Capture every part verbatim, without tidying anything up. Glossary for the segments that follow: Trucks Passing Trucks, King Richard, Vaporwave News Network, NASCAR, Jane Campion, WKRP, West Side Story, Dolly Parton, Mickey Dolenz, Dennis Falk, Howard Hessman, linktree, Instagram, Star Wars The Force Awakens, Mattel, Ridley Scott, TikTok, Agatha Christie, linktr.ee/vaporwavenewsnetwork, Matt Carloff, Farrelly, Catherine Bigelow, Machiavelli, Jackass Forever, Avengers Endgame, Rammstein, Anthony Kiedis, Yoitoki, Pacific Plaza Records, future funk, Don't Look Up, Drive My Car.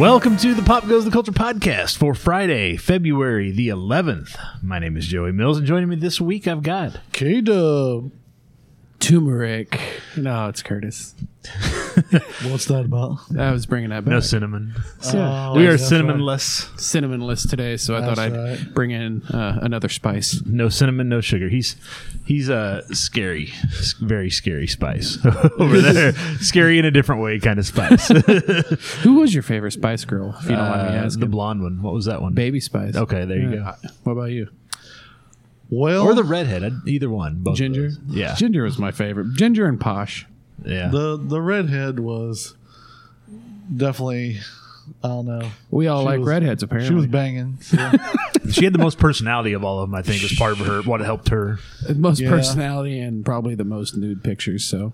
Welcome to the Pop Goes the Culture podcast for Friday, February the eleventh. My name is Joey Mills, and joining me this week, I've got K-Dub. Turmeric. No, it's Curtis. What's that about? I was bringing that back. No cinnamon. Oh, we are cinnamonless. Right. Cinnamonless today, so I that's thought I'd right. bring in uh, another spice. No cinnamon, no sugar. He's he's a scary, very scary spice over there. Scary in a different way kind of spice. Who was your favorite Spice Girl, if you don't uh, mind me asking? The blonde one. What was that one? Baby Spice. Okay, there you yeah. go. What about you? Well, or the redhead, either one. Both Ginger, yeah, Ginger was my favorite. Ginger and Posh, yeah. The the redhead was definitely, I don't know. We all she like was, redheads. Apparently, she was banging. So. She had the most personality of all of them. I think was part of her what helped her. The most yeah. personality and probably the most nude pictures. So.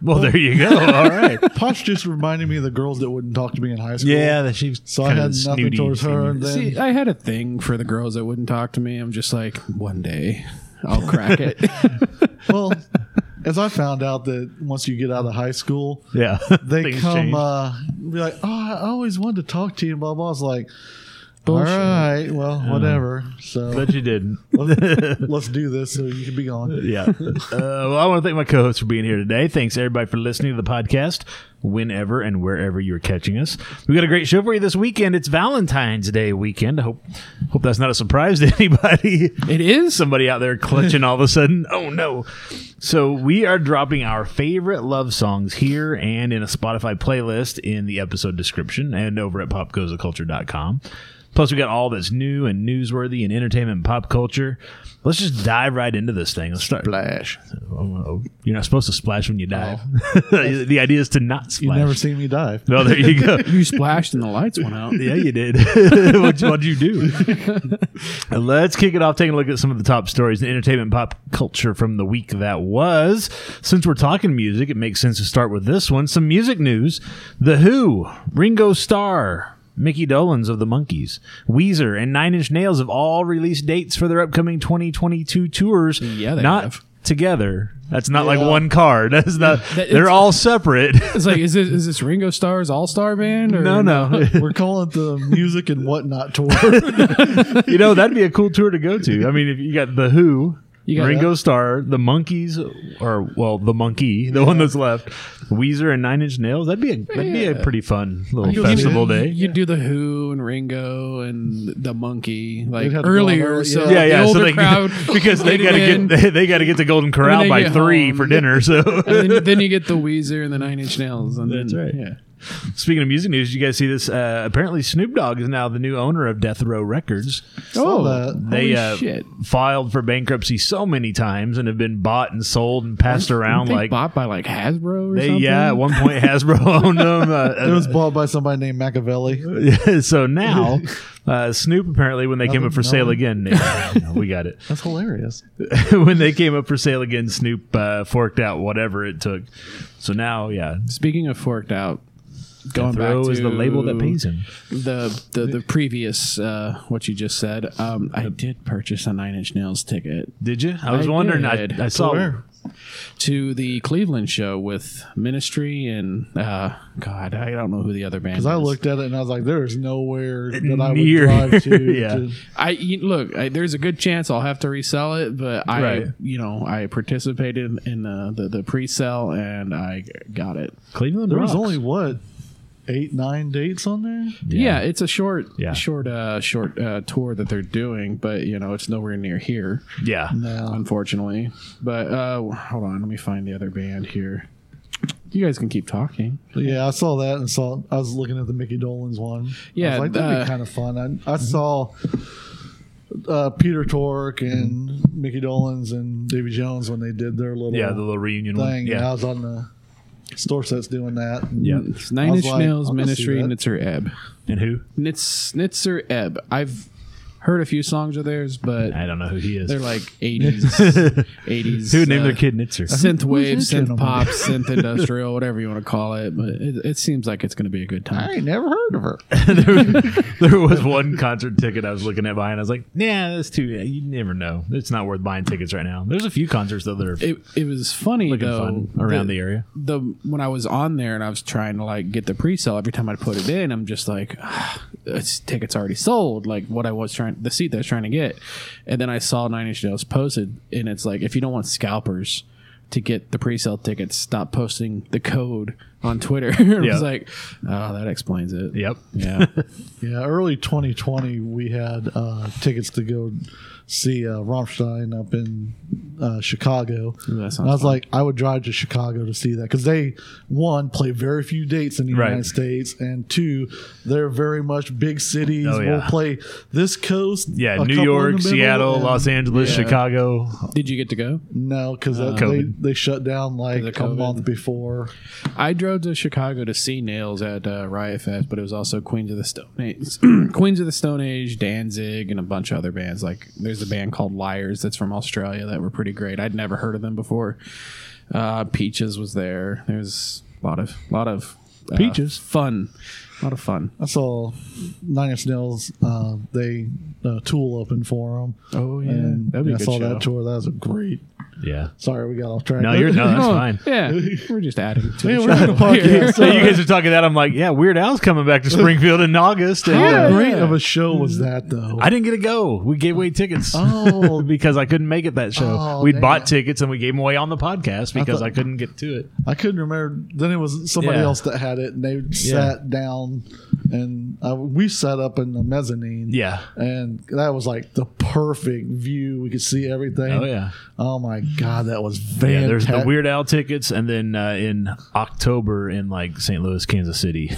Well, well, there you go. All right. Posh just reminded me of the girls that wouldn't talk to me in high school. Yeah, that she was so I had nothing towards her. Then. See, I had a thing for the girls that wouldn't talk to me. I'm just like, one day I'll crack it. Well, as I found out that once you get out of high school, yeah, they come uh, be like, oh, I always wanted to talk to you. And blah, blah. I was like, bullshit. All right, well, whatever. So But you didn't. let's, let's do this so you can be gone. Yeah. Uh, well, I want to thank my co-hosts for being here today. Thanks, everybody, for listening to the podcast whenever and wherever you're catching us. We've got a great show for you this weekend. It's Valentine's Day weekend. I hope hope that's not a surprise to anybody. It is. Somebody out there clutching all of a sudden. Oh, no. So we are dropping our favorite love songs here and in a Spotify playlist in the episode description and over at Pop Goes The Culture dot com. Plus, we got all that's new and newsworthy in entertainment and pop culture. Let's just dive right into this thing. Let's start. Splash. Oh, you're not supposed to splash when you dive. Oh. The idea is to not splash. You've never seen me dive. Well, there you go. You splashed and the lights went out. Yeah, you did. What did you do? Let's kick it off taking a look at some of the top stories in entertainment and pop culture from the week that was. Since we're talking music, it makes sense to start with this one. Some music news. The Who, Ringo Starr, Mickey Dolenz of the Monkees, Weezer, and Nine Inch Nails have all released dates for their upcoming twenty twenty-two tours. Yeah, they not have. Together. That's not yeah. like one card. That's not. That, they're all separate. It's like, is this, is this Ringo Starr's All Star Band? Or no, no. We're calling it the Music and Whatnot tour. You know, that'd be a cool tour to go to. I mean, if you got The Who, you got Ringo Starr, the Monkees, or well, the monkey, the yeah. one that's left, Weezer, and Nine Inch Nails. That'd be a that'd yeah. be a pretty fun little you festival do, day. You'd do the Who and Ringo and the monkey like earlier, so yeah, yeah. The so they, crowd because they gotta get they, they gotta get to Golden Corral by three home. For dinner. So and then, then you get the Weezer and the Nine Inch Nails. And that's then, right. Yeah. Speaking of music news, you guys see this? Uh, apparently, Snoop Dogg is now the new owner of Death Row Records. Oh, uh, they uh, shit. filed for bankruptcy so many times and have been bought and sold and passed Aren't, around. Like bought by like Hasbro or they, something. Yeah, at one point Hasbro owned them. Uh, it was bought by somebody named Machiavelli. So now. Uh, Snoop, apparently, when they Nothing, came up for no. sale again, yeah, no, we got it. That's hilarious. When they came up for sale again, Snoop uh, forked out whatever it took. So now, yeah. Speaking of forked out, going back to is the label that pays him. The the, the previous uh, what you just said, um, I did purchase a Nine Inch Nails ticket. Did you? I was I wondering. I, I saw where? To the Cleveland show with Ministry and uh, God, I don't know who the other band. Because I looked at it and I was like, there is nowhere that Near. I would drive to. yeah. to. I look. I, there's a good chance I'll have to resell it, but right. I, you know, I participated in the the, the pre-sale and I got it. Cleveland. There rocks. Was only what. Eight, nine dates on there? Yeah, yeah it's a short yeah. short, uh, short uh, tour that they're doing, but, you know, it's nowhere near here. Yeah. No. Unfortunately. But, uh, hold on, let me find the other band here. You guys can keep talking. Yeah, I saw that and saw, I was looking at the Mickey Dolenz one. Yeah. I was like, that'd uh, be kind of fun. I, I mm-hmm. saw... Uh, Peter Tork and Mickey Dolenz and Davy Jones when they did their little... Yeah, the little reunion thing. One. Yeah. And I was on the... Store Set's doing that. Yeah, Nine Inch like, Nails, Ministry, Nitzer Ebb, and who? Nitz Nitzer Ebb. I've heard a few songs of theirs, but I don't know who he is. They're like eighties, eighties. Who named uh, their kid Nitzer? Synth wave, synth pop, synth industrial, whatever you want to call it. But it, it seems like it's going to be a good time. I ain't never heard of her. there, there was one concert ticket I was looking at buying. I was like, nah, that's too. You never know. It's not worth buying tickets right now. There's a few concerts though that are. It, it was funny though. Fun around the, the area. The when I was on there and I was trying to like get the pre-sale, every time I put it in, I'm just like, ah, this ticket's already sold. Like what I was trying. The seat that I was trying to get, and then I saw Nine Inch Nails posted, and it's like, if you don't want scalpers to get the pre-sale tickets, stop posting the code on Twitter. It yep. was like, oh, that explains it. Yep. Yeah. yeah. Early twenty twenty, we had uh, tickets to go see uh, Rammstein up in uh, Chicago. Ooh, I was fun. like, I would drive to Chicago to see that because they, one, play very few dates in the right. United States, and two, they're very much big cities. Oh, yeah. We'll play this coast. Yeah, New York, Seattle, and, Los Angeles, yeah. Chicago. Did you get to go? No, because uh, they, they shut down like a month before. I drove to Chicago to see Nails at uh, Riot Fest, but it was also Queens of the Stone Age, Queens of the Stone Age, Danzig, and a bunch of other bands. Like there's a band called Liars that's from Australia that were pretty great. I'd never heard of them before. Uh, Peaches was there. There's a lot of lot of uh, Peaches fun, a lot of fun. I saw Nine Inch Nails. Uh, they uh, Tool opened for them. Oh yeah, and that'd be a good I saw show. That tour. That was a great. Yeah. Sorry, we got off track. No, you're no, that's fine. Yeah, we're just adding to Man, we're podcast. So you guys are talking that. I'm like, yeah, Weird Al's coming back to Springfield in August. How yeah. great of a show was that, though? I didn't get to go. We gave away tickets. Oh, because I couldn't make it that show. Oh, we bought tickets and we gave them away on the podcast because I, thought, I couldn't get to it. I couldn't remember. Then it was somebody yeah. else that had it, and they yeah. sat down, and I, we sat up in the mezzanine. Yeah, and that was like the perfect view. We could see everything. Oh yeah. Oh my God. God, that was fantastic. Yeah, there's the Weird Al tickets, and then uh, in October in like Saint Louis, Kansas City,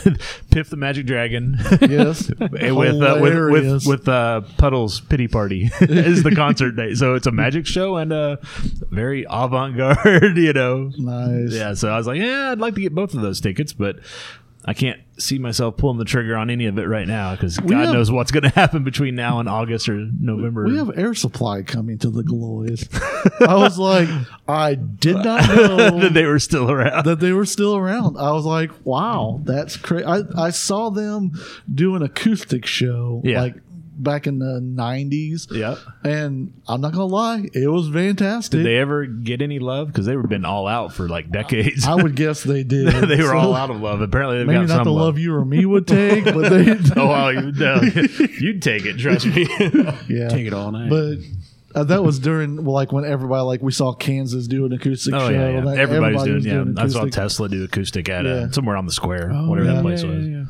Piff the Magic Dragon. Yes, with, uh, with with with uh, Puddle's Pity Party is the concert day. So it's a magic show and a very avant-garde, you know. Nice. Yeah. So I was like, yeah, I'd like to get both of those tickets, but I can't see myself pulling the trigger on any of it right now because God have, knows what's going to happen between now and August or November. We have Air Supply coming to the Glories. I was like, I did not know that they were still around. That they were still around. I was like, wow, that's crazy. I, I saw them do an acoustic show. Yeah. Like, back in the nineties. Yeah. And I'm not going to lie, it was fantastic. Did they ever get any love? Because they've been all out for like decades. I would guess they did. they were so all out of love. Apparently, they've maybe got not some the love. love you or me would take, but they. oh, well, no, you'd take it, trust me. yeah. Take it all night. But uh, that was during, well, like when everybody, like we saw Kansas do an acoustic oh, show. Yeah, yeah. Everybody's, everybody's doing, yeah. doing I saw Tesla do acoustic at yeah. a, somewhere on the square, oh, whatever yeah, that place yeah, was. Yeah, yeah.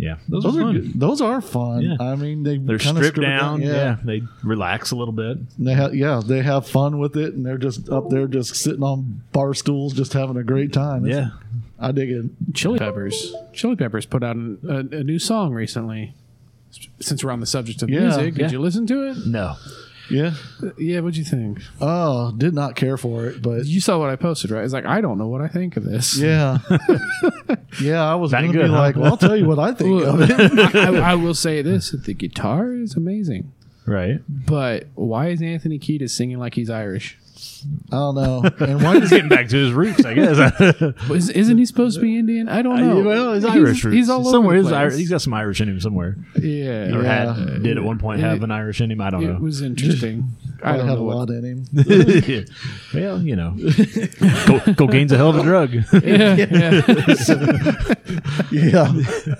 Yeah, those, those are, are good. Those are fun. Yeah. I mean, they they're stripped down. down. Yeah. yeah, they relax a little bit. And they have yeah, they have fun with it, and they're just up there, just sitting on bar stools, just having a great time. It's, yeah, I dig it. Chili Peppers, Chili Peppers put out an, a, a new song recently. Since we're on the subject of yeah. music, yeah. did you listen to it? No. Yeah, yeah. What'd you think? Oh, did not care for it. But you saw what I posted, right? It's like I don't know what I think of this. Yeah, yeah. I was going to be huh? like, well, I'll tell you what I think of it. I, I will say this: the guitar is amazing, right? But why is Anthony Kiedis singing like he's Irish? I don't know. And why he's getting back to his roots, I guess. Is, isn't he supposed to be Indian? I don't know. Uh, well, his Irish he's, roots. He's all somewhere over the place. Irish, he's got some Irish in him somewhere. Yeah. Or yeah. Had, did at one point it, have an Irish in him. I don't it know. It was interesting. I don't have a lot in him. yeah. Well, you know. Co- cocaine's a hell of a drug. yeah. Yeah. yeah.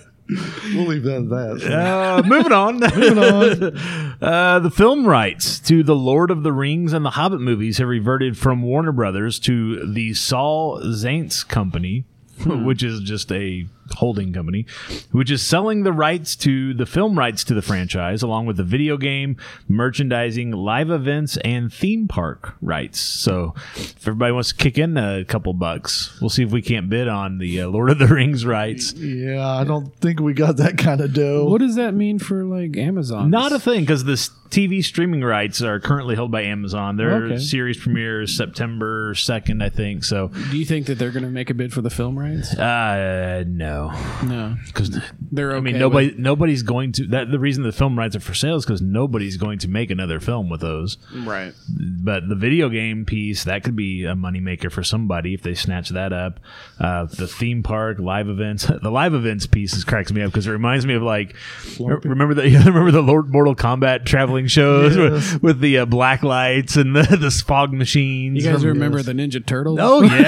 We'll leave that at that. Uh, moving on. moving on. Uh, the film rights to The Lord of the Rings and The Hobbit movies have reverted from Warner Brothers to the Saul Zaentz Company, hmm. which is just a holding company, which is selling the rights to the film rights to the franchise, along with the video game, merchandising, live events, and theme park rights. So if everybody wants to kick in a couple bucks, we'll see if we can't bid on the uh, Lord of the Rings rights. Yeah, I don't think we got that kind of dough. What does that mean for like Amazon? Not a thing, because this T V streaming rights are currently held by Amazon. Their okay. series premieres September second, I think. So do you think that they're going to make a bid for the film rights? Uh, no. No, no, because they're. Okay I mean, nobody, with... nobody's going to. That the reason the film rights are for sale is because nobody's going to make another film with those, right? But the video game piece that could be a moneymaker for somebody if they snatch that up. Uh, the theme park, live events, the live events piece is cracks me up because it reminds me of like Lumpy. remember the yeah, remember the Lord Mortal Kombat traveling shows yeah. with, with the uh, black lights and the, the fog machines. You guys from, remember yes. the Ninja Turtles? Oh yeah,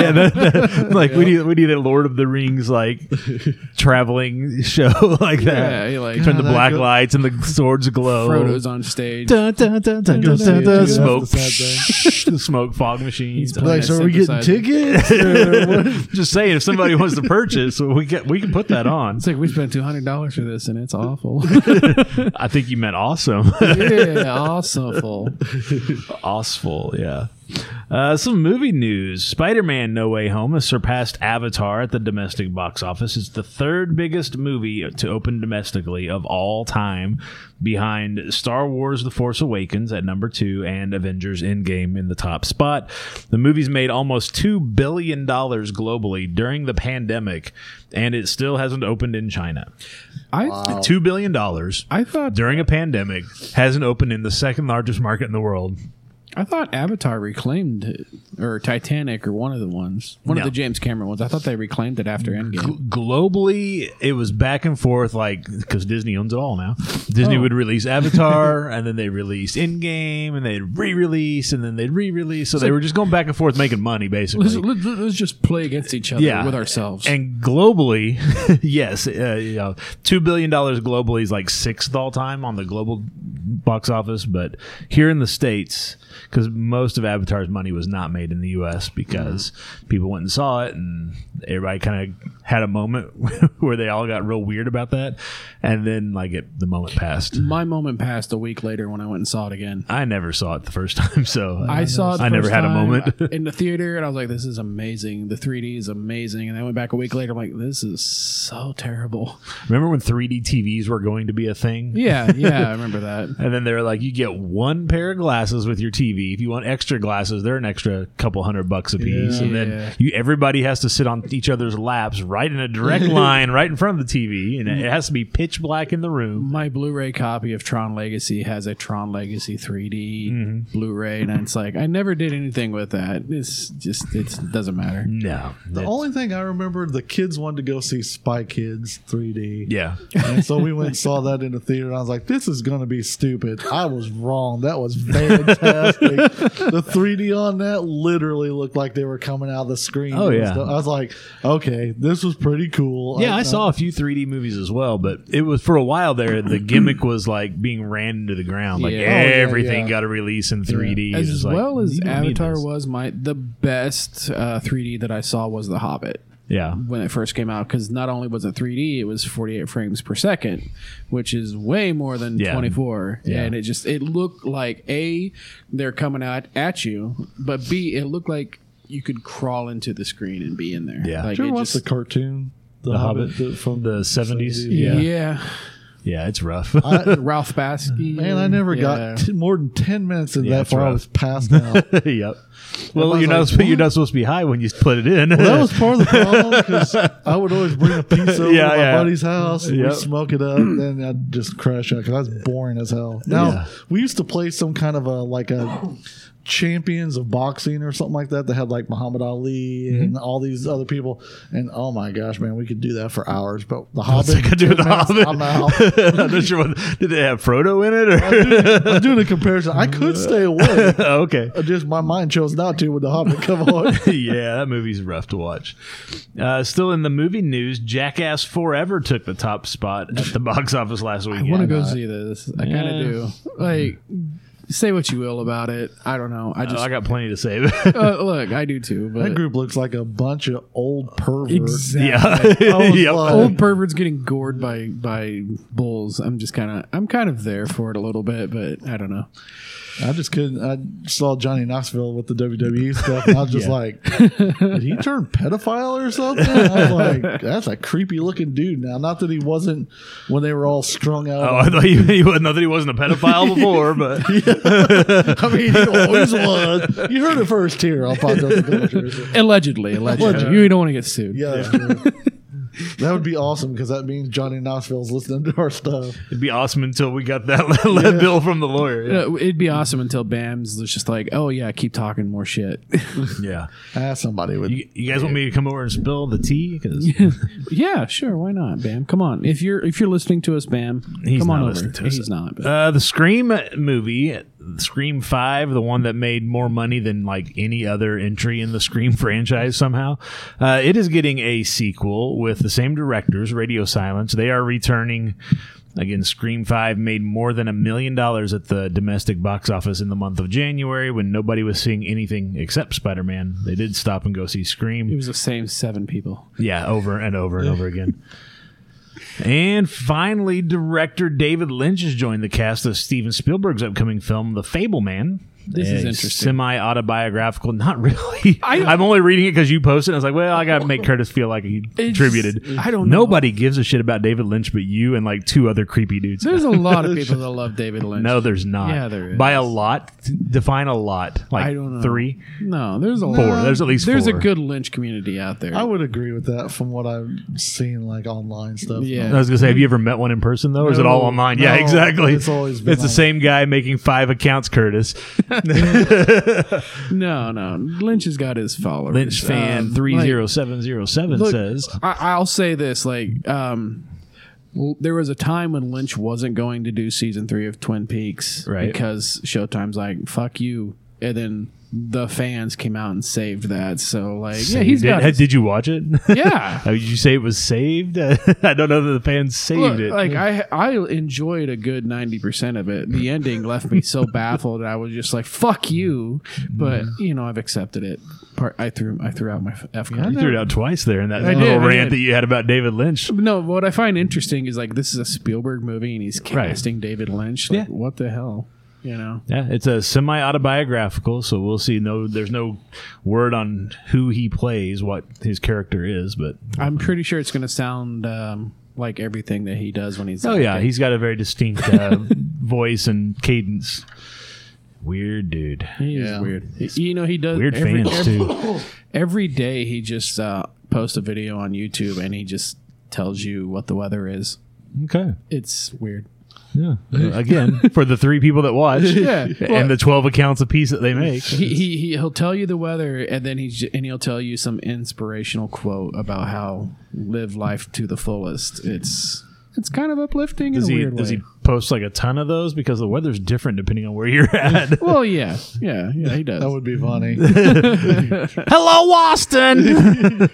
yeah. That, that, like yeah. we need we need a Lord of the Rings like traveling show like that. Yeah, like turn oh, the black go- lights and the swords glow. Frodo's on stage. Dun, dun, dun, dun, dun, dun, dun, smoke, the, the smoke fog machines. Like, so are we getting tickets? Just saying, if somebody wants to purchase, we can we can put that on. It's like we spent two hundred dollars for this, and it's awful. I think you meant awesome. Yeah, awesome-ful. Awesome, yeah. Uh, some movie news. Spider-Man No Way Home has surpassed Avatar at the domestic box office. It's the third biggest movie to open domestically of all time, behind Star Wars The Force Awakens at number two and Avengers Endgame in the top spot. The movie's made almost two billion dollars globally during the pandemic, and it still hasn't opened in China. I wow. two billion dollars I thought during a pandemic hasn't opened in the second largest market in the world. I thought Avatar reclaimed it, or Titanic, or one of the ones, one no. of the James Cameron ones. I thought they reclaimed it after Endgame. G- globally, it was back and forth, like because Disney owns it all now. Disney oh. would release Avatar, and then they released Endgame, and they'd re-release, and then they'd re-release. So, so they were just going back and forth, making money, basically. Let's, let's just play against each other yeah. with ourselves. And globally, yes, uh, you know, two billion dollars globally is like sixth all time on the global box office, but here in the States. Because most of Avatar's money was not made in the U S because mm-hmm. people went and saw it, and everybody kind of had a moment where they all got real weird about that, and then like it, the moment passed. My moment passed a week later when I went and saw it again. I never saw it the first time, so I, I saw it. The I first never had a moment in the theater, and I was like, "This is amazing. The three D is amazing." And I went back a week later. I'm like, "This is so terrible." Remember when three D T Vs were going to be a thing? Yeah, yeah, I remember that. And then they were like, "You get one pair of glasses with your T V." T V. If you want extra glasses, they're an extra couple hundred bucks a piece. Yeah, and then yeah. you, everybody has to sit on each other's laps right in a direct line right in front of the T V. And it has to be pitch black in the room. My Blu-ray copy of Tron Legacy has a Tron Legacy three D mm-hmm. Blu-ray. And it's like, I never did anything with that. It's just, it doesn't matter. No. The only thing I remember, the kids wanted to go see Spy Kids three D. Yeah. And so we went and saw that in the theater. And I was like, this is going to be stupid. I was wrong. That was fantastic. The three D on that literally looked like they were coming out of the screen. Oh, yeah. I was like, okay, this was pretty cool. Yeah, I, I saw a few three D movies as well, but it was for a while there, the gimmick was like being ran into the ground. Like yeah. everything oh, yeah, yeah. got a release in three D. Yeah. As like, well as Avatar was, my the best uh, three D that I saw was The Hobbit. Yeah, when it first came out, because not only was it three D, it was forty-eight frames per second, which is way more than yeah. twenty-four. Yeah. And it just it looked like A, they're coming out at you, but B, it looked like you could crawl into the screen and be in there. Yeah, like, did you ever watch the cartoon, The, the Hobbit, Hobbit from the seventies? Yeah. yeah. Yeah, it's rough. I, Ralph Bakshi. Man, I never yeah. got t- more than ten minutes in yeah, that before rough. I was passed out. Yep. Well, you're not, like, you're not supposed to be high when you put it in. Well, that was part of the problem because I would always bring a piece over yeah, to my yeah. buddy's house and yep. we'd smoke it up, then I'd just crash out because I was boring as hell. Now, yeah. we used to play some kind of a, like a... champions of boxing or something like that that had like Muhammad Ali mm-hmm. and all these other people, and oh my gosh, man, we could do that for hours. But the Hobbit, could do the Hobbit. I'm out. I'm not sure what, did they have Frodo in it? Or? I'm, doing, I'm doing a comparison. I could stay away. Okay, just my mind chose not to with the Hobbit. Come on, yeah, that movie's rough to watch. Uh, still in the movie news, Jackass Forever took the top spot at the box office last weekend. I want to go see this. I yeah. kind of do. Like. Say what you will about it. I don't know. I just uh, I got plenty to say. uh, look, I do too. But that group looks like a bunch of old perverts. Exactly. Yeah, yep. like, old perverts getting gored by by bulls. I'm just kind of I'm kind of there for it a little bit, but I don't know. I just couldn't. I saw Johnny Knoxville with the W W E stuff, and I was just yeah. like, did he turn pedophile or something? I was like, that's a creepy looking dude now. Not that he wasn't when they were all strung out. Oh, I thought he, he not that he wasn't a pedophile before, but I mean, he always was. You heard it first here on Pop Goes the Culture. Allegedly, allegedly. allegedly. You don't want to get sued. Yeah. yeah. That would be awesome because that means Johnny Knoxville's listening to our stuff. It'd be awesome until we got that yeah. bill from the lawyer. Yeah. Yeah, it'd be awesome until Bam's just like, oh, yeah, keep talking more shit. Yeah. Ah, somebody would. You, you guys want me to come over and spill the tea? Cause yeah. yeah, sure. Why not, Bam? Come on. If you're if you're listening to us, Bam, he's come not on listening over. To us. He's not. Uh, the Scream movie, Scream five, the one that made more money than like any other entry in the Scream franchise somehow. Uh, it is getting a sequel with the same directors, Radio Silence. They are returning. Again, Scream five made more than a million dollars at the domestic box office in the month of January when nobody was seeing anything except Spider-Man. They did stop and go see Scream. It was the same seven people. Yeah, over and over and over again. And finally, director David Lynch has joined the cast of Steven Spielberg's upcoming film, The Fabelman. This is interesting. Semi-autobiographical. Not really. I, I'm only reading it because you posted it. I was like, well, I got to make Curtis feel like he contributed. I don't know. Nobody gives a shit about David Lynch but you and like two other creepy dudes. There's a lot of people that love David Lynch. No, there's not. Yeah, there is. By a lot? Define a lot. Like I don't know. Three? No, there's a lot. Four. There's at least there's four. There's a good Lynch community out there. I would agree with that from what I've seen like online stuff. Yeah. I was going to say, have you ever met one in person though? Or no, is it all online? No, yeah, exactly. It's always been It's the same guy making five accounts, Curtis. no, no. Lynch has got his followers. Lynch fan um, three oh seven oh seven like, says. I, I'll say this. Like, um, well, there was a time when Lynch wasn't going to do season three of Twin Peaks right. because Showtime's like, fuck you. And then the fans came out and saved that. So, like, saved yeah, he's got it. His, did you watch it? Yeah. Did you say it was saved? I don't know that the fans saved Look, it. Like, I I enjoyed a good ninety percent of it. The ending left me so baffled. I was just like, fuck you. But, you know, I've accepted it. Part, I threw I threw out my F card. Yeah, you threw it out twice there in that I little did, rant that you had about David Lynch. No, what I find interesting is, like, this is a Spielberg movie and he's casting right. David Lynch. Like, yeah. What the hell? You know, yeah, it's a semi-autobiographical, so we'll see. No, there's no word on who he plays, what his character is, but I'm pretty sure it's going to sound um, like everything that he does when he's. Oh yeah, thing. He's got a very distinct uh, voice and cadence. Weird dude. He is yeah. weird. You know, he does weird every, fans every, too. Every day he just uh, posts a video on YouTube and he just tells you what the weather is. Okay, it's weird. Yeah. Again, for the three people that watch, yeah, and well, the twelve accounts a piece that they make, he, he he'll tell you the weather, and then he and he'll tell you some inspirational quote about how live life to the fullest. It's it's kind of uplifting. Does in a he weird does way. He post like a ton of those because the weather's different depending on where you're at? Well, yeah, yeah, yeah, he does. That would be funny. Hello, Austin.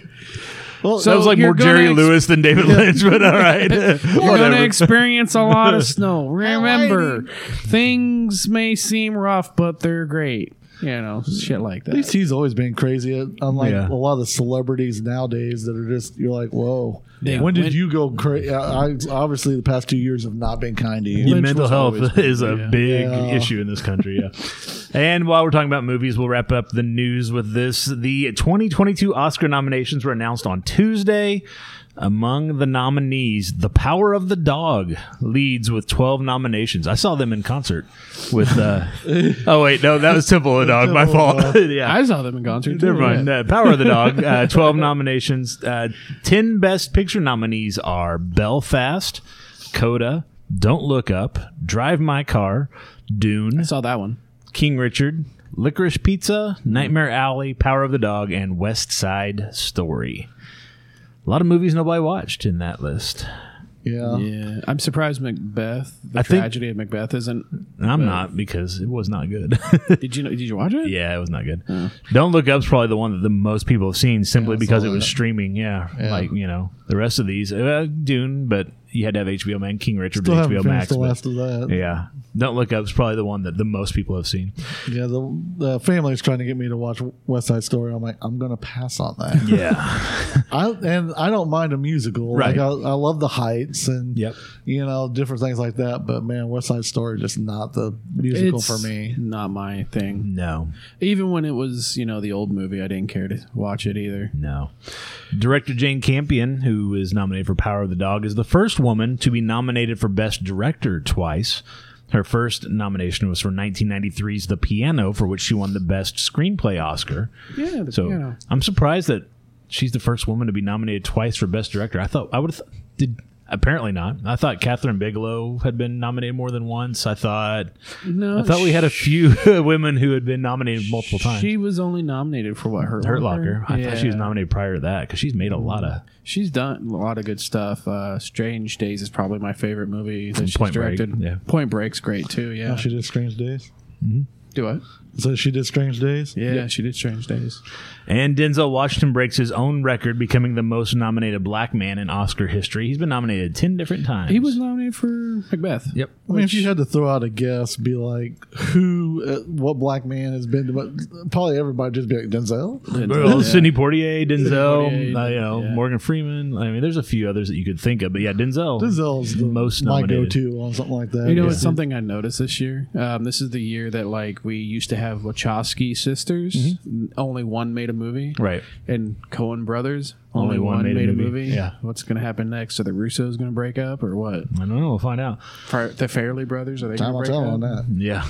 Well, so that was like more Jerry ex- Lewis than David yeah. Lynch, but all right. We're going to experience a lot of snow. Remember, things may seem rough, but they're great. You know, shit like that. At least he's always been crazy, unlike yeah. a lot of the celebrities nowadays that are just, you're like, whoa. Yeah. When did when, you go crazy? Obviously, the past two years have not been kind to you. Mental health is a yeah. big yeah. issue in this country. Yeah. And while we're talking about movies, we'll wrap up the news with this. The twenty twenty-two Oscar nominations were announced on Tuesday. Among the nominees, The Power of the Dog leads with twelve nominations. I saw them in concert with... Uh, oh, wait, no, that was Temple of the Dog, my fault. yeah. I saw them in concert, too. Never mind. Yeah. Uh, Power of the Dog, uh, twelve nominations. Uh, ten Best Picture nominees are Belfast, Coda, Don't Look Up, Drive My Car, Dune. I saw that one. King Richard, Licorice Pizza, Nightmare Alley, Power of the Dog, and West Side Story. A lot of movies nobody watched in that list. Yeah. Yeah. I'm surprised Macbeth, the I tragedy think, of Macbeth isn't. I'm uh, not because it was not good. did you know, Did you watch it? Yeah, it was not good. Uh, Don't Look Up is probably the one that the most people have seen simply yeah, because it was streaming. Yeah, yeah. Like, you know, the rest of these. Uh, Dune, but you had to have H B O, man. King Richard, still H B O Max. The last of that. Yeah. Don't Look Up is probably the one that the most people have seen. Yeah, the, the family's trying to get me to watch West Side Story. I'm like, I'm going to pass on that. Yeah. I And I don't mind a musical. Right. Like I, I love the heights and, yep. you know, different things like that. But, man, West Side Story is just not the musical it's for me. Not my thing. No. Even when it was, you know, the old movie, I didn't care to watch it either. No. Director Jane Campion, who is nominated for Power of the Dog, is the first woman to be nominated for Best Director twice. Her first nomination was for nineteen ninety-three's The Piano, for which she won the Best Screenplay Oscar. Yeah, the so piano. I'm surprised that she's the first woman to be nominated twice for Best Director. I thought I would have... Th- did... Apparently not. I thought Catherine Bigelow had been nominated more than once. I thought no, I thought she, we had a few women who had been nominated multiple times. She was only nominated for what, Hurt Locker? Hurt Locker. I yeah. thought she was nominated prior to that because she's made a lot of... She's done a lot of good stuff. Uh, Strange Days is probably my favorite movie that she's Point directed. Break, yeah. Point Break's great too, yeah. Oh, she did Strange Days? Mm-hmm. Do what? So she did Strange Days? Yeah, yeah, she did Strange Days. And Denzel Washington breaks his own record, becoming the most nominated black man in Oscar history. He's been nominated ten different times. He was nominated for Macbeth. Yep. I mean, if you had to throw out a guess, be like, who, uh, what black man has been to, probably everybody just be like, Denzel? Denzel. Yeah. Sidney Poitier, Denzel, Sidney Poitier, uh, you know, yeah. Morgan Freeman. I mean, there's a few others that you could think of, but yeah, Denzel. Denzel's the most nominated. My go-to on something like that. You know, yeah. it's something I noticed this year. Um, this is the year that, like, we used to have Wachowski sisters. Mm-hmm. Only one made a movie. Right. And Coen brothers. Only, only one, one made, made a movie. movie. Yeah. What's going to happen next? Are the Russos going to break up or what? I don't know. We'll find out. Are the Farrelly brothers, are they going to break up? Time will tell on that. Yeah.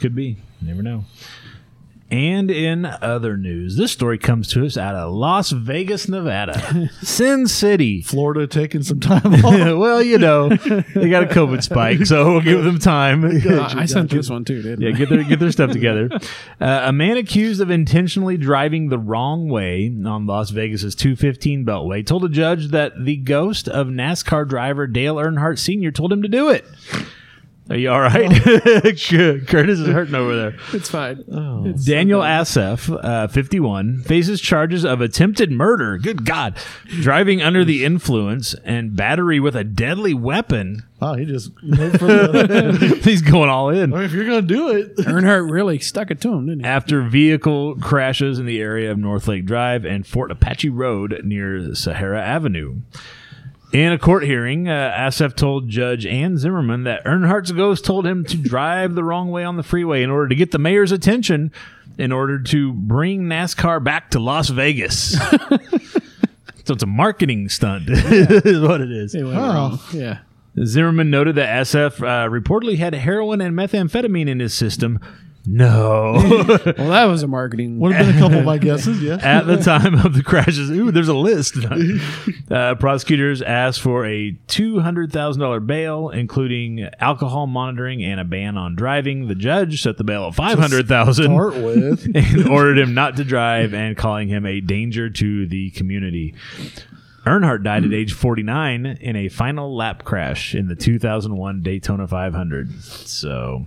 Could be. You never know. And in other news, this story comes to us out of Las Vegas, Nevada. Sin City. Florida taking some time off. Well, you know, they got a COVID spike, so we'll give them time. Uh, I sent this one too, didn't I? Yeah, get their, get their stuff together. Uh, a man accused of intentionally driving the wrong way on Las Vegas' two fifteen Beltway told a judge that the ghost of NASCAR driver Dale Earnhardt Senior told him to do it. Are you all right? Oh. Curtis is hurting over there. It's fine. Oh, it's Daniel so Assef, uh, fifty-one, faces charges of attempted murder. Good God. Driving under the influence and battery with a deadly weapon. Oh, he just... He's going all in. I mean, if you're going to do it. Earnhardt really stuck it to him, didn't he? After vehicle crashes in the area of North Lake Drive and Fort Apache Road near Sahara Avenue. In a court hearing, uh, Assef told Judge Ann Zimmerman that Earnhardt's ghost told him to drive the wrong way on the freeway in order to get the mayor's attention in order to bring NASCAR back to Las Vegas. So it's a marketing stunt, yeah. is what it is. It went wrong. Yeah. Zimmerman noted that Assef uh, reportedly had heroin and methamphetamine in his system. No. Well, that was a marketing. Would have been a couple of my guesses, yeah. At the time of the crashes, ooh, there's a list. Uh, prosecutors asked for a two hundred thousand dollars bail, including alcohol monitoring and a ban on driving. The judge set the bail at five hundred thousand dollars to start with. And ordered him not to drive and calling him a danger to the community. Earnhardt died at age forty-nine in a final lap crash in the two thousand one Daytona five hundred. So...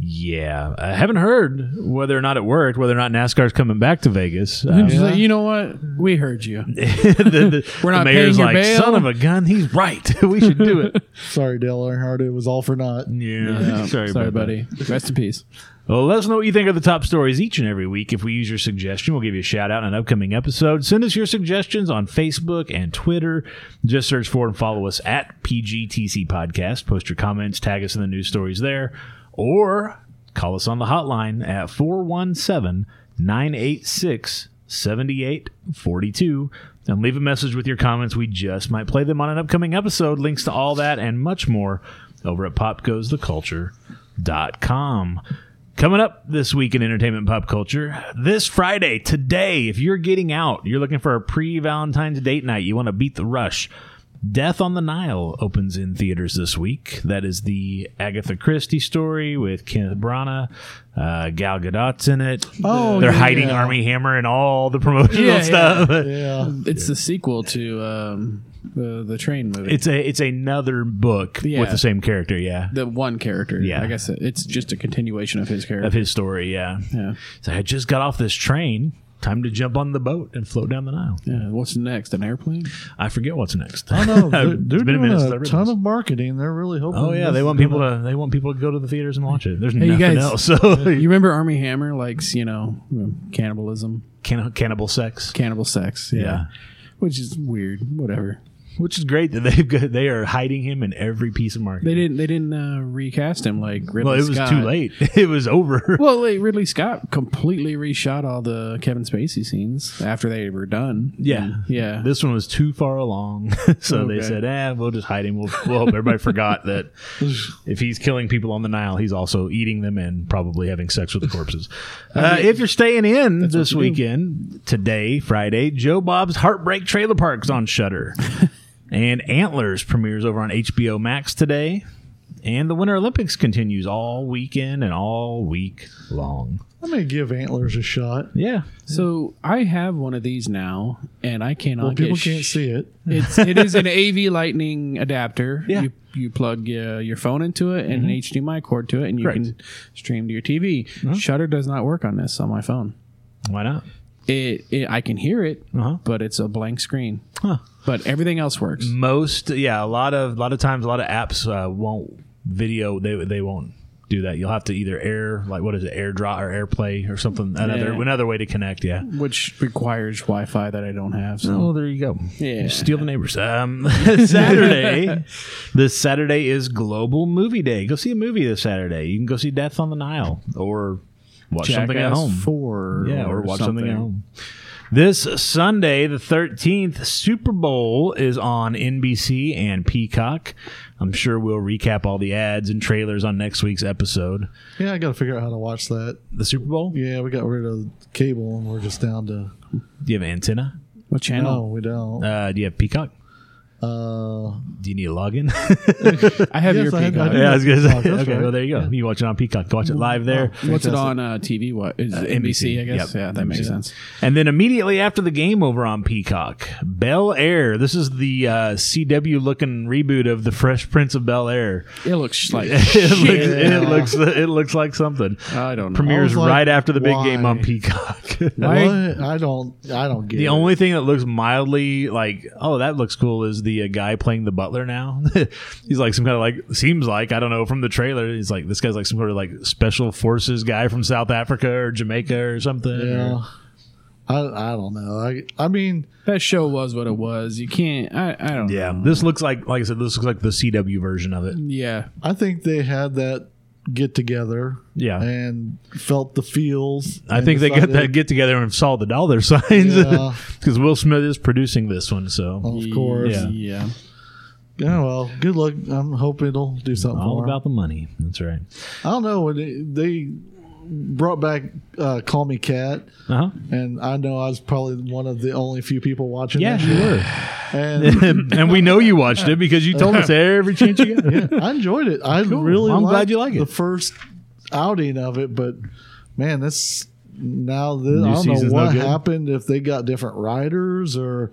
Yeah, I haven't heard whether or not it worked, whether or not NASCAR's coming back to Vegas. Um, yeah. Like, you know what? We heard you. the, the, We're not the mayor's paying your like, bail. Son of a gun, he's right. We should do it. Sorry, Dale Earnhardt. It was all for naught. Yeah. yeah. Sorry, Sorry buddy. Rest in peace. Well, let us know what you think of the top stories each and every week. If we use your suggestion, we'll give you a shout-out in an upcoming episode. Send us your suggestions on Facebook and Twitter. Just search for and follow us at P G T C Podcast. Post your comments. Tag us in the news stories there. Or call us on the hotline at four one seven, nine eight six, seven eight four two and leave a message with your comments. We just might play them on an upcoming episode. Links to all that and much more over at Pop Goes The Culture dot com. Coming up this week in entertainment pop culture, this Friday, today, if you're getting out, you're looking for a pre-Valentine's date night, you want to beat the rush, Death on the Nile opens in theaters this week. That is the Agatha Christie story with Kenneth Branagh. Uh, Gal Gadot's in it. Oh, They're yeah. hiding Armie Hammer and all the promotional yeah, stuff. Yeah, yeah. It's the sequel to um, the, the train movie. It's a it's another book yeah. with the same character, yeah. The one character. Yeah. I guess it's just a continuation of his character. Of his story, yeah. yeah. So I just got off this train. Time to jump on the boat and float down the Nile. Yeah, what's next? An airplane? I forget what's next. I know. They're, they're doing a, a ton of marketing. They're really hoping. Oh yeah, they want people to. They want people to go to the theaters and watch it. There's hey, nothing you guys, else. So you remember Armie Hammer likes you know cannibalism, Can- cannibal sex, cannibal sex. Yeah. yeah, which is weird. Whatever. which is great that they've got, they are hiding him in every piece of marketing. They didn't they didn't uh, recast him like Ridley Scott. Well, it was Scott. too late. It was over. Well, like Ridley Scott completely reshot all the Kevin Spacey scenes after they were done. Yeah, and, yeah. This one was too far along, so okay. they said, "Ah, eh, we'll just hide him. We'll, we'll hope everybody forgot that if he's killing people on the Nile, he's also eating them and probably having sex with the corpses." Uh, if you're staying in this weekend, do. today, Friday, Joe Bob's Heartbreak Trailer Park's on Shudder. And Antlers premieres over on H B O Max today. And the Winter Olympics continues all weekend and all week long. I'm going to give Antlers a shot. Yeah. So I have one of these now, and I cannot well, people get sh- can't see it. It's, it is an A V Lightning adapter. Yeah. You, you plug uh, your phone into it and mm-hmm. an H D M I cord to it, and you Correct. can stream to your T V. Mm-hmm. Shudder does not work on this on my phone. Why not? It, it, I can hear it, uh-huh. but it's a blank screen. Huh. But everything else works. Most, yeah, a lot of, a lot of times, a lot of apps uh, won't video. They they won't do that. You'll have to either air, like what is it, AirDrop or AirPlay or something. Another yeah. another way to connect. Yeah, which requires Wi-Fi that I don't have. So oh, there you go. Yeah, you steal the neighbors. Um, Saturday, this Saturday is Global Movie Day. Go see a movie this Saturday. You can go see Death on the Nile or. Watch Jackass something at home. Four yeah, or, or watch something. something at home. This Sunday, the thirteenth, Super Bowl is on N B C and Peacock. I'm sure we'll recap all the ads and trailers on next week's episode. Yeah, I got to figure out how to watch that. The Super Bowl? Yeah, we got rid of cable and we're just down to... Do you have an antenna? What channel? No, we don't. Uh, do you have Peacock? Uh, do you need a login? I have yes, your I Peacock. Have, I yeah, I was gonna say. Oh, okay, right. Well, there you go. You watch it on Peacock. Go watch it live there. Oh, what's it on uh, T V? What is uh, N B C? I guess. Yep. Yeah, that N B C. Makes sense. And then immediately after the game over on Peacock, Bel Air. This is the uh, C W looking reboot of the Fresh Prince of Bel Air. It looks like it, shit. Looks, it looks. It looks like something. I don't know. Premieres like, right after the big why? game on Peacock. Why? I don't. I don't get. The it. only thing that looks mildly like, oh, that looks cool is the. A guy playing the butler now. He's like some kind of like seems like I don't know from the trailer. He's like this guy's like some sort of like special forces guy from South Africa or Jamaica or something. Yeah, or, I I don't know. I I mean that show was what it was. You can't. I I don't. Yeah, know. This looks like like I said. This looks like the C W version of it. Yeah, I think they had that get together. Yeah, and felt the feels. I think they got that get together and saw the dollar signs because yeah. Will Smith is producing this one. So of course, yeah. yeah. Yeah, well, good luck. I'm hoping it'll do something. All for about them. The money. That's right. I don't know when they brought back uh, Call Me Kat, uh-huh. and I know I was probably one of the only few people watching. Yeah, you were. And, and we know you watched it because you told us every chance you got. Yeah, I enjoyed it. I cool. really. Well, I'm glad you like it. The first outing of it, but man, that's now. This, I don't know what no happened. If they got different writers or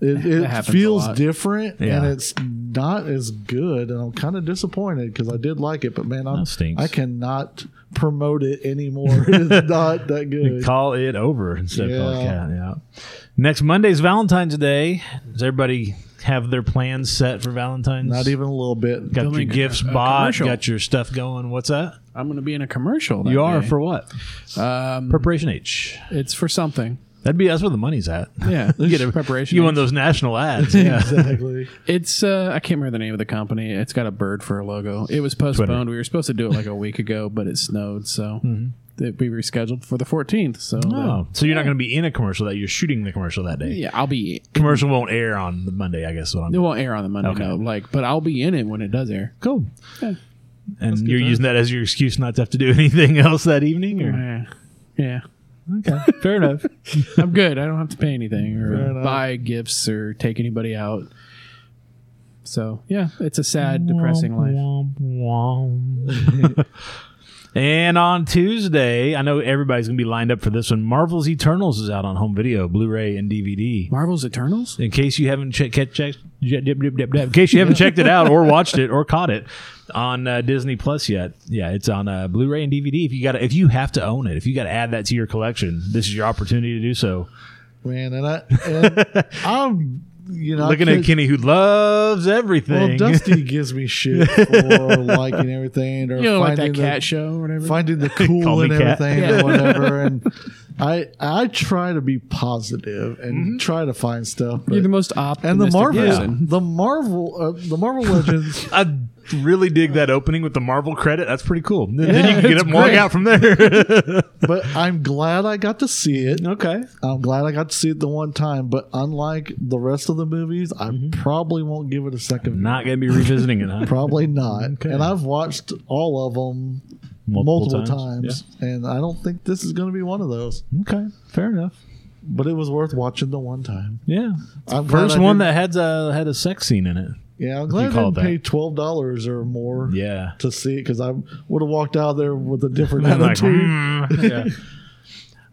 it, it feels different, yeah. and it's not as good. And I'm kind of disappointed because I did like it, but man, I'm, I cannot promote it anymore. It's not that good. You call it over instead yeah. of calling it out. Yeah. Next Monday's Valentine's Day. Does everybody have their plans set for Valentine's? Not even a little bit. Got your gifts bought. Got your stuff going. What's that? I'm going to be in a commercial. That you are day. For what? Um, Preparation H. It's for something. That'd be that's where the money's at. Yeah, you get a preparation. You won those national ads. Yeah, exactly. It's uh, I can't remember the name of the company. It's got a bird for a logo. It was postponed. Twitter. We were supposed to do it like a week ago, but it snowed, so mm-hmm. it we rescheduled for the fourteenth. So, oh, the, so you're yeah. not going to be in a commercial that you're shooting the commercial that day. Yeah, I'll be. Commercial won't air on the Monday. I guess what I'm. It doing. Won't air on the Monday. Okay. No, like, but I'll be in it when it does air. Cool. Yeah. And you're time. Using that as your excuse not to have to do anything else that evening, or yeah. yeah. Okay, fair enough. I'm good. I don't have to pay anything or buy gifts or take anybody out. So, yeah, it's a sad, depressing womp, life. Womp, womp. And on Tuesday, I know everybody's going to be lined up for this one. Marvel's Eternals is out on home video, Blu-ray, and D V D. Marvel's Eternals? In case you haven't che- che- che- in case you haven't checked it out or watched it or caught it. On uh, Disney Plus yet. Yeah, it's on uh, Blu-ray and D V D. If you got, if you have to own it, if you got to add that to your collection, this is your opportunity to do so. Man, and I, and I'm you know, looking at Kenny, who loves everything. Well, Dusty gives me shit for liking everything, or you know, finding like that the, cat show, or whatever. Finding the cool in everything, yeah. or whatever. And I I try to be positive and mm-hmm. try to find stuff. But, you're the most optimistic. And the Marvel, yeah. the Marvel, uh, the Marvel Legends. I really dig that opening with the Marvel credit. That's pretty cool. Then, yeah, then you can get up and walk out from there. But I'm glad I got to see it. Okay. I'm glad I got to see it the one time. But unlike the rest of the movies, I mm-hmm. probably won't give it a second. I'm not going to be revisiting it, huh? Probably not. Okay. And I've watched all of them multiple, multiple times. times yeah. And I don't think this is going to be one of those. Okay. Fair enough. But it was worth watching the one time. Yeah. I'm First one that had a, had a sex scene in it. Yeah, I'm glad I didn't pay twelve dollars or more yeah. to see it, because I would have walked out there with a different attitude. Like, mm. yeah.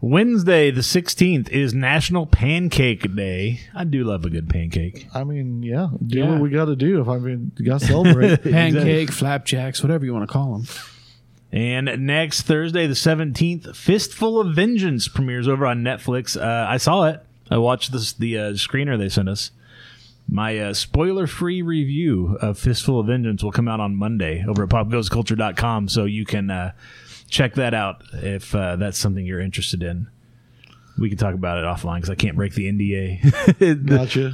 Wednesday the sixteenth is National Pancake Day. I do love a good pancake. I mean, yeah, do yeah. what we got to do. If I mean, you got to celebrate. Pancake, flapjacks, whatever you want to call them. And next Thursday the seventeenth, Fistful of Vengeance premieres over on Netflix. Uh, I saw it. I watched this, the uh, screener they sent us. My uh, spoiler-free review of Fistful of Vengeance will come out on Monday over at Pop Goes the Culture dot com, so you can uh, check that out if uh, that's something you're interested in. We can talk about it offline because I can't break the N D A. Gotcha.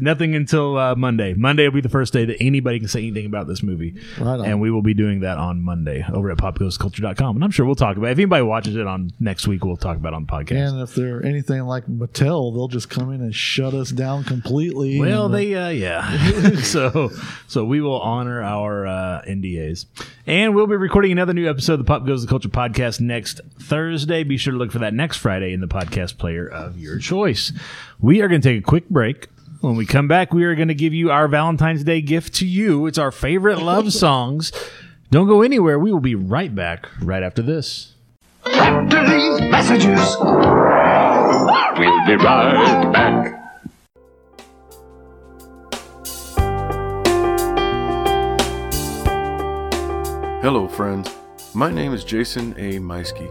Nothing until uh, Monday. Monday will be the first day that anybody can say anything about this movie. Right on. And we will be doing that on Monday over at Pop Goes the Culture dot com. And I'm sure we'll talk about it. If anybody watches it on next week, we'll talk about it on the podcast. And if they're anything like Mattel, they'll just come in and shut us down completely. Well, they, uh, yeah. so so we will honor our uh, N D As. And we'll be recording another new episode of the Pop Goes the Culture podcast next Thursday. Be sure to look for that next Friday in the podcast player of your choice. We are going to take a quick break. When we come back, we are going to give you our Valentine's Day gift to you. It's our favorite love songs. Don't go anywhere. We will be right back right after this. After these messages, we'll be right back. Hello, friends. My name is Jason A. Meiske.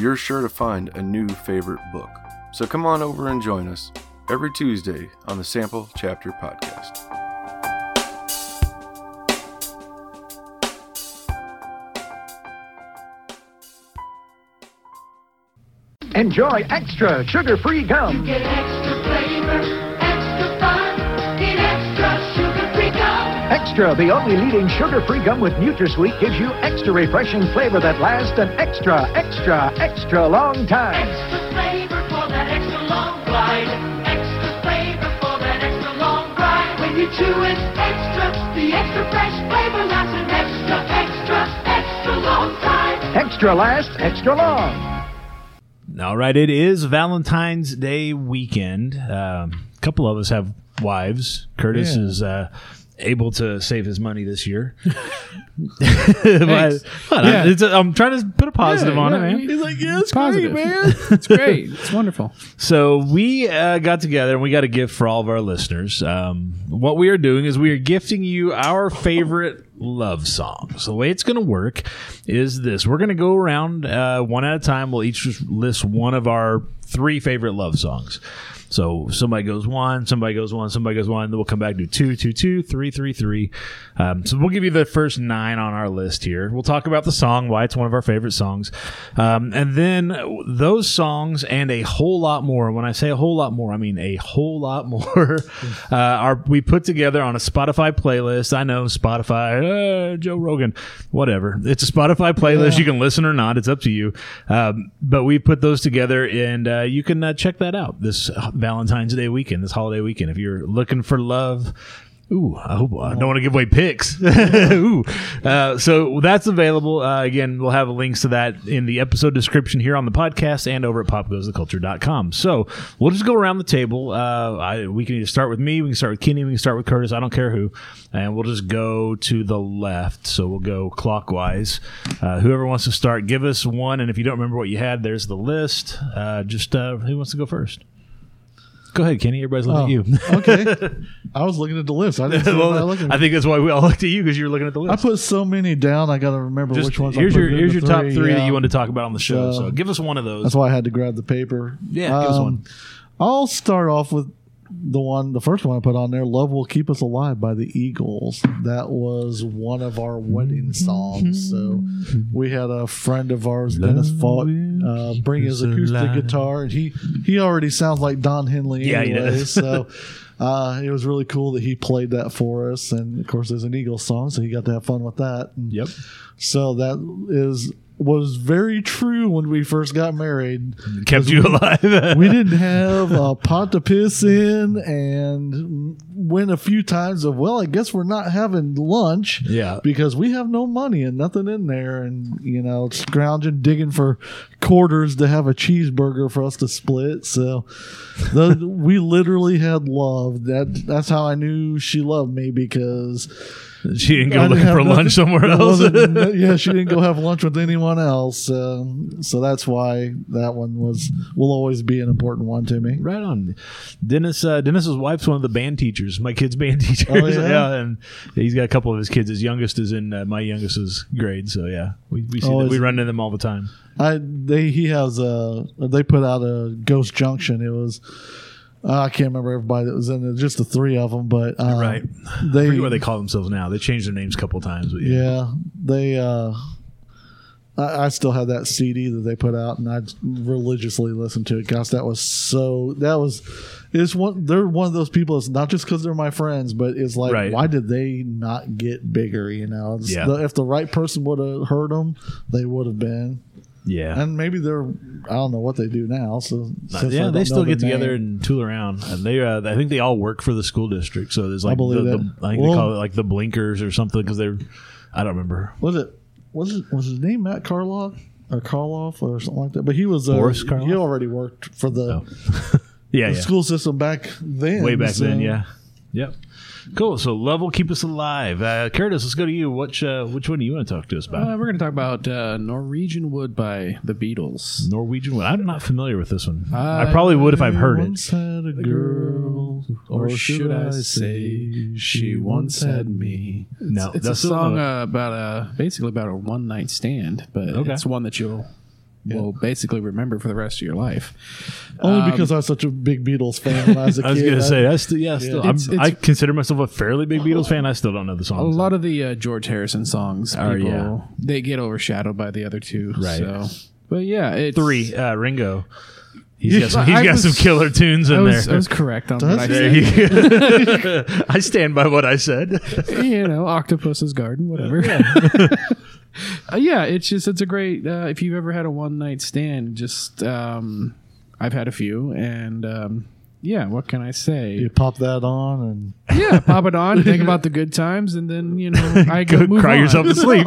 you're sure to find a new favorite book. So come on over and join us every Tuesday on the Sample Chapter Podcast. Enjoy extra sugar-free gum. You get extra flavor, extra fun in extra sugar-free gum. Extra, the only leading sugar-free gum with NutraSweet, gives you extra refreshing flavor that lasts an extra, extra, extra long time. Extra flavor for that extra long ride. Extra flavor for that extra long ride. When you chew it, extra, the extra fresh flavor lasts an extra, extra, extra long time. Extra lasts extra long. All right, it is Valentine's Day weekend. Um, a couple of us have wives. Curtis yeah. is... Uh, able to save his money this year. but, but yeah. I'm, I'm trying to put a positive yeah, on yeah, it, man. He's like, yeah, it's positive. Great, man. It's great. It's wonderful. So we uh, got together and we got a gift for all of our listeners. Um, what we are doing is we are gifting you our favorite love songs. The way it's going to work is this. We're going to go around uh, one at a time. We'll each just list one of our three favorite love songs. So somebody goes one, somebody goes one, somebody goes one. Then we'll come back to two, two, two, three, three, three. Um, so we'll give you the first nine on our list here. We'll talk about the song, why it's one of our favorite songs. Um, and then those songs and a whole lot more. When I say a whole lot more, I mean a whole lot more. uh, are we put together on a Spotify playlist. I know Spotify, uh, Joe Rogan, whatever. It's a Spotify playlist. Yeah. You can listen or not. It's up to you. Um, but we put those together, and uh, you can uh, check that out. This Valentine's Day weekend, this holiday weekend. If you're looking for love, Ooh, I hope I don't want to give away picks. Ooh. Uh, so that's available. Uh, again, we'll have links to that in the episode description here on the podcast and over at pop goes the culture dot com. So we'll just go around the table. Uh, I, we can either start with me, we can start with Kenny, we can start with Curtis, I don't care who. And we'll just go to the left. So we'll go clockwise. Uh, whoever wants to start, give us one. And if you don't remember what you had, there's the list. Uh, just uh, who wants to go first? Go ahead, Kenny. Everybody's looking oh, at you. Okay. I was looking at the list. I didn't see well, what I looked at. I think that's why we all looked at you, because you were looking at the list. I put so many down, I got to remember Just, which ones here's I your, Here's your three. top three yeah. that you wanted to talk about on the show. So, so give us one of those. That's why I had to grab the paper. Yeah, um, give us one. I'll start off with the one, the first one I put on there, Love Will Keep Us Alive by the Eagles. That was one of our wedding songs. So we had a friend of ours, Dennis Falk, uh, bring his acoustic alive. guitar. And he, he already sounds like Don Henley yeah, anyway. He so uh, it was really cool that he played that for us. And, of course, there's an Eagles song, so he got to have fun with that. And yep. So that is... was very true when we first got married. Kept you we, alive. We didn't have a pot to piss in, and went a few times of, well, I guess we're not having lunch yeah. because we have no money and nothing in there. And, you know, scrounging, digging for quarters to have a cheeseburger for us to split. So the, we literally had love. That That's how I knew she loved me, because... she didn't go I looking didn't for nothing, lunch somewhere else. Yeah, she didn't go have lunch with anyone else. Um, so that's why that one was will always be an important one to me. Right on. Dennis. Uh, Dennis's wife's one of the band teachers. My kid's band teachers. Oh, yeah? yeah, and he's got a couple of his kids. His youngest is in uh, my youngest's grade. So yeah, we we, see oh, we run into them all the time. I they he has a they put out a Ghost Junction. It was. I can't remember everybody that was in there, just the three of them, but um, right. They, I forget what they call themselves now. They changed their names a couple of times. But yeah. yeah, they. Uh, I, I still have that C D that they put out, and I religiously listened to it. Gosh, that was so. That was. It's one. They're one of those people. It's not just because they're my friends, but it's like, right. why did they not get bigger? You know, yeah. the, if the right person would have heard them, they would have been. Yeah, and maybe they're I don't know what they do now. So yeah, they still get together and tool around. And they uh, I think they all work for the school district. So there's like I, the, the, I think well, they call it like the Blinkers or something, because they're I don't remember. Was it was it was his name Matt Carloff or Carloff or something like that? But he was uh, Boris Karloff. He already worked for the oh. yeah, the yeah. school system back then. Way back so. then, yeah, yep. Cool. So love will keep us alive. Uh, Curtis, let's go to you. Which uh, which one do you want to talk to us about? Uh, we're going to talk about uh, Norwegian Wood by the Beatles. Norwegian Wood. I'm not familiar with this one. I, I probably would if I've heard once it. Had a girl, or should I say, she once had me. No, it's, it's that's a song uh, about a basically about a one night stand, but okay. it's one that you'll. Yeah. Will basically remember for the rest of your life. Only um, because I was such a big Beatles fan when I was a kid. I was going to say, I, st- yeah, still, yeah. It's, it's, I consider myself a fairly big Beatles fan. I still don't know the songs. A lot of the uh, George Harrison songs, people, oh, yeah. they get overshadowed by the other two. Right. So. But yeah. It's, Three, uh, Ringo. He's got some, he's got was, some killer tunes in I was, there. I was correct on Does what I said. I stand by what I said. You know, Octopus's Garden, whatever. Yeah. Uh, yeah, it's just it's a great uh, if you've ever had a one night stand, just um, I've had a few, and um, yeah, what can I say? You pop that on and yeah, pop it on, think about the good times, and then you know I go move cry on. yourself to sleep.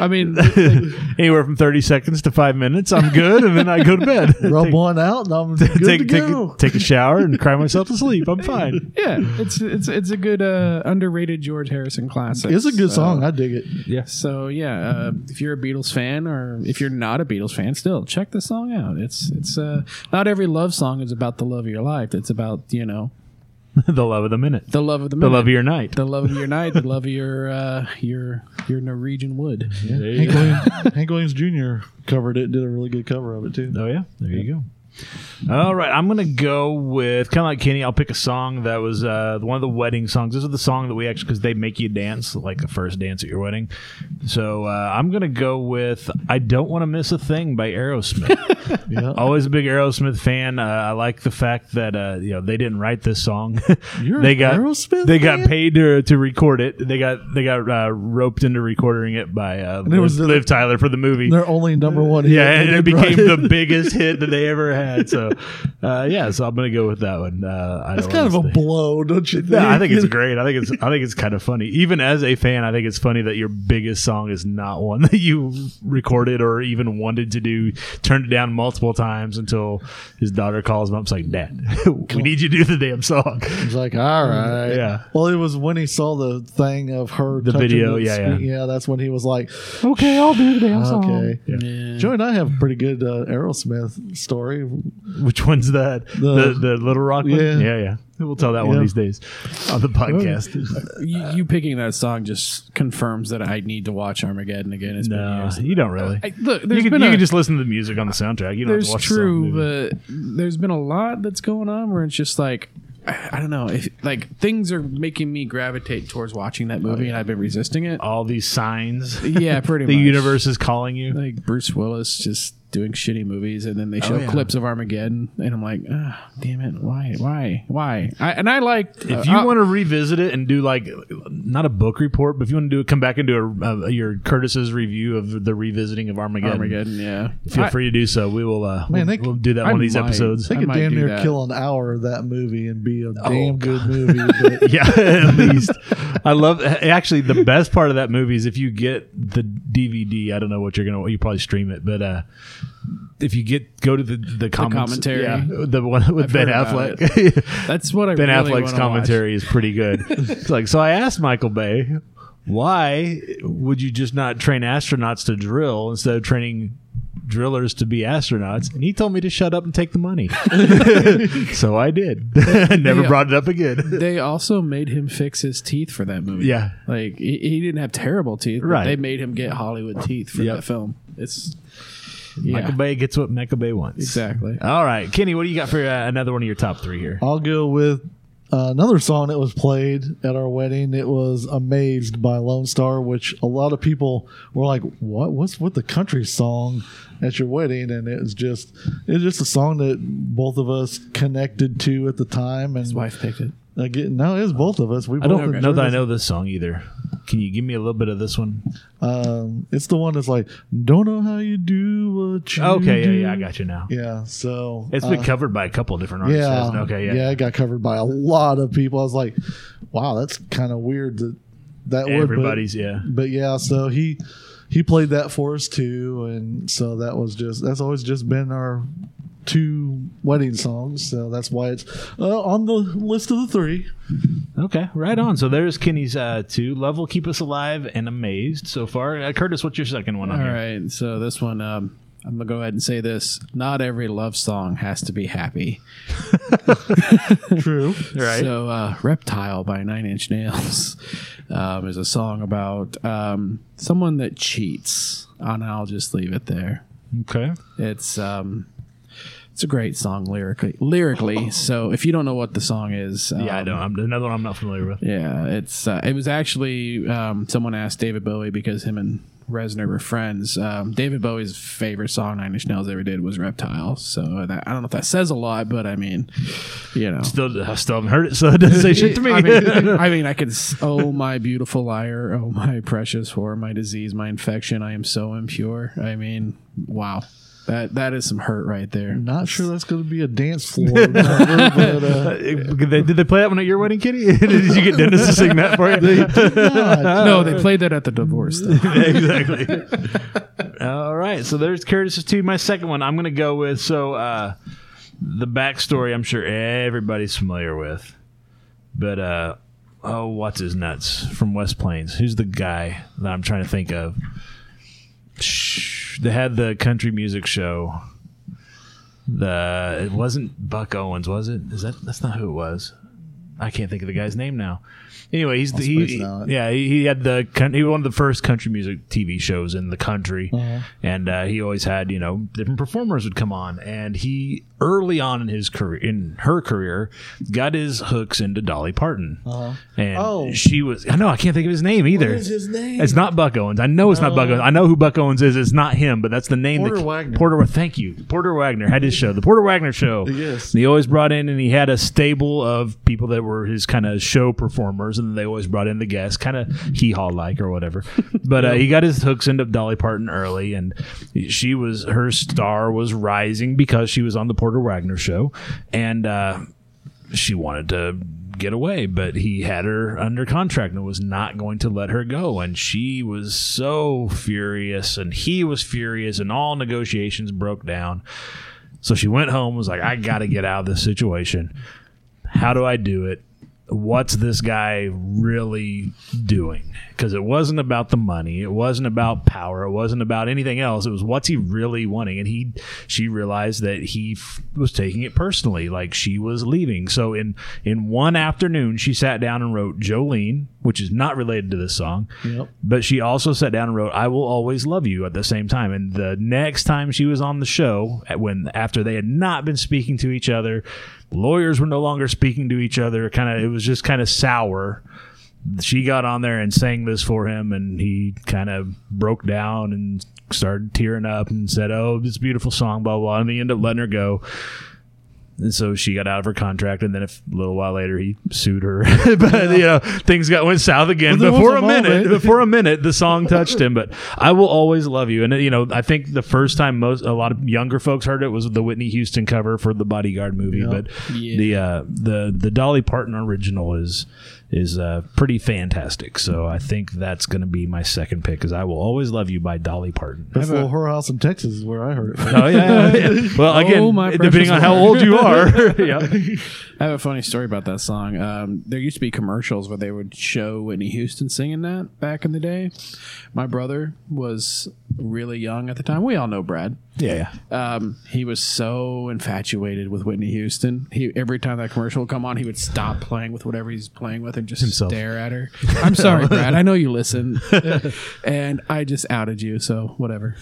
I mean, anywhere from thirty seconds to five minutes, I'm good, and then I go to bed. Rub take, one out, and I'm good take, to go. Take, take a shower and cry myself to sleep. I'm fine. Yeah, it's it's it's a good uh, underrated George Harrison classic. It's a good so. song. I dig it. Yeah. So yeah, uh, if you're a Beatles fan, or if you're not a Beatles fan, still check this song out. It's it's uh, not every love song is about the love of your life. It's about, you know, the love of the minute, the love of the minute, the love of your night, the love of your night, the love of your uh, your your Norwegian Wood. Yeah. Hank, Williams, Hank Williams Junior covered it. Did a really good cover of it too. Oh yeah, there yeah. you go. All right, I'm gonna go with kind of like Kenny. I'll pick a song that was uh, one of the wedding songs. This is the song that we actually because they make you dance like the first dance at your wedding. So uh, I'm gonna go with "I Don't Want to Miss a Thing" by Aerosmith. yeah. Always a big Aerosmith fan. Uh, I like the fact that uh, you know they didn't write this song. You're they got Aerosmith they fan? got paid to to record it. They got they got uh, roped into recording it by uh, Liv, was the, Liv Tyler for the movie. Their only number one. Hit yeah, and it became the biggest hit that they ever had. So So, uh, yeah, so I'm going to go with that one. Uh, I That's don't kind of a think. blow, don't you think? No, I think it's great. I think it's I think it's kind of funny. Even as a fan, I think it's funny that your biggest song is not one that you recorded or even wanted to do, turned it down multiple times until his daughter calls him up and is like, Dad, we need you to do the damn song. He's like, all right. Yeah. Well, it was when he saw the thing of her. The video, the yeah, screen. yeah. Yeah, that's when he was like, okay, I'll do the damn song. Okay. Yeah. Yeah. Joey and I have a pretty good uh, Aerosmith story. Which one's that? The, the, the Little Rock one? Yeah, yeah. yeah. We'll tell that yeah. one these days on the podcast. You, you picking that song just confirms that I need to watch Armageddon again. It's no, been you don't really. I, look, there's you, can, been you a, can just listen to the music on the soundtrack. You don't have to watch true, the song. But there's been a lot that's going on where it's just like, I don't know. If, like, things are making me gravitate towards watching that movie, and I've been resisting it. All these signs. Yeah, pretty the much. The universe is calling you. Like Bruce Willis just doing shitty movies, and then they show oh, yeah. clips of Armageddon, and I'm like, ah, oh, damn it. Why? Why? Why? I, and I like... If you uh, want to revisit it and do, like, not a book report, but if you want to do come back and do a, uh, your Curtis's review of the revisiting of Armageddon. Armageddon, yeah. Feel I, free to do so. We will uh, Man, we'll, could, we'll do that I one of these might, episodes. They could damn near that. kill an hour of that movie and be a damn oh, good movie. Yeah, at least. I love... Actually, the best part of that movie is if you get the D V D, I don't know what you're going to... You probably stream it, but... uh if you get go to the the, the commentary, yeah, the one with I've Ben Affleck, that's what I Ben really Affleck's commentary watch. Is pretty good. It's like, so I asked Michael Bay, why would you just not train astronauts to drill instead of training drillers to be astronauts? And he told me to shut up and take the money. So I did. Never they, brought it up again. They also made him fix his teeth for that movie. Yeah, like he, he didn't have terrible teeth, but right? They made him get Hollywood teeth for yep. that film. It's. Yeah. Michael Bay gets what Michael Bay wants. Exactly. All right. Kenny, what do you got for uh, another one of your top three here? I'll go with uh, another song that was played at our wedding. It was Amazed by Lone Star, which a lot of people were like, what? What's with the country song at your wedding? And it was just it was just a song that both of us connected to at the time. And his wife picked it. Again, no, it was both of us. We I don't know that I know this song either. Can you give me a little bit of this one? Um, it's the one that's like, don't know how you do what you okay, do. Okay, yeah, yeah, I got you now. Yeah, so. It's been uh, covered by a couple of different artists. Yeah, okay, yeah. Yeah, it got covered by a lot of people. I was like, wow, that's kind of weird that that Everybody's, word. Everybody's, yeah. But yeah, so he he played that for us too. And so that was just, that's always just been our two wedding songs, so that's why it's uh, on the list of the three. Okay, right on. So there's Kenny's uh, two, Love Will Keep Us Alive and Amazed so far. Uh, Curtis, what's your second one on here? All right, so this one, um, I'm going to go ahead and say this. Not every love song has to be happy. True. Right. So uh, Reptile by Nine Inch Nails um, is a song about um, someone that cheats, and I'll just leave it there. Okay. It's... Um, It's a great song lyrically. Lyrically, so if you don't know what the song is, um, yeah, I don't. I'm, another one I'm not familiar with. Yeah, it's uh, it was actually um, someone asked David Bowie because him and Reznor were friends. Um, David Bowie's favorite song Nine Inch Nails ever did was Reptile. So that, I don't know if that says a lot, but I mean, you know, still I still haven't heard it, so it doesn't say shit to me. I mean, I mean, I could. Oh my beautiful liar! Oh my precious whore! My disease! My infection! I am so impure! I mean, wow. That that is some hurt right there. I'm not sure that's going to be a dance floor. Whatever, but, uh, did they play that one at your wedding, Kitty? Did you get Dennis to sing that for you? They did not. No, they played that at the divorce. Exactly. All right. So there's Curtis's two. My second one I'm going to go with. So uh, the backstory I'm sure everybody's familiar with. But, uh, oh, what's his nuts from West Plains? Who's the guy that I'm trying to think of? Shh. They had the country music show. The it wasn't Buck Owens, was it? Is that that's not who it was? I can't think of the guy's name now. Anyway, he's the, he, he yeah he, he had the he was one of the first country music T V shows in the country, uh-huh. and uh, he always had you know different performers would come on, and he early on in his career in her career got his hooks into Dolly Parton, uh-huh. and oh. she was I know I can't think of his name either. What is his name? It's not Buck Owens. I know it's uh, not Buck Owens. I know who Buck Owens is. It's not him, but that's the name. Porter that, Wagner. Porter. Thank you. Porter Wagner had his show, the Porter Wagner Show. Yes. And he always brought in, and he had a stable of people that were were his kind of show performers, and they always brought in the guests, kind of hee haw like or whatever. But uh, he got his hooks into Dolly Parton early, and she was her star was rising because she was on the Porter Wagner show, and uh, she wanted to get away, but he had her under contract and was not going to let her go, and she was so furious, and he was furious, and all negotiations broke down. So she went home, was like, I gotta get out of this situation. How do I do it? What's this guy really doing? Because it wasn't about the money, it wasn't about power, it wasn't about anything else. It was what's he really wanting? And he, she realized that he f- was taking it personally, like she was leaving. So in in one afternoon, she sat down and wrote Jolene, which is not related to this song. Yep. But she also sat down and wrote "I Will Always Love You" at the same time. And the next time she was on the show, when after they had not been speaking to each other, lawyers were no longer speaking to each other. Kind of, it was just kind of sour. She got on there and sang this for him, and he kind of broke down and started tearing up and said, oh, it's a beautiful song, blah, blah, and he ended up letting her go. And so she got out of her contract, and then a little while later, he sued her. But, yeah. you know, things got went south again. Well, before a moment. minute, before a minute, the song touched him. But "I Will Always Love You," and you know, I think the first time most a lot of younger folks heard it was the Whitney Houston cover for the Bodyguard movie. Yeah. But yeah. the uh, the the Dolly Parton original is is uh, pretty fantastic. So I think that's going to be my second pick, is "I Will Always Love You" by Dolly Parton. That's a little whorehouse in Texas is where I heard it. Oh yeah. yeah, yeah. Well, again, oh, depending on how old you are. yeah. I have a funny story about that song. Um, there used to be commercials where they would show Whitney Houston singing that back in the day. My brother was really young at the time. We all know Brad. Yeah. yeah. Um, he was so infatuated with Whitney Houston. He every time that commercial would come on, he would stop playing with whatever he's playing with and just Himself. stare at her. I'm sorry, Brad. I know you listen. And I just outed you, so whatever.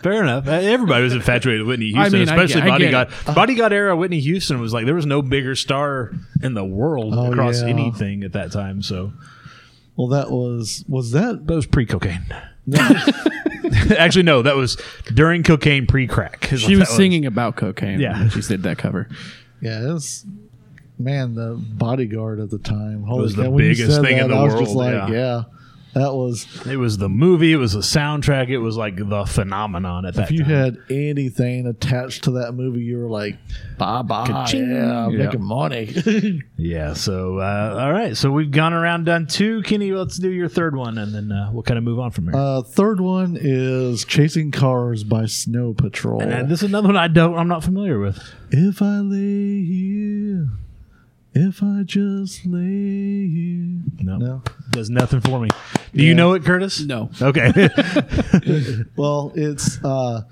Fair enough. Everybody was infatuated with Whitney Houston, I mean, especially I get, Bodyguard. Uh, Bodyguard era Whitney Houston was like, there was no bigger star in the world oh, across yeah. anything at that time. So, Well, that was, was that? That was pre-cocaine. Actually, no, that was during cocaine, pre-crack. She was, was singing about cocaine yeah. when she did that cover. Yeah, it was... Man, the Bodyguard at the time. Holy it was God, the biggest thing that, in the I was world. Just like, yeah. yeah, that was. It was the movie. It was the soundtrack. It was like the phenomenon at that time. If you had anything attached to that movie, you were like, bye bye. Ka-ching. Yeah, I'm yeah. making money. yeah. So, uh, all right. So we've gone around, done two. Kenny, let's do your third one, and then uh, we'll kind of move on from here. Uh, third one is "Chasing Cars" by Snow Patrol. And, and this is another one I don't. I'm not familiar with. If I lay here. If I just lay here. No. no. Does nothing for me. Do yeah. you know it, Curtis? No. Okay. Well, it's uh,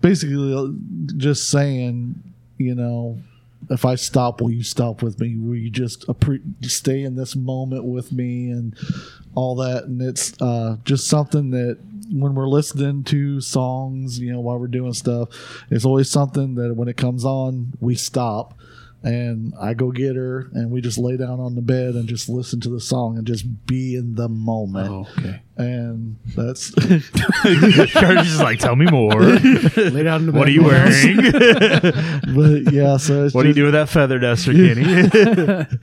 basically just saying, you know, if I stop, will you stop with me? Will you just stay in this moment with me and all that? And it's uh, just something that when we're listening to songs, you know, while we're doing stuff, it's always something that when it comes on, we stop. And I go get her, and we just lay down on the bed and just listen to the song and just be in the moment. Oh, okay. And that's... Curtis is like, tell me more. Lay down on the bed. What are you wearing? But yeah, so it's What just, do you do with that feather duster, Kenny?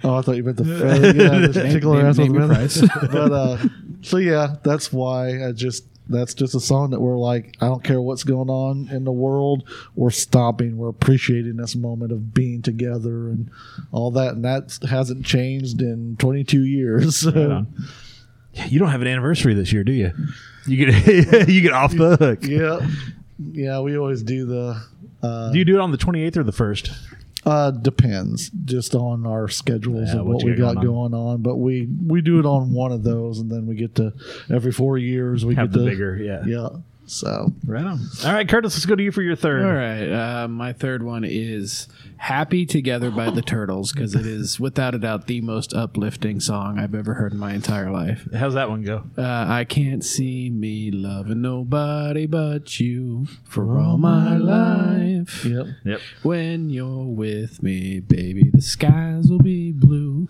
Oh, I thought you meant the feather. Yeah, this particular ass on the bed. But, uh, so yeah, that's why I just... That's just a song that we're like, I don't care what's going on in the world. We're stopping. We're appreciating this moment of being together and all that. And that hasn't changed in twenty-two years. So. Right. You don't have an anniversary this year, do you? You get you get off the hook. Yeah. Yeah, we always do the... Uh, do you do it on the twenty-eighth or the first? Uh, depends, just on our schedules yeah, and what we got going on. going on. But we, we do it on one of those, and then we get to every four years we have get the to, bigger, yeah, yeah. So right on. All right, Curtis, let's go to you for your third. All right, uh, my third one is "Happy Together" by the Turtles, because it is without a doubt the most uplifting song I've ever heard in my entire life. How's that one go? Uh, I can't see me loving nobody but you for all my life. Yep. Yep. When you're with me, baby, the skies will be blue. you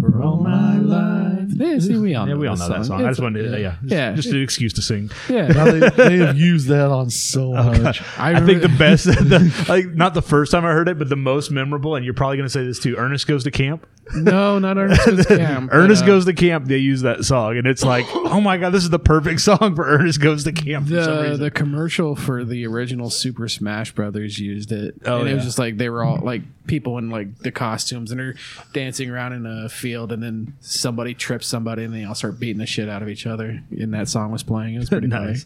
for all my life. Yeah, see, we all know, yeah, we all know that song. That song. I just wanted, yeah, yeah, just, yeah. just an excuse to sing. Yeah, now they, they have used that on so much. Oh, I, I think the best, the, like not the first time I heard it, but the most memorable. And you're probably going to say this too. Ernest Goes to Camp. No, not Ernest Goes to Camp. Ernest but, uh, Goes to Camp. They use that song, and it's like, oh my god, this is the perfect song for Ernest Goes to Camp. For the, some reason. The commercial for the original Super Smash Brothers used it, oh, and yeah. it was just like they were all like people in like the costumes and they're dancing around in a field, and then somebody trips somebody, and they all start beating the shit out of each other. And that song was playing. It was pretty nice.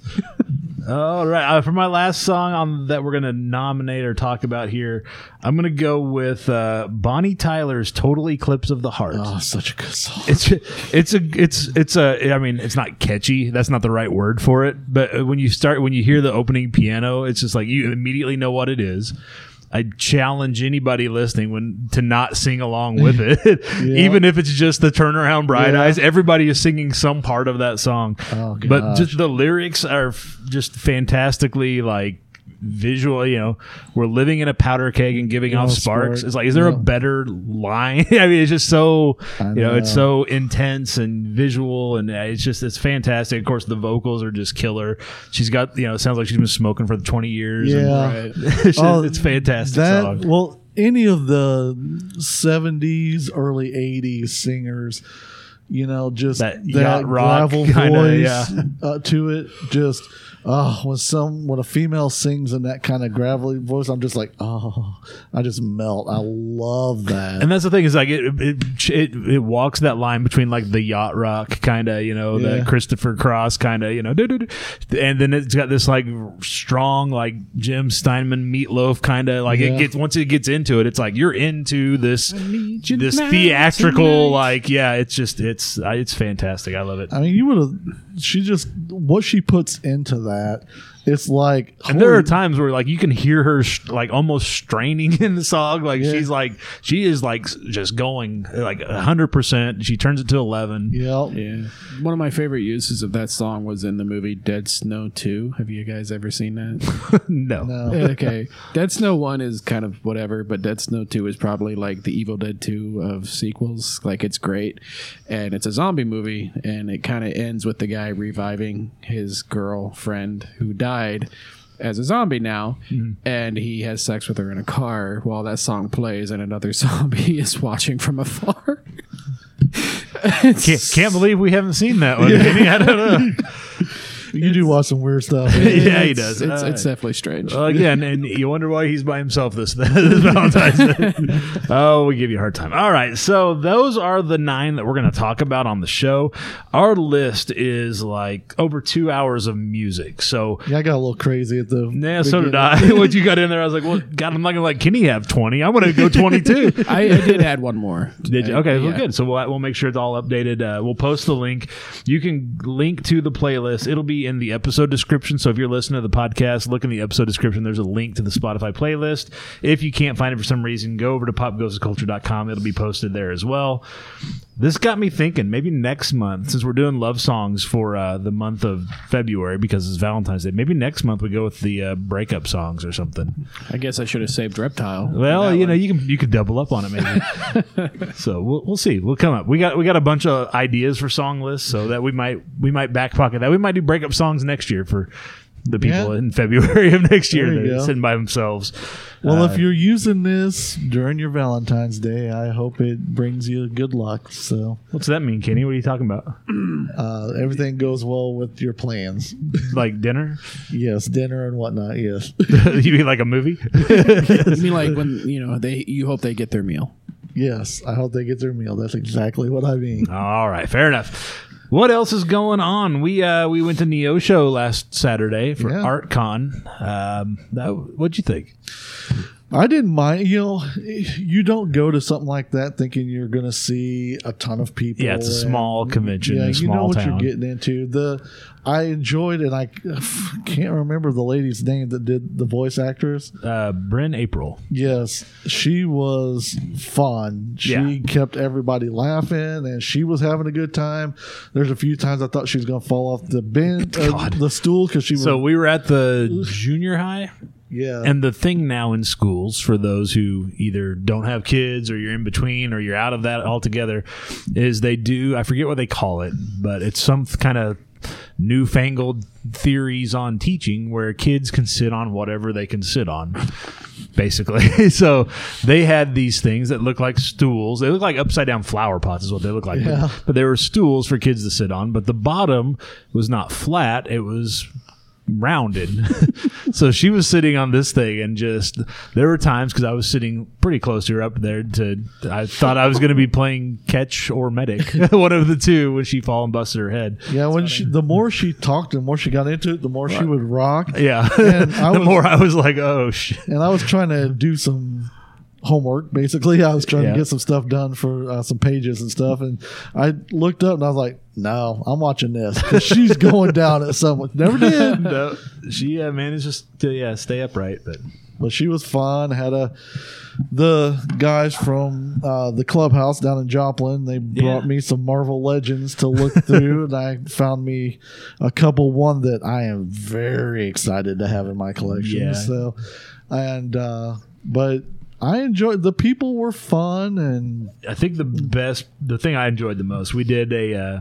All right, uh, for my last song on that we're gonna nominate or talk about here, I'm gonna go with uh, Bonnie Tyler's "Total Eclipse of the Heart." Oh, such a good song. It's it's a it's it's a. I mean, it's not catchy. That's not the right word for it. But when you start when you hear the opening piano, it's just like you immediately know what it is. I challenge anybody listening when to not sing along with it, yeah. even if it's just the Turnaround Bright yeah. Eyes. Everybody is singing some part of that song, oh, but just the lyrics are f- just fantastically like visual. You know, we're living in a powder keg and giving you off know, sparks. Spark. It's like, is there yeah. a better line? I mean, it's just so I you know, know, it's so intense and visual, and it's just it's fantastic. Of course, the vocals are just killer. She's got you know, it sounds like she's been smoking for twenty years. Yeah, and, right. it's, just, oh, it's fantastic that, song. Well, any of the seventies, early eighties singers, you know, just that, that gravel rock kinda, voice yeah. uh, to it, just. Oh, when some when a female sings in that kind of gravelly voice, I'm just like, oh, I just melt. I love that. And that's the thing is like it it it, it walks that line between like the yacht rock kind of you know yeah. the Christopher Cross kind of you know doo-doo-doo. And then it's got this like strong like Jim Steinman Meatloaf kind of like yeah. it gets once it gets into it, it's like you're into this you this theatrical tonight. Like yeah, it's just it's it's fantastic. I love it. I mean, you would have she just what she puts into that. That. It's like, and there are times where like you can hear her sh- like almost straining in the song, like yeah. she's like she is like just going like one hundred percent. She turns it to eleven. Yeah, yeah. One of my favorite uses of that song was in the movie Dead Snow two. Have you guys ever seen that? no. no. Okay. Dead Snow one is kind of whatever, but Dead Snow two is probably like the Evil Dead two of sequels. Like it's great, and it's a zombie movie, and it kind of ends with the guy reviving his girlfriend who died. As a zombie now, mm-hmm. and he has sex with her in a car while that song plays, and another zombie is watching from afar. can't, can't believe we haven't seen that one. Yeah. I don't know. You it's, do watch some weird stuff. Yeah, yeah he does. It's, it's definitely strange. Well, again, and you wonder why he's by himself this, this Valentine's Day. Oh, we give you a hard time. All right, so those are the nine that we're going to talk about on the show. Our list is like over two hours of music. So yeah, I got a little crazy at the. Yeah, beginning. So did I. What you got in there? I was like, well, God, I'm not going to let Kenny have twenty. I want to go twenty-two. I, I did add one more. Did you? Okay, yeah. Well, good. So we'll we'll make sure it's all updated. Uh, we'll post the link. You can link to the playlist. It'll be in the episode description. So if you're listening to the podcast, look in the episode description. There's a link to the Spotify playlist. If you can't find it for some reason, go over to pop goes the culture dot com. It'll be posted there as well. This got me thinking maybe next month, since we're doing love songs for uh, the month of February because it's Valentine's Day, maybe next month we go with the uh, breakup songs or something. I guess I should have saved Reptile. Well, you one. know, you can you can double up on it maybe. So we'll we'll see. We'll come up. We got we got a bunch of ideas for song lists, so that we might we might back pocket that. We might do breakup songs next year for the people yeah. in February of next year that are sitting by themselves. Well, uh, if you're using this during your Valentine's Day, I hope it brings you good luck. So, what's that mean, Kenny? What are you talking about? Uh, everything goes well with your plans, like dinner. Yes, dinner and whatnot. Yes. You mean like a movie? You mean like when you know they? You hope they get their meal. Yes, I hope they get their meal. That's exactly what I mean. All right, fair enough. What else is going on? We uh, we went to Neo Show last Saturday for yeah. Art Con. Um, that, what'd you think? I didn't mind. You know, you don't go to something like that thinking you're going to see a ton of people. Yeah, it's a small and, convention. Yeah, a small you know what town. You're getting into. The I enjoyed it. I can't remember the lady's name that did the voice actress. Uh, Brynn April. Yes, she was fun. She yeah. kept everybody laughing, and she was having a good time. There's a few times I thought she was going to fall off the bench, uh, the stool, because she. Was, so we were at the junior high. Yeah. And the thing now in schools, for those who either don't have kids or you're in between or you're out of that altogether, is they do, I forget what they call it, but it's some kind of newfangled theories on teaching where kids can sit on whatever they can sit on, basically. So they had these things that look like stools. They look like upside down flower pots is what they look like. Yeah. But, but they were stools for kids to sit on, but the bottom was not flat. It was rounded. So she was sitting on this thing, and just there were times, because I was sitting pretty close to her up there, to I thought I was going to be playing catch or medic, one of the two, when she fall and busted her head. Yeah, that's when she, the more she talked, the more she got into it, the more right. she would rock. Yeah, and I the was, more I was like, oh shit. And I was trying to do some homework, basically. I was trying yeah. to get some stuff done for uh, some pages and stuff, and I looked up and I was like, no, I'm watching this. She's going down at someone. Never did. No, she uh, managed just to yeah stay upright, but but she was fine. Had a the guys from uh, the clubhouse down in Joplin. They brought yeah. me some Marvel Legends to look through, and I found me a couple one that I am very excited to have in my collection. Yeah. So, and uh, but. I enjoyed, the people were fun, and I think the best, the thing I enjoyed the most, we did a, uh,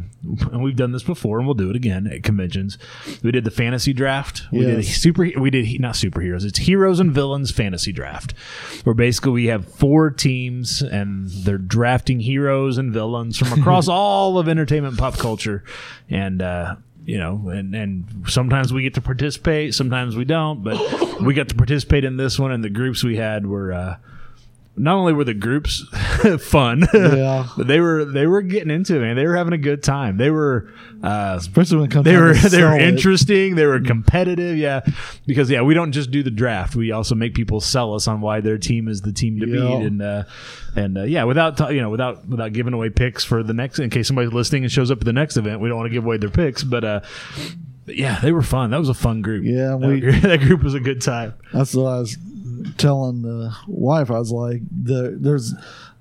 and we've done this before, and we'll do it again at conventions. We did the fantasy draft. We yes. did a super, we did not superheroes. It's heroes and villains fantasy draft, where basically we have four teams, and they're drafting heroes and villains from across all of entertainment, pop culture, and uh, you know, and, and sometimes we get to participate, sometimes we don't, but we got to participate in this one, and the groups we had were. Uh, Not only were the groups fun, yeah. but they were they were getting into it, man. They were having a good time. They were, uh, especially when it comes. They were they were interesting. It. They were competitive, yeah. Because yeah, we don't just do the draft. We also make people sell us on why their team is the team to yeah. beat, and uh, and uh, yeah, without ta- you know without without giving away picks for the next, in case somebody's listening and shows up at the next event. We don't want to give away their picks, but. Uh, But yeah, they were fun. That was a fun group. Yeah, we, that, that group was a good time. That's what I was telling the wife. I was like, the, "There's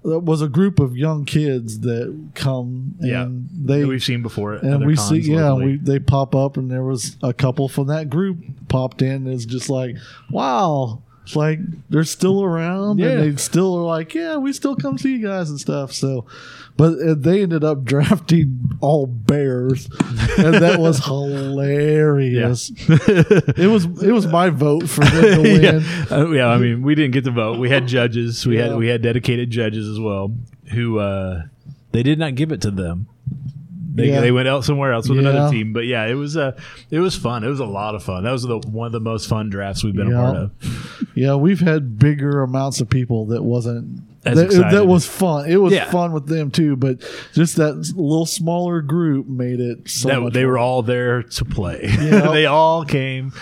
there was a group of young kids that come, and yeah, they we've seen before, it, and we see, yeah, we, they pop up, and there was a couple from that group popped in. And it's just like, wow." Like they're still around yeah. and they still are like, yeah, we still come see you guys and stuff. So, but they ended up drafting all bears, and that was hilarious. Yeah. It was it was my vote for them to win. Yeah. Uh, yeah, I mean, we didn't get to vote. We had judges. We yeah. had we had dedicated judges as well, who uh, they did not give it to them. They, yeah. they went out somewhere else with yeah. another team, but yeah, it was a uh, it was fun. It was a lot of fun. That was the, one of the most fun drafts we've been yeah. a part of. Yeah, we've had bigger amounts of people that wasn't as that, it, that was fun. It was yeah. fun with them too, but just that little smaller group made it. So that, much they fun. Were all there to play. Yep. They all came.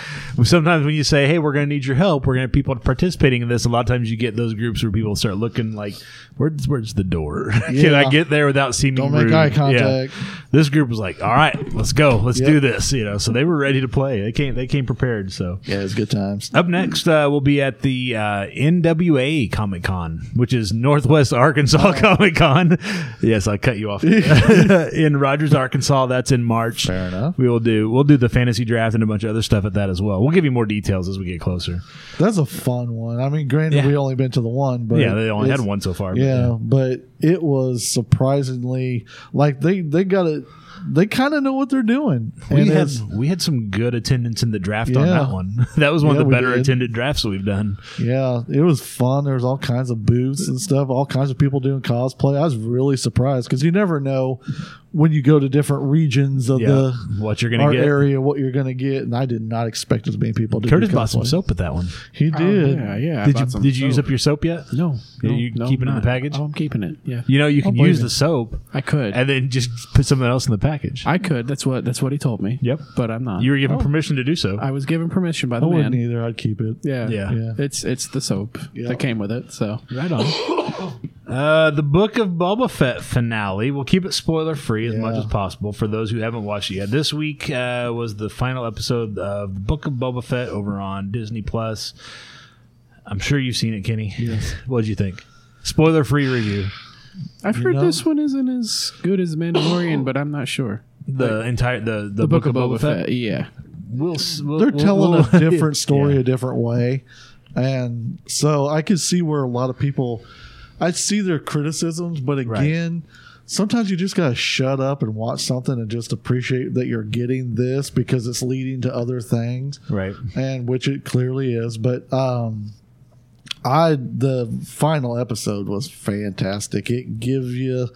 Sometimes when you say, "Hey, we're going to need your help," we're going to have people participating in this. A lot of times you get those groups where people start looking like, "Where's where's the door? Yeah. Can I get there without seeming rude?" Don't make rude? Eye contact. Yeah. This group was like, "All right, let's go, let's yep. do this." You know, so they were ready to play. They came. They came prepared. So yeah, it was good times. Up next, uh, we'll be at the uh, N W A Comic Con, which is Northwest Arkansas Comic Con. Yes, I cut you off. In Rogers, Arkansas. That's in March. Fair enough. We will do we'll do the fantasy draft and a bunch of other stuff at that as well. We'll give you more details as we get closer. That's a fun one. I mean, granted, yeah. we only been to the one, but yeah, they only had one so far. Yeah, but, yeah. but it was surprisingly like they they got it. They kind of know what they're doing. We and had we had some good attendance in the draft yeah. on that one. That was one yeah, of the better did. attended drafts we've done. Yeah, it was fun. There was all kinds of booths and stuff, all kinds of people doing cosplay. I was really surprised because you never know when you go to different regions of yeah, the what you're gonna get. area, what you're going to get. And I did not expect as many people to Curtis do bought some soap at that one. He did. Oh, yeah, yeah. Did, you, did you use up your soap yet? No. Did no, you no, keep it not. in the package? Oh, I'm keeping it. Yeah. You know, you can use it. the soap. I could. And then just put something else in the package. I could. That's what That's what he told me. Yep. But I'm not. You were given oh. permission to do so. I was given permission by the I man. I wouldn't either. I'd keep it. Yeah. Yeah. yeah. It's, it's the soap yep. that came with it. So right on. Uh, the Book of Boba Fett finale. We'll keep it spoiler free as yeah. much as possible for those who haven't watched it yet. This week uh, was the final episode of The Book of Boba Fett over on Disney Plus. I'm sure you've seen it, Kenny. Yes. What did you think? Spoiler free review. I've heard you know? this one isn't as good as Mandalorian, but I'm not sure. The like, entire the, the, the Book, Book of Boba, Boba Fett? Fett. Yeah. we'll, we'll they're we'll, telling we'll, a different story yeah. a different way, and so I could see where a lot of people, I see their criticisms, but again. Right. Sometimes you just got to shut up and watch something and just appreciate that you're getting this because it's leading to other things. Right. And which it clearly is. But um, I the final episode was fantastic. It gives you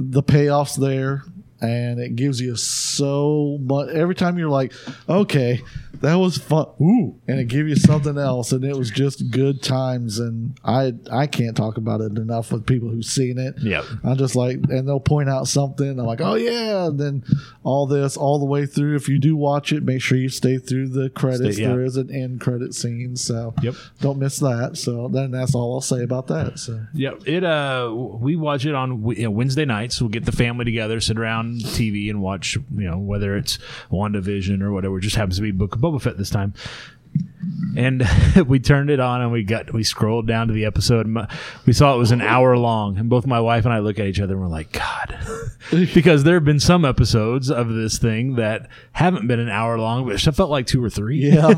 the payoffs there. And it gives you so much. Every time you're like, okay, that was fun. Ooh, and it gives you something else. And it was just good times. And I I can't talk about it enough with people who've seen it. Yeah, I'm just like, and they'll point out something. I'm like, oh, yeah. And then all this, all the way through. If you do watch it, make sure you stay through the credits. Stay, yeah. There is an end credit scene. So yep. Don't miss that. So then that's all I'll say about that. So yeah, it, uh, we watch it on you know, Wednesday nights. We'll get the family together, sit around T V and watch, you know, whether it's WandaVision or whatever. It just happens to be Book of Boba Fett this time. And we turned it on and we got we scrolled down to the episode. And my, we saw it was an hour long, and both my wife and I look at each other and we're like, God, because there have been some episodes of this thing that haven't been an hour long, but it felt like two or three. Yeah.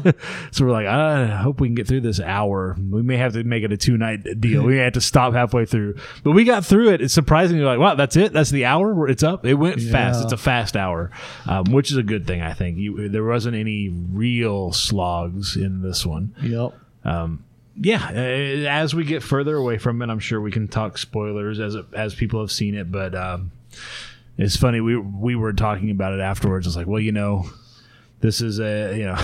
So we're like, I hope we can get through this hour. We may have to make it a two night deal. We may have to stop halfway through, but we got through it. It's surprisingly like, wow, that's it. That's the hour. It's up. It went yeah. fast. It's a fast hour, um, which is a good thing. I think you, there wasn't any real slogs in this one. Yep. Um, yeah. As we get further away from it, I'm sure we can talk spoilers as it, as people have seen it. But um, it's funny. We we were talking about it afterwards. It's like, well, you know, this is a you know,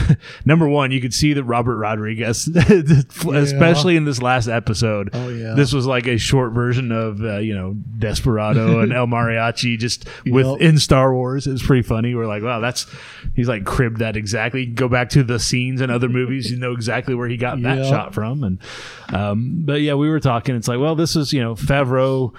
number one. You could see that Robert Rodriguez, yeah. especially in this last episode. Oh yeah. This was like a short version of uh, you know Desperado and El Mariachi, just yep. within Star Wars. It's pretty funny. We're like, wow, that's he's like cribbed that exactly. You can go back to the scenes in other movies, you know exactly where he got yep. that shot from. And um, but yeah, we were talking. It's like, well, this is you know Favreau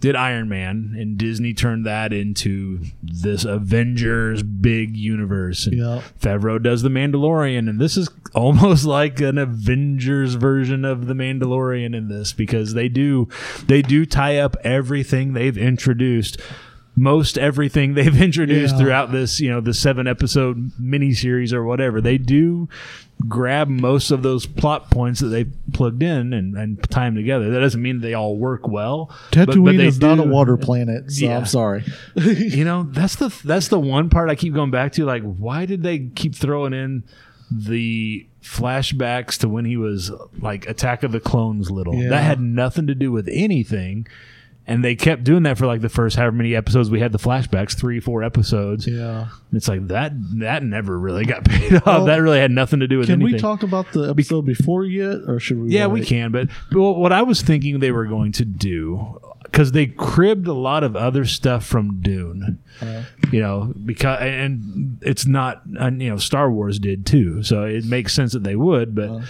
did Iron Man, and Disney turned that into this Avengers big universe. And yep. Favreau does The Mandalorian, and this is almost like an Avengers version of The Mandalorian in this, because they do they do tie up everything they've introduced, most everything they've introduced yeah. throughout this, you know, the seven episode miniseries or whatever. They do grab most of those plot points that they plugged in and, and time together. That doesn't mean they all work well. Tatooine but, but is do. not a water planet, so yeah. I'm sorry. You know, that's the that's the one part I keep going back to. Like, why did they keep throwing in the flashbacks to when he was like Attack of the Clones little? Yeah. That had nothing to do with anything. And they kept doing that for like the first however many episodes we had the flashbacks, three, four episodes. Yeah. It's like that that never really got paid off. Well, that really had nothing to do with can anything. Can we talk about the episode Be- before yet? Or should we? Yeah, wait? We can. But, but what I was thinking they were going to do, because they cribbed a lot of other stuff from Dune. Uh, you know, because and it's not, you know, Star Wars did too. So it makes sense that they would. But. Uh,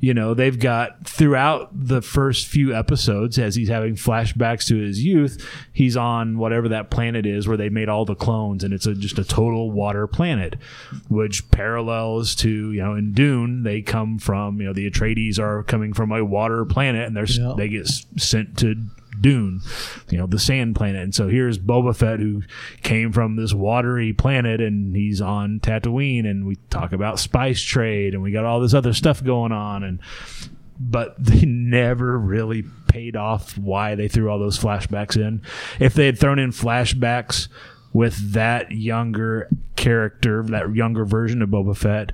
You know, they've got throughout the first few episodes, as he's having flashbacks to his youth, he's on whatever that planet is where they made all the clones, and it's a, just a total water planet, which parallels to, you know, in Dune, they come from, you know, the Atreides are coming from a water planet, and they're yeah. they get sent to Dune, you know, the sand planet. And so here's Boba Fett, who came from this watery planet, and he's on Tatooine, and we talk about spice trade, and we got all this other stuff going on, and but they never really paid off why they threw all those flashbacks in. If they had thrown in flashbacks with that younger character, that younger version of Boba Fett,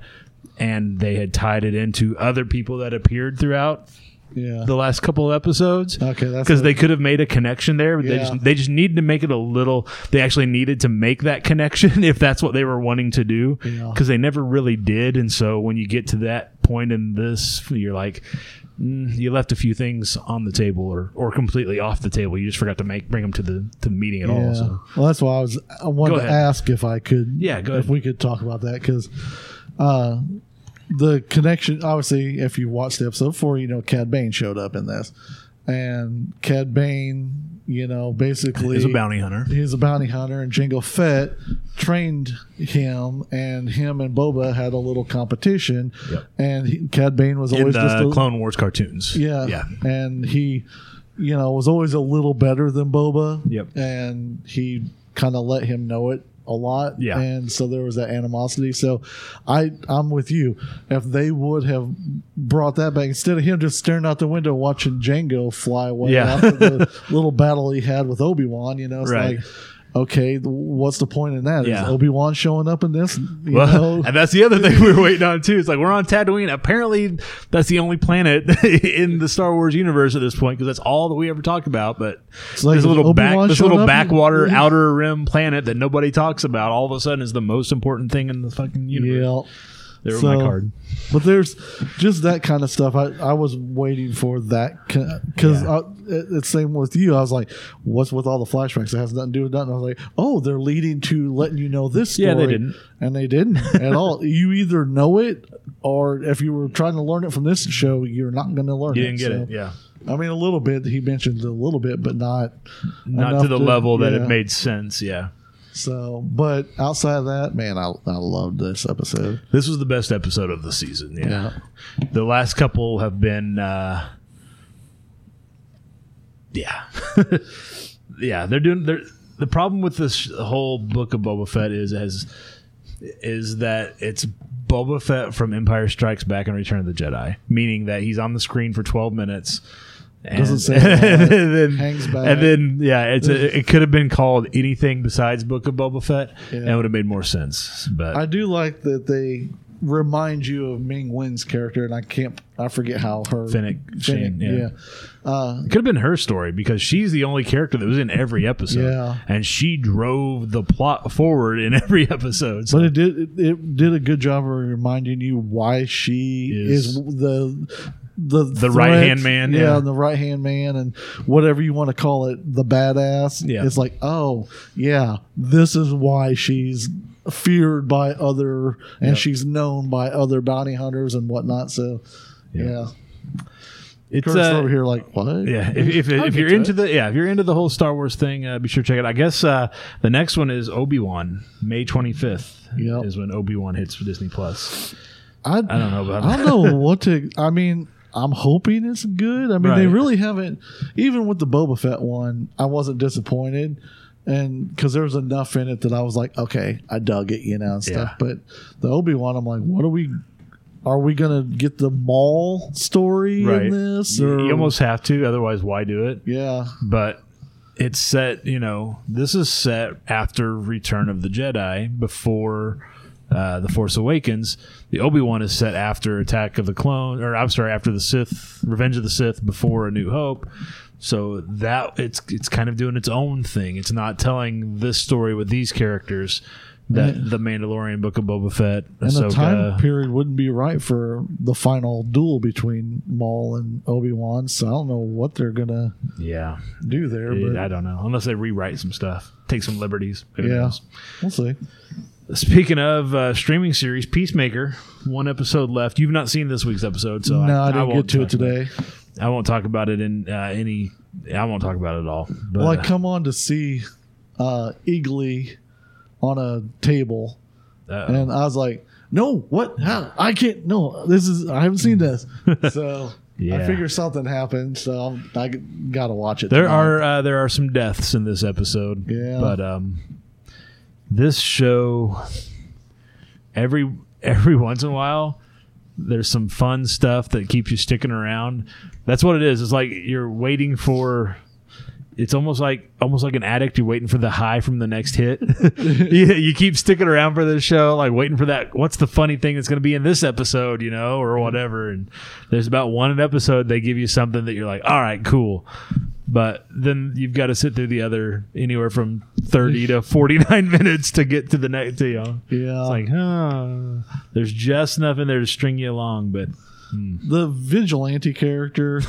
and they had tied it into other people that appeared throughout Yeah. the last couple of episodes, okay, because they could have made a connection there. But yeah. they just they just needed to make it a little. They actually needed to make that connection if that's what they were wanting to do, because yeah. they never really did. And so when you get to that point in this, you're like, mm, you left a few things on the table or or completely off the table. You just forgot to make bring them to the to the meeting at yeah. all. So. Well, that's why I was I wanted to ask if I could. Yeah, go ahead. If we could talk about that, because. Uh, The connection, obviously, if you watched the episode before, you know, Cad Bane showed up in this. And Cad Bane, you know, basically... He's a bounty hunter. He's a bounty hunter, and Jango Fett trained him, and him and Boba had a little competition. Yep. And he, Cad Bane was always in the just... the Clone Wars cartoons. Yeah. Yeah. And he, you know, was always a little better than Boba. Yep. And he kind of let him know it a lot. Yeah. And so there was that animosity. So I, I'm with you. If they would have brought that back, instead of him just staring out the window watching Django fly away yeah. after the little battle he had with Obi-Wan, you know, it's right. like, okay, what's the point in that? Yeah. Is Obi-Wan showing up in this? You well, know? And that's the other thing we were waiting on, too. It's like, we're on Tatooine. Apparently, that's the only planet in the Star Wars universe at this point, because that's all that we ever talk about. But it's like this little, back, this little backwater, and- outer rim planet that nobody talks about all of a sudden is the most important thing in the fucking universe. Yeah. They were so, my card. But there's just that kind of stuff. I, I was waiting for that. Because yeah. it's the same with you. I was like, what's with all the flashbacks? It has nothing to do with nothing. I was like, oh, they're leading to letting you know this story. Yeah, they didn't. And they didn't at all. You either know it, or if you were trying to learn it from this show, you're not going to learn it. You didn't it, get so. it, yeah. I mean, a little bit. He mentioned a little bit, but not Not to the to, level yeah. that it made sense, yeah. So, but outside of that, man, I I loved this episode. This was the best episode of the season. Yeah, yeah. The last couple have been, uh, yeah, yeah. They're doing. They're, the problem with this whole book of Boba Fett is has is that it's Boba Fett from Empire Strikes Back and Return of the Jedi, meaning that he's on the screen for twelve minutes. And, Doesn't say and then, hangs back. And then, yeah, it's a, it could have been called anything besides Book of Boba Fett, yeah. and it would have made more sense. But I do like that they remind you of Ming Wen's character, and I can't, I forget how her Fennec, Fennec Shane, yeah, yeah. Uh, it could have been her story because she's the only character that was in every episode, yeah. and she drove the plot forward in every episode. So. But it did, it did a good job of reminding you why she is, is the. The, the right hand man, yeah, yeah. the right hand man, and whatever you want to call it, the badass. Yeah, it's like, oh, yeah, this is why she's feared by other, and yep. she's known by other bounty hunters and whatnot. So, yeah, yeah. it's Curtis uh, over here like what? Yeah, if if, if you're into it. the yeah, if you're into the whole Star Wars thing, uh, be sure to check it. I guess uh, the next one is Obi-Wan, May twenty-fifth. Yep. Is when Obi-Wan hits for Disney Plus. I I don't know about. I don't know what to. I mean. I'm hoping it's good. I mean, right. they really haven't, even with the Boba Fett one, I wasn't disappointed. And because there was enough in it that I was like, okay, I dug it, you know, and stuff. Yeah. But the Obi-Wan, I'm like, what are we, are we going to get the Maul story right. in this? Or? You almost have to. Otherwise, why do it? Yeah. But it's set, you know, this is set after Return of the Jedi, before. Uh, the Force Awakens. The Obi-Wan is set after Attack of the Clone, or I'm sorry, after the Sith, Revenge of the Sith, before A New Hope. So that it's it's kind of doing its own thing. It's not telling this story with these characters that and the Mandalorian, Book of Boba Fett, and Ahsoka. The time period wouldn't be right for the final duel between Maul and Obi-Wan. So I don't know what they're gonna yeah do there. It, but I don't know unless they rewrite some stuff, take some liberties. Maybe yeah, else. We'll see. Speaking of uh, streaming series, Peacemaker, one episode left. You've not seen this week's episode, so no, I, I didn't I get to it today. I won't talk about it in uh, any. I won't talk about it at all. But, well, I come on to see uh, Eagly on a table, uh-oh. And I was like, "No, what? How? I can't. No, this is. I haven't seen this." So. Yeah. I figure something happened, so I'm, I gotta watch it. There tonight. are uh, there are some deaths in this episode, yeah. But um, this show every every once in a while, there's some fun stuff that keeps you sticking around. That's what it is. It's like you're waiting for. It's almost like almost like an addict. You're waiting for the high from the next hit. you, you keep sticking around for this show, like waiting for that. What's the funny thing that's going to be in this episode, you know, or whatever. And there's about one episode they give you something that you're like, all right, cool. But then you've got to sit through the other anywhere from thirty to forty-nine minutes to get to the next. You know, yeah, it's like, oh, there's just enough in there to string you along, but. The vigilante character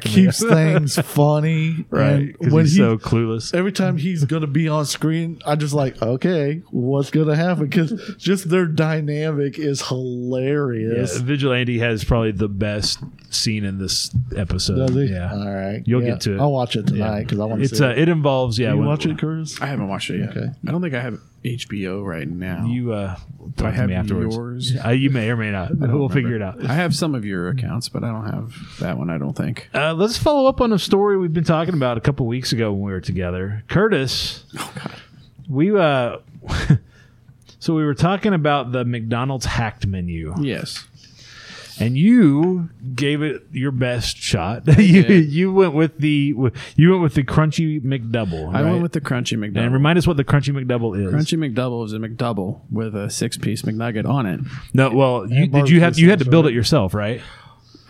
keeps things funny. Right. And when he's he, so clueless. Every time he's going to be on screen, I'm just like, okay, what's going to happen? Because just their dynamic is hilarious. Yeah, vigilante has probably the best scene in this episode. Does he? Yeah. All right. You'll yeah. get to it. I'll watch it tonight because yeah. I want to see uh, it. It involves, yeah. Do you watch it, Curtis? I haven't watched it yet. Okay. I don't think I have H B O right now. You uh, talk I to me afterwards. Yours? Uh, you may or may not. We'll remember. Figure it out. I have some of your accounts, but I don't have that one, I don't think. Uh, let's follow up on a story we've been talking about a couple weeks ago when we were together. Curtis. Oh, God. We, uh, So we were talking about the McDonald's hacked menu. Yes. And you gave it your best shot. you you went with the you went with the crunchy McDouble. Right? I went with the crunchy McDouble. And remind us what the crunchy McDouble is. Crunchy McDouble is a McDouble with a six-piece McNugget on it. No, well, you, did you have you had to build it yourself, right?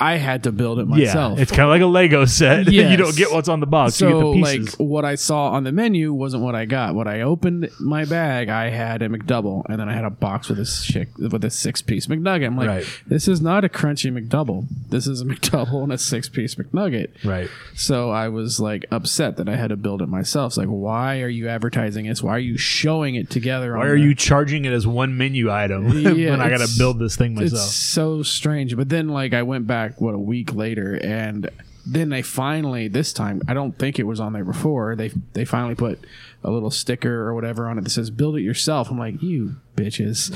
I had to build it myself. Yeah, it's kind of like a Lego set. Yes. You don't get what's on the box. So, you get the pieces. Like, what I saw on the menu wasn't what I got. When I opened my bag, I had a McDouble, and then I had a box with a six, with a six-piece McNugget. I'm like, right. This is not a crunchy McDouble. This is a McDouble and a six-piece McNugget. Right. So I was like upset that I had to build it myself. It's like, why are you advertising this? Why are you showing it together? Why on are the- you charging it as one menu item yeah, when I got to build this thing myself? It's so strange. But then, like, I went back. What, a week later, and then they finally, this time, I don't think it was on there before, they they finally put a little sticker or whatever on it that says build it yourself. I'm like, you bitches.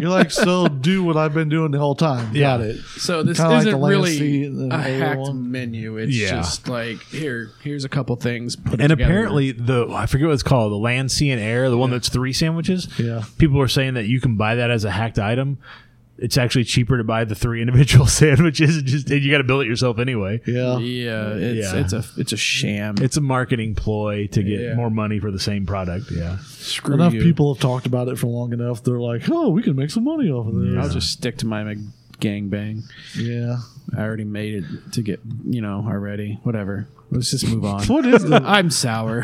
You're like, so do what I've been doing the whole time. Yeah. Got it. So this Kinda isn't like really a hacked one. menu. It's yeah. just like, here, here's a couple things. Put and apparently, the I forget what it's called, the Land, Sea, and Air, the one yeah. that's three sandwiches, yeah. people are saying that you can buy that as a hacked item. It's actually cheaper to buy the three individual sandwiches. And just and you got to build it yourself anyway. Yeah, yeah. It's yeah. it's a it's a sham. It's a marketing ploy to get yeah. more money for the same product. Yeah, screw enough you. People have talked about it for long enough. They're like, oh, we can make some money off of this. Yeah. I'll just stick to my gangbang. Yeah, I already made it to get you know already whatever. Let's just move on. What is the, I'm sour.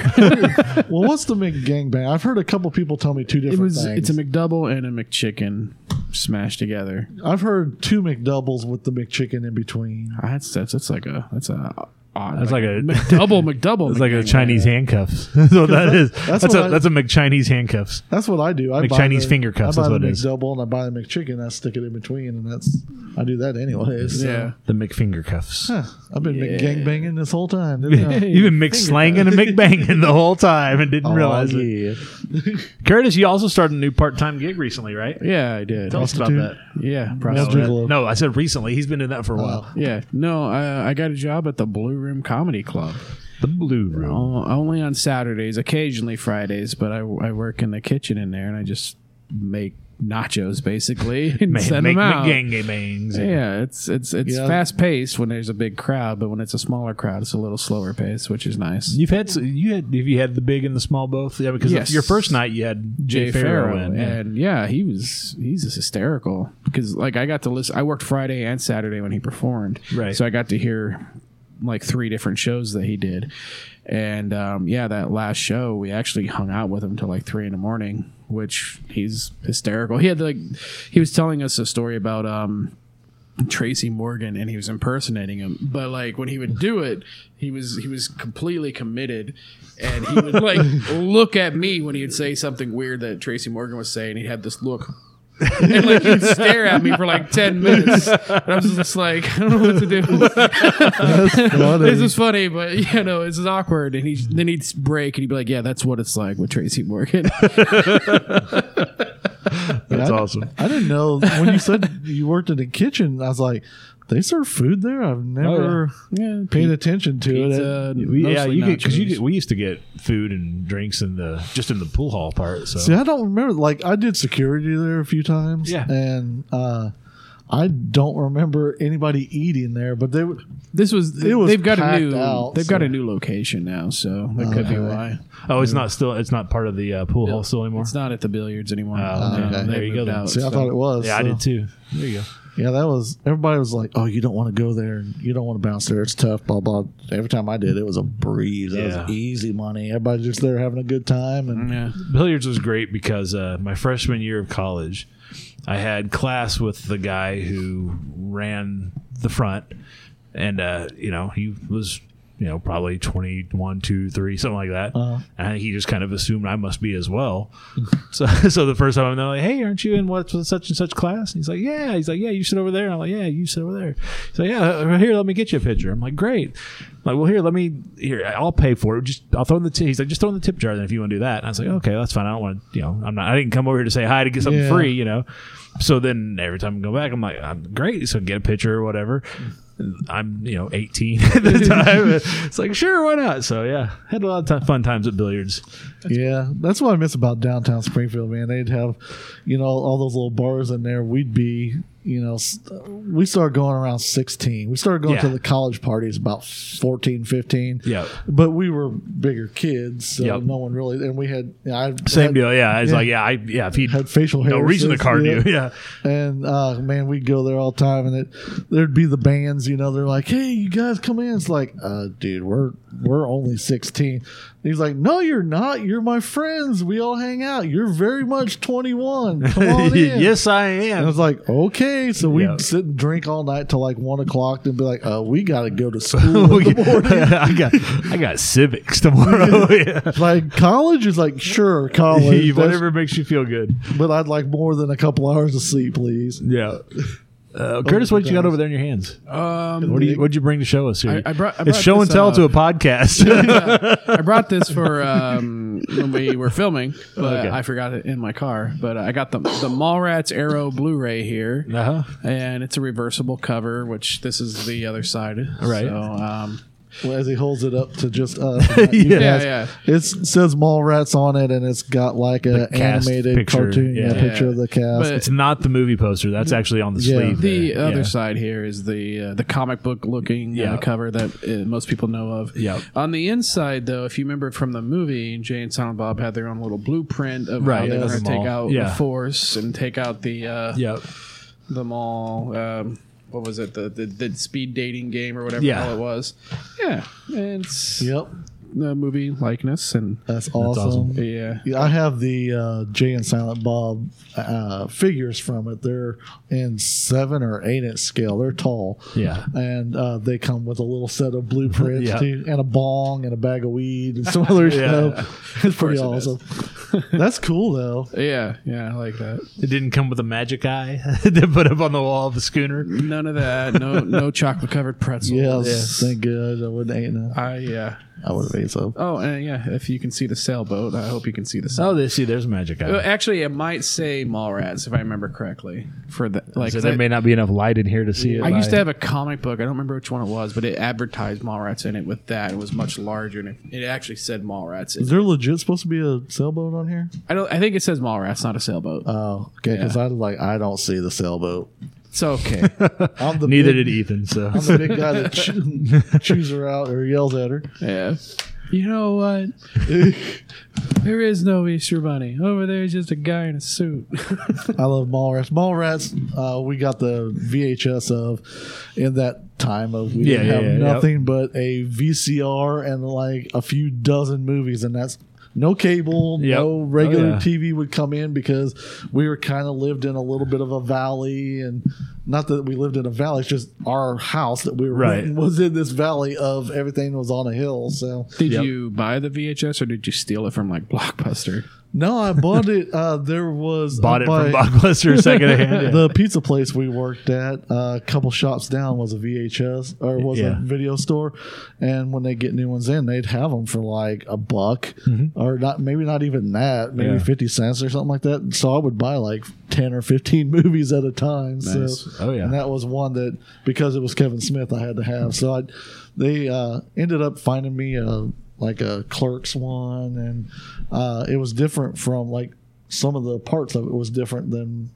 Well, what's the McGangbang? I've heard a couple people tell me two different it was, things. It's a McDouble and a McChicken smashed together. I've heard two McDoubles with the McChicken in between. That's that's, that's like a that's a odd. That's like, like a McDouble McDouble. It's like a Chinese handcuffs. That's what that is. That's that's, what a, I, that's a McChinese handcuffs. That's what I do. I McChinese the, finger cuffs. I buy the McDouble and I buy the McChicken. I stick it in between, and that's. I do that anyways. So. Yeah, the McFinger cuffs. Huh. I've been yeah. McGangbanging this whole time. Didn't I? You've been McSlanging and McBanging the whole time and didn't oh, realize yeah. it. Curtis, you also started a new part-time gig recently, right? Yeah, I did. Tell us about that. Yeah, no, no, I said recently. He's been in that for a oh. while. Yeah, no, I, I got a job at the Blue Room Comedy Club. The Blue Room, o- only on Saturdays, occasionally Fridays, but I, I work in the kitchen in there, and I just make. Nachos, basically, and make, send make, them out. Gangabangs. Yeah. yeah, it's it's it's yeah. fast paced when there's a big crowd, but when it's a smaller crowd, it's a little slower paced, which is nice. You've had you had have you had the big and the small both? Yeah, because yes. your first night you had Jay, Jay Farrow, Farrow in, yeah. and yeah, he was he's just hysterical because like I got to listen. I worked Friday and Saturday when he performed, right? So I got to hear like three different shows that he did, and um, yeah, that last show we actually hung out with him till like three in the morning. Which he's hysterical. He had like, he was telling us a story about um, Tracy Morgan, and he was impersonating him. But like when he would do it, he was he was completely committed, and he would like look at me when he would say something weird that Tracy Morgan was saying. He had this look. And like he'd stare at me for like ten minutes. And I was just like, I don't know what to do. This is funny, but you know, it's awkward. And he then he'd break and he'd be like, yeah, that's what it's like with Tracy Morgan. That's I, awesome. I didn't know when you said you worked in the kitchen, I was like, they serve food there. I've never oh, yeah. Yeah, paid attention to pizza, it. We, yeah, you because you get, we used to get food and drinks in the just in the pool hall part. So. See, I don't remember. Like I did security there a few times, yeah. and uh, I don't remember anybody eating there. But they this was it was they've got a new out, they've so. got a new location now, so that uh, could be why. Oh, it's not still it's not part of the uh, pool no, hall still anymore. It's not at the billiards anymore. Uh, uh, no, okay. There you go. Out, See, so. I thought it was. Yeah, so. I did too. There you go. Yeah, that was, everybody was like, oh, you don't want to go there. And you don't want to bounce there. It's tough, blah, blah. Every time I did, it was a breeze. It yeah. was easy money. Everybody's just there having a good time. And yeah. Billiards was great because uh, my freshman year of college, I had class with the guy who ran the front. And, uh, you know, he was, you know, probably twenty-one, two, three, something like that. Uh-huh. And I think he just kind of assumed I must be as well. so so the first time I'm like, hey, aren't you in what such and such class? And he's like, yeah. He's like, yeah, you sit over there. And I'm like, yeah, you sit over there. He's like, yeah, here, let me get you a picture. I'm like, great. I'm like, well, here, let me, here, I'll pay for it. Just, I'll throw in the tip. He's like, just throw in the tip jar then if you want to do that. And I was like, okay, that's fine. I don't want to, you know, I'm not, I didn't come over here to say hi to get something yeah. free, you know. So then every time I go back, I'm like, I'm great. So get a picture or whatever. I'm, you know, eighteen at the time. It's like, sure, why not? So, yeah, had a lot of t- fun times at billiards. Yeah, that's what I miss about downtown Springfield, man. They'd have, you know, all those little bars in there. We'd be, you know, we started going around sixteen. We started going yeah. to the college parties about fourteen, fifteen. Yeah. But we were bigger kids, so yep. no one really. And we had. I Same had, deal, yeah. It's yeah, like, yeah, I, yeah, if he had facial hair. No reason to card you, yeah. And, uh, man, we'd go there all the time, and it, there'd be the bands, you know, they're like, hey, you guys come in. It's like, uh, dude, we're we're only sixteen. And he's like, no, you're not. You're my friends. We all hang out. You're very much twenty-one. Come on in. Yes, I am. And I was like, okay. So we'd yeah. sit and drink all night till like one o'clock and be like, oh, we got to go to school in the morning. I got I got civics tomorrow. Yeah. Like college is like, sure, college. Whatever makes you feel good. But I'd like more than a couple hours of sleep, please. Yeah. Uh, Curtis, what did you got over there in your hands? Um, what do you, what'd you bring to show us here? I, I brought, I brought it's show this, and tell uh, to a podcast. Yeah, I brought this for um, when we were filming, but okay. I forgot it in my car. But I got the the Mallrats Arrow Blu-ray here, uh-huh. and it's a reversible cover, which this is the other side. Right. So, um, well, as he holds it up to just us. yeah, guys, yeah. It says Mallrats on it, and it's got like an animated picture, cartoon yeah. Yeah, picture yeah. of the cast. But it's not the movie poster. That's actually on the yeah. sleeve. The there. other yeah. side here is the uh, the comic book looking yeah. uh, cover that uh, most people know of. Yeah. On the inside, though, if you remember from the movie, Jay and Silent Bob had their own little blueprint of right, how yeah, they were going to take out yeah. the force and take out the, uh, yep. the mall. Um, What was it? The, the the speed dating game or whatever yeah. the hell it was. Yeah. It's yep. a movie likeness. And that's awesome. That's awesome. Yeah. yeah. I have the uh, Jay and Silent Bob uh, figures from it. They're in seven or eight inch scale. They're tall. Yeah. And uh, they come with a little set of blueprints yeah. too, and a bong and a bag of weed and some other yeah. stuff. It's pretty it awesome. That's cool, though. Yeah, yeah, I like that. It didn't come with a magic eye they put up on the wall of the schooner. None of that. No, no chocolate-covered pretzels. Yes, yes, thank God. I wouldn't eat that. I yeah, I wouldn't eat so. Oh, and yeah, if you can see the sailboat, I hope you can see the sailboat. Oh, they see. There's a magic eye. Actually, it might say Mallrats if I remember correctly. For the like, so there that, may not be enough light in here to see it. I used to have a comic book. I don't remember which one it was, but it advertised Mallrats in it. With that, it was much larger, and it, it actually said Mallrats. Is there it. legit supposed to be a sailboat on here? I don't. I think it says Mallrats, not a sailboat. Oh, okay. Because yeah. I like. I don't see the sailboat. It's okay. I'm the Neither big, did Ethan. So I'm the big guy that cho- chews her out or yells at her. Yeah. You know what? There is no Easter Bunny. Over there is just a guy in a suit. I love Mallrats. Mallrats, uh, we got the V H S of in that time of we yeah, didn't yeah, have yeah, nothing yep. but a V C R and like a few dozen movies, and that's. No cable, yep. no regular oh, yeah. T V would come in because we were kind of lived in a little bit of a valley. And not that we lived in a valley, it's just our house that we were right. in was in this valley of everything was on a hill. So, Did yep. you buy the V H S or did you steal it from like Blockbuster? No, I bought it. Uh, there was bought it by, from Blockbuster secondhand. Yeah. The pizza place we worked at, uh, a couple shops down, was a V H S or was yeah. a video store. And when they get new ones in, they'd have them for like a buck, mm-hmm. or not. Maybe not even that. Maybe yeah. fifty cents or something like that. So I would buy like ten or fifteen movies at a time. Nice. So oh yeah, and that was one that because it was Kevin Smith, I had to have. So I, they uh, ended up finding me a. like a Clerks one, and uh, it was different from like some of the parts of it was different than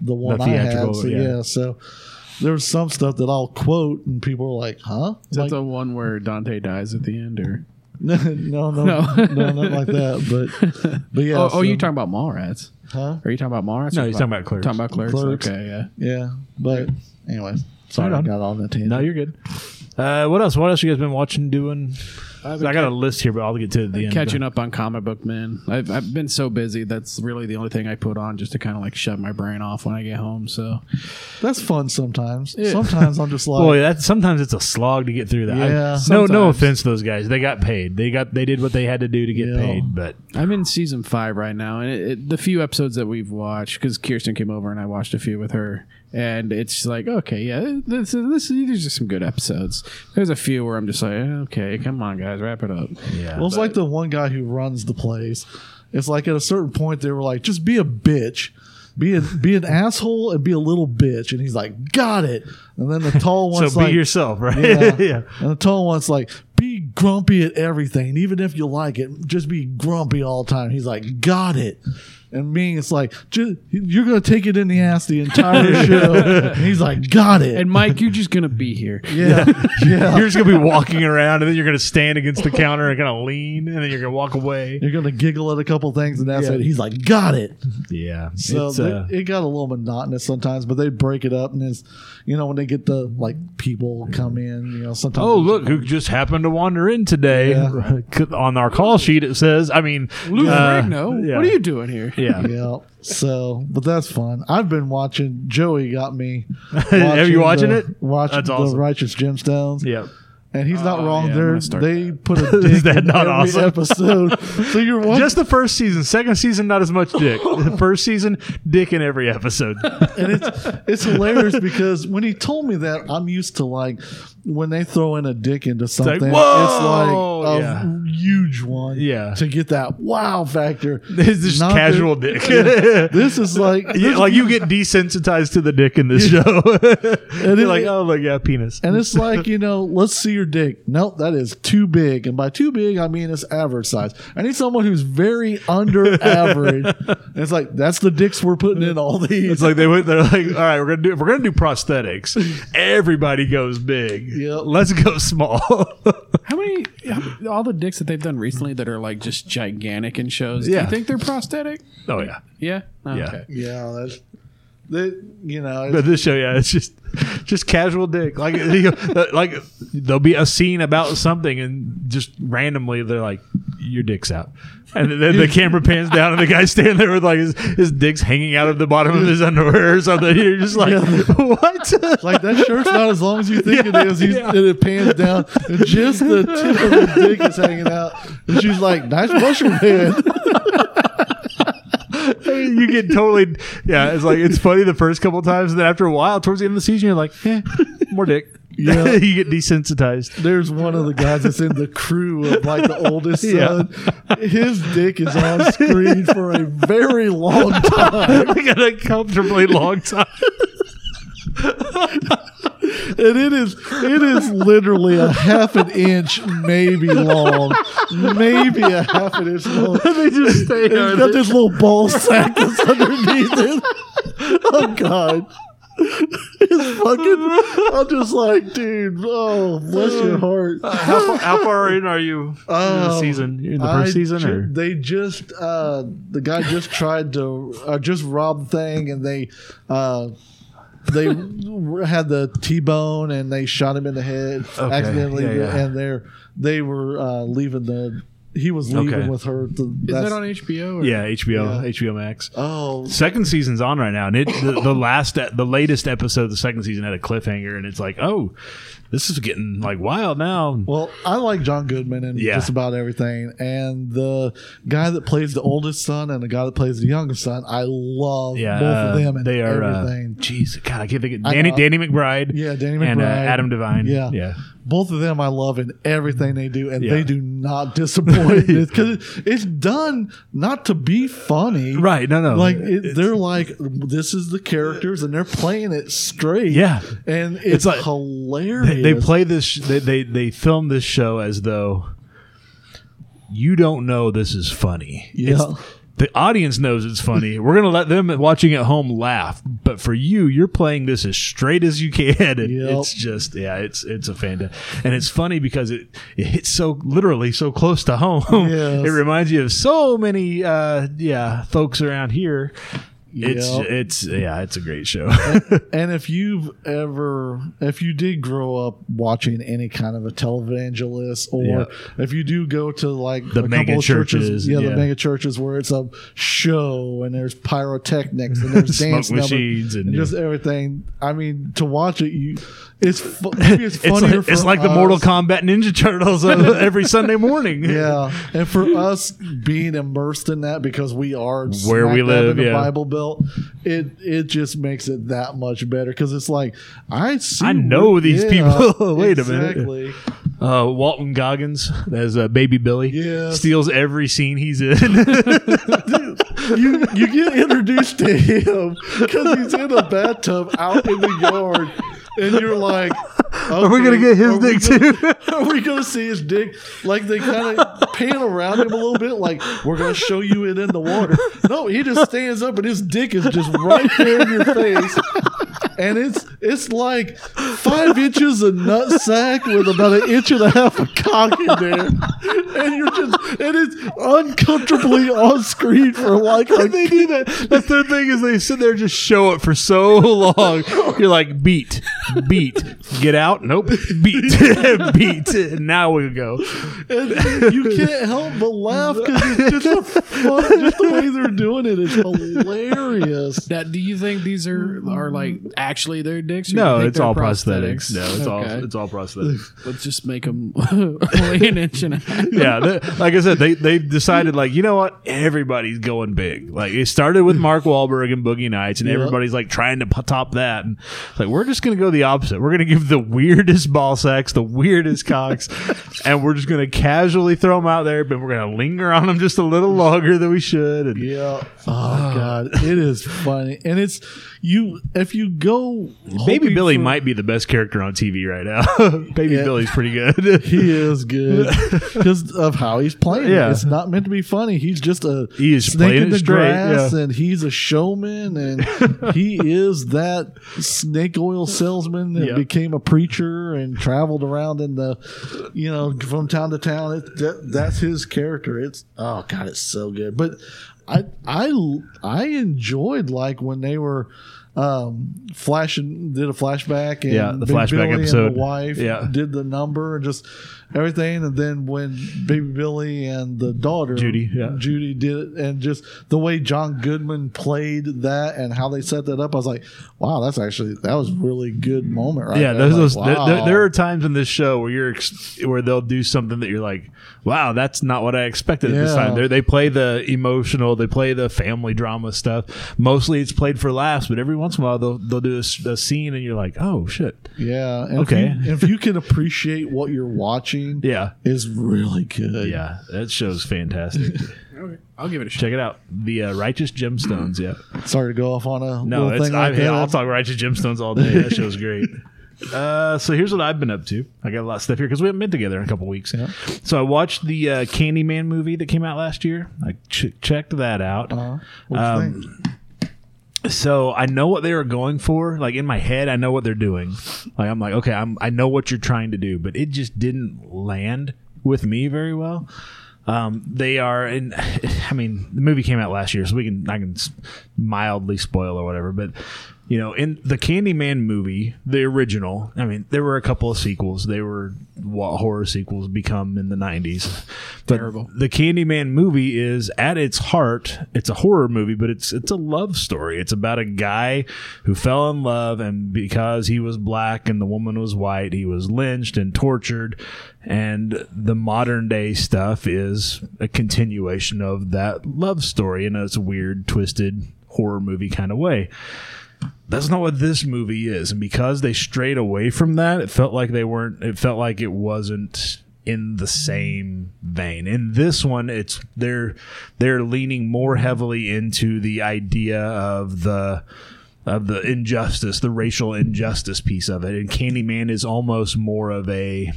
the one the I had. So, yeah. yeah, so there was some stuff that I'll quote, and people were like, "Huh?" Is like, that the one where Dante dies at the end, or no, no, no, no, no, not like that. But, but yeah. Oh, so, oh you talking about Mallrats? Huh? Are you talking about Mallrats? No, you're talking about Clerks. Talking about Clerks. Clerks. Okay, yeah, yeah. But anyway, sorry, right on. I got on the tangent. No, you're good. Uh, what else? What else you guys been watching, doing? I got ca- a list here, but I'll get to the end. Catching up on comic book, man. I've I've been so busy. That's really the only thing I put on just to kind of like shut my brain off when I get home. So that's fun sometimes. Yeah. Sometimes I'm just like, boy, that sometimes it's a slog to get through that. Yeah. I, no, no offense to those guys. They got paid. They got they did what they had to do to get yeah. paid. But I'm in season five right now, and it, it, the few episodes that we've watched, because Kirsten came over and I watched a few with her. And it's like, okay, yeah, this is, this is, these are some good episodes. There's a few where I'm just like, okay, come on, guys, wrap it up. Yeah, well, it's like the one guy who runs the place. It's like at a certain point, they were like, just be a bitch. Be a, be an asshole and be a little bitch. And he's like, got it. And then the tall one's so like... So be yourself, right? Yeah. yeah. And the tall one's like, be grumpy at everything. Even if you like it, just be grumpy all the time. He's like, got it. And me, it's like, you're going to take it in the ass the entire show. And he's like, got it. And Mike, you're just going to be here. Yeah. yeah. You're just going to be walking around, and then you're going to stand against the counter and kind of lean, and then you're going to walk away. You're going to giggle at a couple things, and that's yeah. it. He's like, got it. Yeah. So it's, they, uh, it got a little monotonous sometimes, but they break it up. And it's, you know, when they get the, like, people come in, you know, sometimes. Oh, look, who just happened to wander in today. Yeah. On our call sheet, it says, I mean, Lou uh, Rigno, yeah. what are you doing here? Yeah. yeah. So, but that's fun. I've been watching. Joey got me. Are you watching the, it? Watching that's awesome. The Righteous Gemstones. Yep. And he's not uh, wrong. Yeah, they that. Put a dick Is that in not every awesome? Episode. So you're watching. Just the first season. Second season, not as much dick. The first season, dick in every episode. And it's it's hilarious because when he told me that, I'm used to like when they throw in a dick into something, it's like, whoa! It's like a yeah. huge one yeah. to get that wow factor. It's just not casual that, dick. Yeah, this is like... This yeah, like you get desensitized to the dick in this yeah. show. And You're it, like, oh, look, yeah, penis. And it's like, you know, let's see your dick. Nope, that is too big. And by too big, I mean it's average size. I need someone who's very under average. And it's like, that's the dicks we're putting in all these. It's like they went, they're like, all right, we're gonna do we're gonna do prosthetics. Everybody goes big. Yep. Let's go small. How many all the dicks that they've done recently that are like just gigantic in shows, yeah. do you think they're prosthetic? Oh yeah. Yeah? Oh, yeah. Okay. Yeah, that's That, you know, but this show, yeah, it's just just casual dick. Like, you know, like there'll be a scene about something, and just randomly they're like, "Your dick's out," and then the camera pans down, and the guy's standing there with like his, his dick's hanging out of the bottom of his underwear or something. You're just like, "What?" Like that shirt's not as long as you think yeah, it is. He's, yeah. And it pans down, and just the tip of his dick is hanging out. And she's like, "Nice mushroom head." You get totally, yeah, it's like, it's funny the first couple of times, and then after a while, towards the end of the season, you're like, eh, more dick. Yeah. You get desensitized. There's one of the guys that's in the crew of like the oldest son. Yeah. His dick is on screen for a very long time. Like an uncomfortably long time. And it is it is literally a half an inch maybe long, maybe a half an inch long. They just stay there. It's got this little ball sack that's underneath it. Oh God, it's fucking. I'm just like, dude. Oh, bless your heart. Uh, how, how far in are you uh, in the season? You're in the first I season, ju- or they just uh, the guy just tried to uh, just rob the thing, and they. Uh, They had the T-bone and they shot him in the head okay. accidentally, yeah, yeah. and they they were uh, leaving the. He was leaving okay. with her. To, Is that on H B O? Or? Yeah, H B O, yeah. H B O Max. Oh, second season's on right now, and it the, the last, the latest episode of the second season had a cliffhanger, and it's like, oh, this is getting like wild now. Well, I like John Goodman and yeah. just about everything, and the guy that plays the oldest son and the guy that plays the youngest son, I love yeah, both uh, of them. And they are everything. Uh, geez, God, I can't think of Danny, Danny McBride. Yeah, Danny McBride and uh, Adam Devine. Yeah, yeah. Both of them I love in everything they do, and yeah. they do not disappoint. Because it, it's done not to be funny. Right, no, no. Like it, They're like, this is the characters, and they're playing it straight. Yeah. And it's, it's like, hilarious. They, they play this, they, they, they film this show as though you don't know this is funny. Yeah. It's, the audience knows it's funny. We're going to let them watching at home laugh. But for you, you're playing this as straight as you can. And yep. It's just, yeah, it's it's a fantastic. And it's funny because it, it hits so literally so close to home. Yes. It reminds you of so many, uh, yeah, folks around here. Yep. It's, it's, yeah, it's a great show. and, and if you've ever, if you did grow up watching any kind of a televangelist, or yep. if you do go to like the a mega couple churches, churches yeah, yeah, the mega churches where it's a show and there's pyrotechnics and there's dance smoke machines and, and just yeah. everything. I mean, to watch it, you, it's, fu- maybe it's funnier. It's like, it's like us. The Mortal Kombat Ninja Turtles every Sunday morning. Yeah. And for us being immersed in that because we are where we live, in yeah. the Bible Belt. It it just makes it that much better because it's like I see I know these yeah, people. Wait exactly. a minute. Uh, Walton Goggins as uh, Baby Billy yes. steals every scene he's in. you you get introduced to him because he's in a bathtub out in the yard, and you're like, okay, "Are we gonna get his dick gonna, too? Are we gonna see his dick?" Like they kind of pan around him a little bit, like we're gonna show you it in the water. No, he just stands up and his dick is just right there in your face. And it's it's like five inches of nut sack with about an inch and a half of cock in there, and you're just and it's uncomfortably on screen for like a they do that. That's their thing is they sit there and just show it for so long. You're like beat, beat, get out, nope, beat, beat. Now we go, and you can't help but laugh because it's just a fun, just the way they're doing it is hilarious. Now, do you think these are are like? Actually, their dicks. No, it's all prosthetics. prosthetics. No, it's okay. all it's all prosthetics. Let's just make them only an inch and a half. Yeah, they, like I said, they they decided like you know what, everybody's going big. Like it started with Mark Wahlberg and Boogie Nights, and yep. everybody's like trying to top that. And it's like we're just gonna go the opposite. We're gonna give the weirdest ball sacks, the weirdest cocks, and we're just gonna casually throw them out there, but we're gonna linger on them just a little longer than we should. And, yeah. Oh, oh God, it is funny, and it's you if you. Go, Baby Billy for, might be the best character on T V right now. Baby yeah. Billy's pretty good. He is good because of how he's playing. Yeah. It's not meant to be funny. He's just a he is snake in the straight, grass, yeah. and he's a showman, and he is that snake oil salesman that yeah. became a preacher and traveled around in the, you know, from town to town. It, that, that's his character. It's oh God, it's so good. But I I I enjoyed like when they were. Um, flashing did a flashback and yeah, the Big flashback Billy episode. And the wife yeah. did the number and just everything, and then when Baby Billy and the daughter Judy, yeah. Judy did it, and just the way John Goodman played that and how they set that up, I was like, wow, that's actually that was a really good moment, right? Yeah, there. Those, like, wow. there, there are times in this show where you're where they'll do something that you're like, wow, that's not what I expected yeah. at this time. They're, they play the emotional, they play the family drama stuff. Mostly, it's played for laughs, but everyone. Once in a while, they'll, they'll do a, a scene, and you're like, "Oh shit!" Yeah. And okay. If you, if you can appreciate what you're watching, yeah, it's really good. Yeah, that show's fantastic. Okay, I'll give it a shot. Check it out. The uh, Righteous Gemstones. Yeah. Sorry to go off on a no. It's, thing like I, that. I'll talk Righteous Gemstones all day. That show's great. Uh, so here's what I've been up to. I got a lot of stuff here because we haven't been together in a couple weeks. Yeah. So I watched the uh, Candyman movie that came out last year. I ch- checked that out. Uh-huh. What'd um, you think? So I know what they were going for. Like in my head, I know what they're doing. Like I'm like, okay, I'm, I know what you're trying to do, but it just didn't land with me very well. Um, they are, and I mean, the movie came out last year, so we can I can mildly spoil or whatever. But you know, in the Candyman movie, the original, I mean, there were a couple of sequels. They were what horror sequels become in the nineties. But terrible. The Candyman movie is at its heart, it's a horror movie, but it's it's a love story. It's about a guy who fell in love, and because he was black and the woman was white, he was lynched and tortured. And the modern day stuff is a continuation of that love story in a weird, twisted horror movie kind of way. That's not what this movie is. And because they strayed away from that, it felt like they weren't, it felt like it wasn't in the same vein. In this one, it's they're they're leaning more heavily into the idea of the of the injustice, the racial injustice piece of it. And Candyman is almost more of a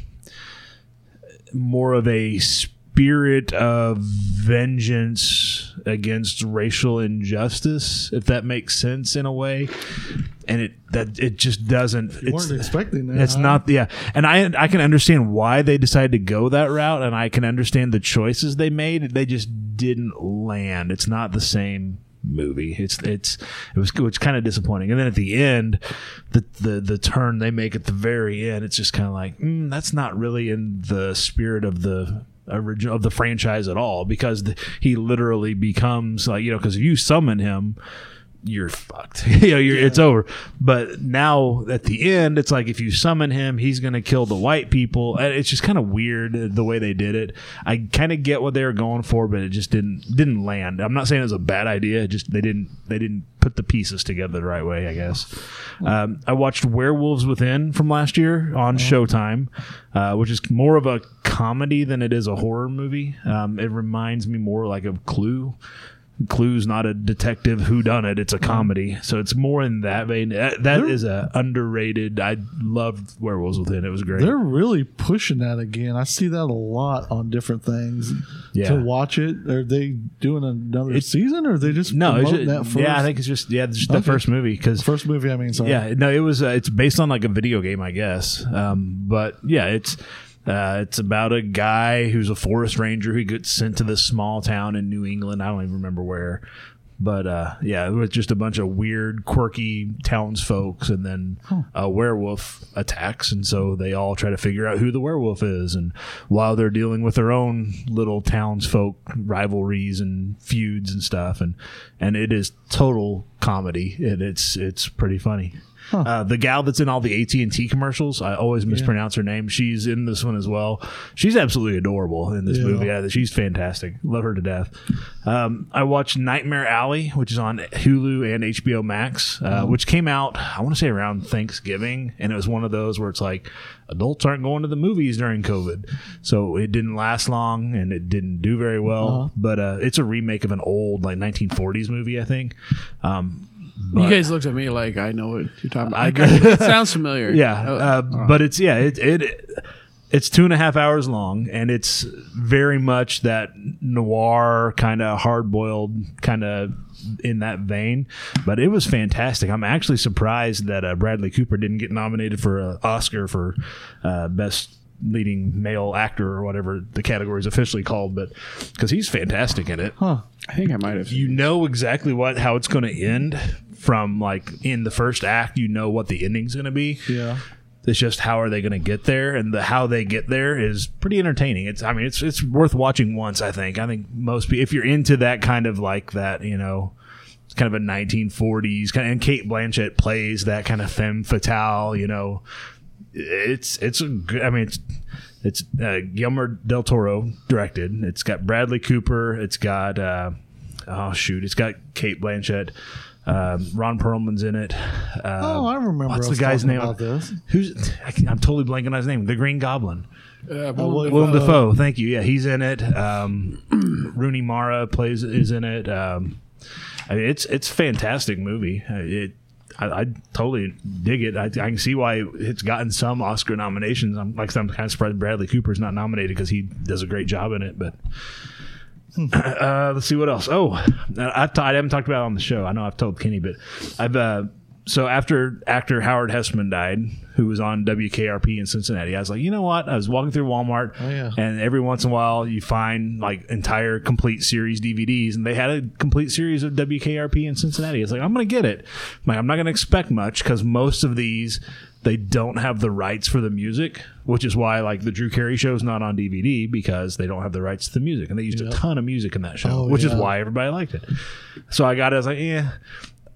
more of a spirit of vengeance against racial injustice, if that makes sense in a way, and it that it just doesn't. You it's, weren't expecting that. It's huh? not, yeah. And I I can understand why they decided to go that route, and I can understand the choices they made. They just didn't land. It's not the same movie. It's it's it was it's kind of disappointing. And then at the end, the the the turn they make at the very end, it's just kind of like mm, that's not really in the spirit of the. original of the franchise at all because the, he literally becomes like you know because if you summon him you're fucked. you know, you're, yeah. It's over. But now at the end, it's like if you summon him, he's going to kill the white people. And it's just kind of weird the way they did it. I kind of get what they were going for, but it just didn't didn't land. I'm not saying it was a bad idea. It just they didn't they didn't put the pieces together the right way, I guess. Um, I watched Werewolves Within from last year on Showtime, uh, which is more of a comedy than it is a horror movie. Um, it reminds me more like of Clue. Clue's not a detective whodunit, it's a comedy, so it's more in that vein. That, that is a underrated. I loved Werewolves Within. It was great. They're really pushing that again. I see that a lot on different things. Yeah. To watch it, are they doing another it's, season, or are they just no? It's just, that first? Yeah, I think it's just yeah, just okay. the first movie because first movie. I mean, sorry. Yeah, no, it was. Uh, it's based on like a video game, I guess. Um, but yeah, it's. Uh, it's about a guy who's a forest ranger who gets sent to this small town in New England. I don't even remember where. But, uh, yeah, it was just a bunch of weird, quirky townsfolks, and then huh. a werewolf attacks, and so they all try to figure out who the werewolf is. And while they're dealing with their own little townsfolk rivalries and feuds and stuff, and, and it is total comedy, and it's it's pretty funny. Huh. Uh, the gal that's in all the A T and T commercials, I always mispronounce yeah. her name. She's in this one as well. She's absolutely adorable in this yeah. movie. Yeah, she's fantastic. Love her to death. Um, I watched Nightmare Alley, which is on Hulu and H B O Max, uh, oh. which came out, I want to say, around Thanksgiving. And it was one of those where it's like, adults aren't going to the movies during COVID. So it didn't last long, and it didn't do very well. Uh-huh. But uh, it's a remake of an old, like, nineteen forties movie, I think. Um But you guys looked at me like I know what you're talking about. I it sounds familiar. Yeah, oh, uh, oh. but it's yeah, it it it's two and a half hours long, and it's very much that noir kind of hard boiled kind of in that vein. But it was fantastic. I'm actually surprised that uh, Bradley Cooper didn't get nominated for an Oscar for uh, best leading male actor or whatever the category is officially called, but because he's fantastic in it. Huh. I think I might have. You know exactly what how it's going to end. From like in the first act, you know what the ending's going to be. Yeah, it's just how are they going to get there, and the how they get there is pretty entertaining. It's I mean it's it's worth watching once. I think I think most people, if you're into that kind of like that, you know, it's kind of a nineteen forties kind of, and Cate Blanchett plays that kind of femme fatale. You know, it's it's a good. I mean it's. It's uh, Guillermo del Toro directed. It's got Bradley Cooper. It's got uh, oh shoot, it's got Cate Blanchett. Um, Ron Perlman's in it. Uh, oh, I remember. What's I the guy's name? About this. Who's? I can, I'm totally blanking on his name. The Green Goblin. Uh, Willem, Willem, Willem Dafoe. Thank you. Yeah, he's in it. Um, Rooney Mara plays is in it. Um, I mean, it's it's a fantastic movie. It. I, I totally dig it. I, I can see why it's gotten some Oscar nominations. I'm like, I'm kind of surprised Bradley Cooper's not nominated because he does a great job in it. But uh, let's see what else. Oh, I've t- I haven't talked about it on the show. I know I've told Kenny, but I've uh, so after actor Howard Hessman died, who was on W K R P in Cincinnati, I was like, you know what? I was walking through Walmart, oh, yeah. and every once in a while you find like entire complete series D V Ds, and they had a complete series of W K R P in Cincinnati. I was like, I'm going to get it. Like, I'm not going to expect much because most of these, they don't have the rights for the music, which is why like the Drew Carey show is not on D V D because they don't have the rights to the music. And they used yeah. a ton of music in that show, oh, which yeah. is why everybody liked it. So I got it. I was like, yeah.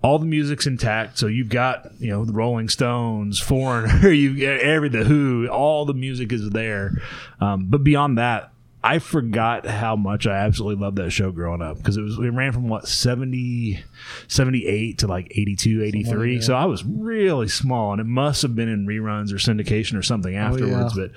All the music's intact, so you've got, you know, the Rolling Stones, Foreigner, you every The Who, all the music is there. Um, but beyond that, I forgot how much I absolutely loved that show growing up because it was it ran from what seventy, seventy-eight to like eighty-two, eighty-three. Like so I was really small, and it must have been in reruns or syndication or something afterwards. Oh, yeah. But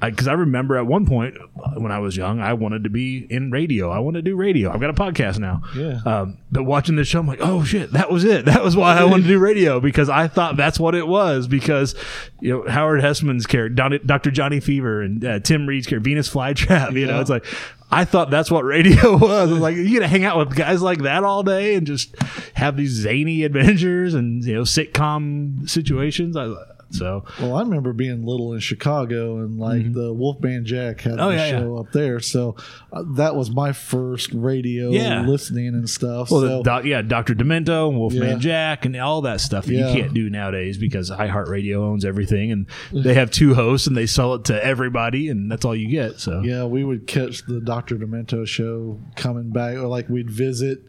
because I, I remember at one point when I was young, I wanted to be in radio. I want to do radio. I've got a podcast now. Yeah. Um, but watching this show, I'm like, oh, shit, that was it. That was why I wanted to do radio, because I thought that's what it was. Because, you know, Howard Hessman's character, Doctor Johnny Fever, and uh, Tim Reed's character, Venus Flytrap, you yeah. know, it's like, I thought that's what radio was. I was like, you got to hang out with guys like that all day and just have these zany adventures and, you know, sitcom situations. I was like, So well, I remember being little in Chicago, and like mm-hmm. the Wolfman Jack had oh, a yeah, show yeah. up there. So uh, that was my first radio yeah. listening and stuff. Well, so. doc, yeah, Doctor Demento and Wolfman yeah. Jack and all that stuff that yeah. you can't do nowadays because iHeartRadio owns everything, and they have two hosts and they sell it to everybody, and that's all you get. So yeah, we would catch the Doctor Demento show coming back, or like we'd visit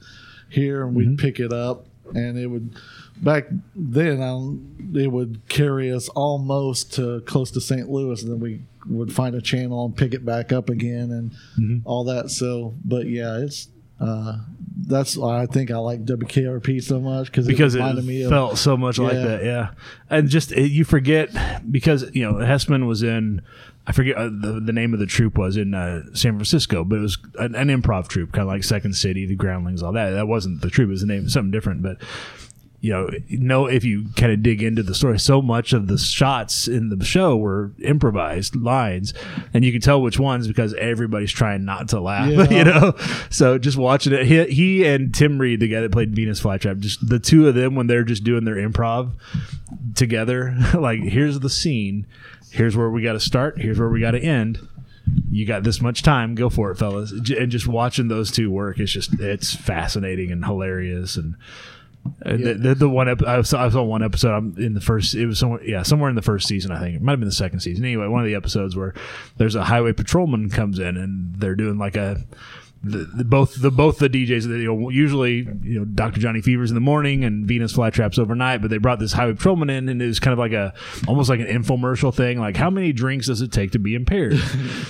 here and we'd mm-hmm. pick it up. and it would back then um, it would carry us almost to close to Saint Louis, and then we would find a channel and pick it back up again and mm-hmm. all that. So, but yeah, it's uh, that's why I think I like W K R P so much because because it, reminded it me felt of, so much yeah. like that. Yeah, and just it, you forget because you know Hessman was in. I forget uh, the, the name of the troupe was in uh, San Francisco, but it was an, an improv troupe, kind of like Second City, the Groundlings, all that. That wasn't the troupe; it was the name, something different. But you know, no, if you kind of dig into the story, so much of the shots in the show were improvised lines, and you can tell which ones because everybody's trying not to laugh. Yeah. You know, so just watching it, he, he and Tim Reed, the guy that played Venus Flytrap, just the two of them when they're just doing their improv together, like here's the scene. Here's where we got to start. Here's where we got to end. You got this much time. Go for it, fellas. And just watching those two work is just, it's fascinating and hilarious. And yeah. the, the one, ep- I, saw, I saw one episode I'm in the first, it was somewhere, yeah, somewhere in the first season, I think. It might have been the second season. Anyway, one of the episodes where there's a highway patrolman comes in and they're doing like a, The, the, both the both the D Js, you know, usually you know Doctor Johnny Fever's in the morning and Venus Flytrap's overnight, but they brought this highway patrolman in and it was kind of like a almost like an infomercial thing, like how many drinks does it take to be impaired?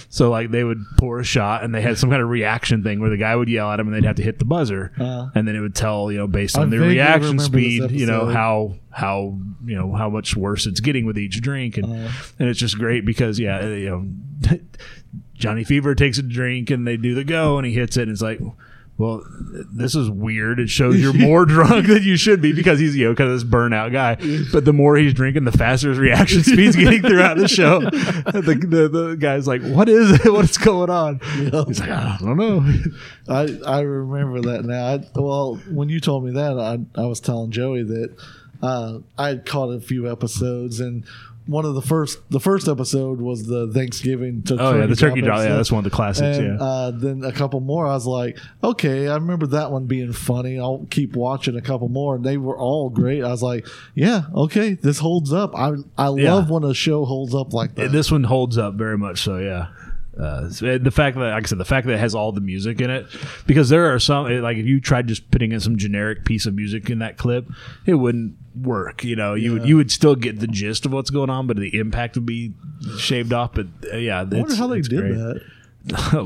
So like they would pour a shot and they had some kind of reaction thing where the guy would yell at him and they'd have to hit the buzzer uh, and then it would tell you know based on I their reaction speed you know how how you know how much worse it's getting with each drink and uh, and it's just great because yeah you know. Johnny Fever takes a drink and they do the go and he hits it and it's like, well, this is weird. It shows you're more drunk than you should be because he's, you know, kind of this burnout guy. But the more he's drinking, the faster his reaction speed's getting throughout the show. The, the, the guy's like, what is it? What's going on? Yeah. He's like, I don't know. I, I remember that now. I, well, when you told me that, I, I was telling Joey that uh, I had caught a few episodes and one of the first, the first episode was the Thanksgiving. To oh yeah, the turkey drop. Yeah, that's one of the classics. And, yeah. Uh, then a couple more. I was like, okay, I remember that one being funny. I'll keep watching a couple more, and they were all great. I was like, yeah, okay, this holds up. I I yeah. love when a show holds up like that. This one holds up very much. So yeah. Uh, the fact that, like I said, the fact that it has all the music in it, because there are some, like if you tried just putting in some generic piece of music in that clip, it wouldn't work. You know, you yeah. would you would still get the gist of what's going on, but the impact would be shaved off. But uh, yeah, I wonder how they did great. that.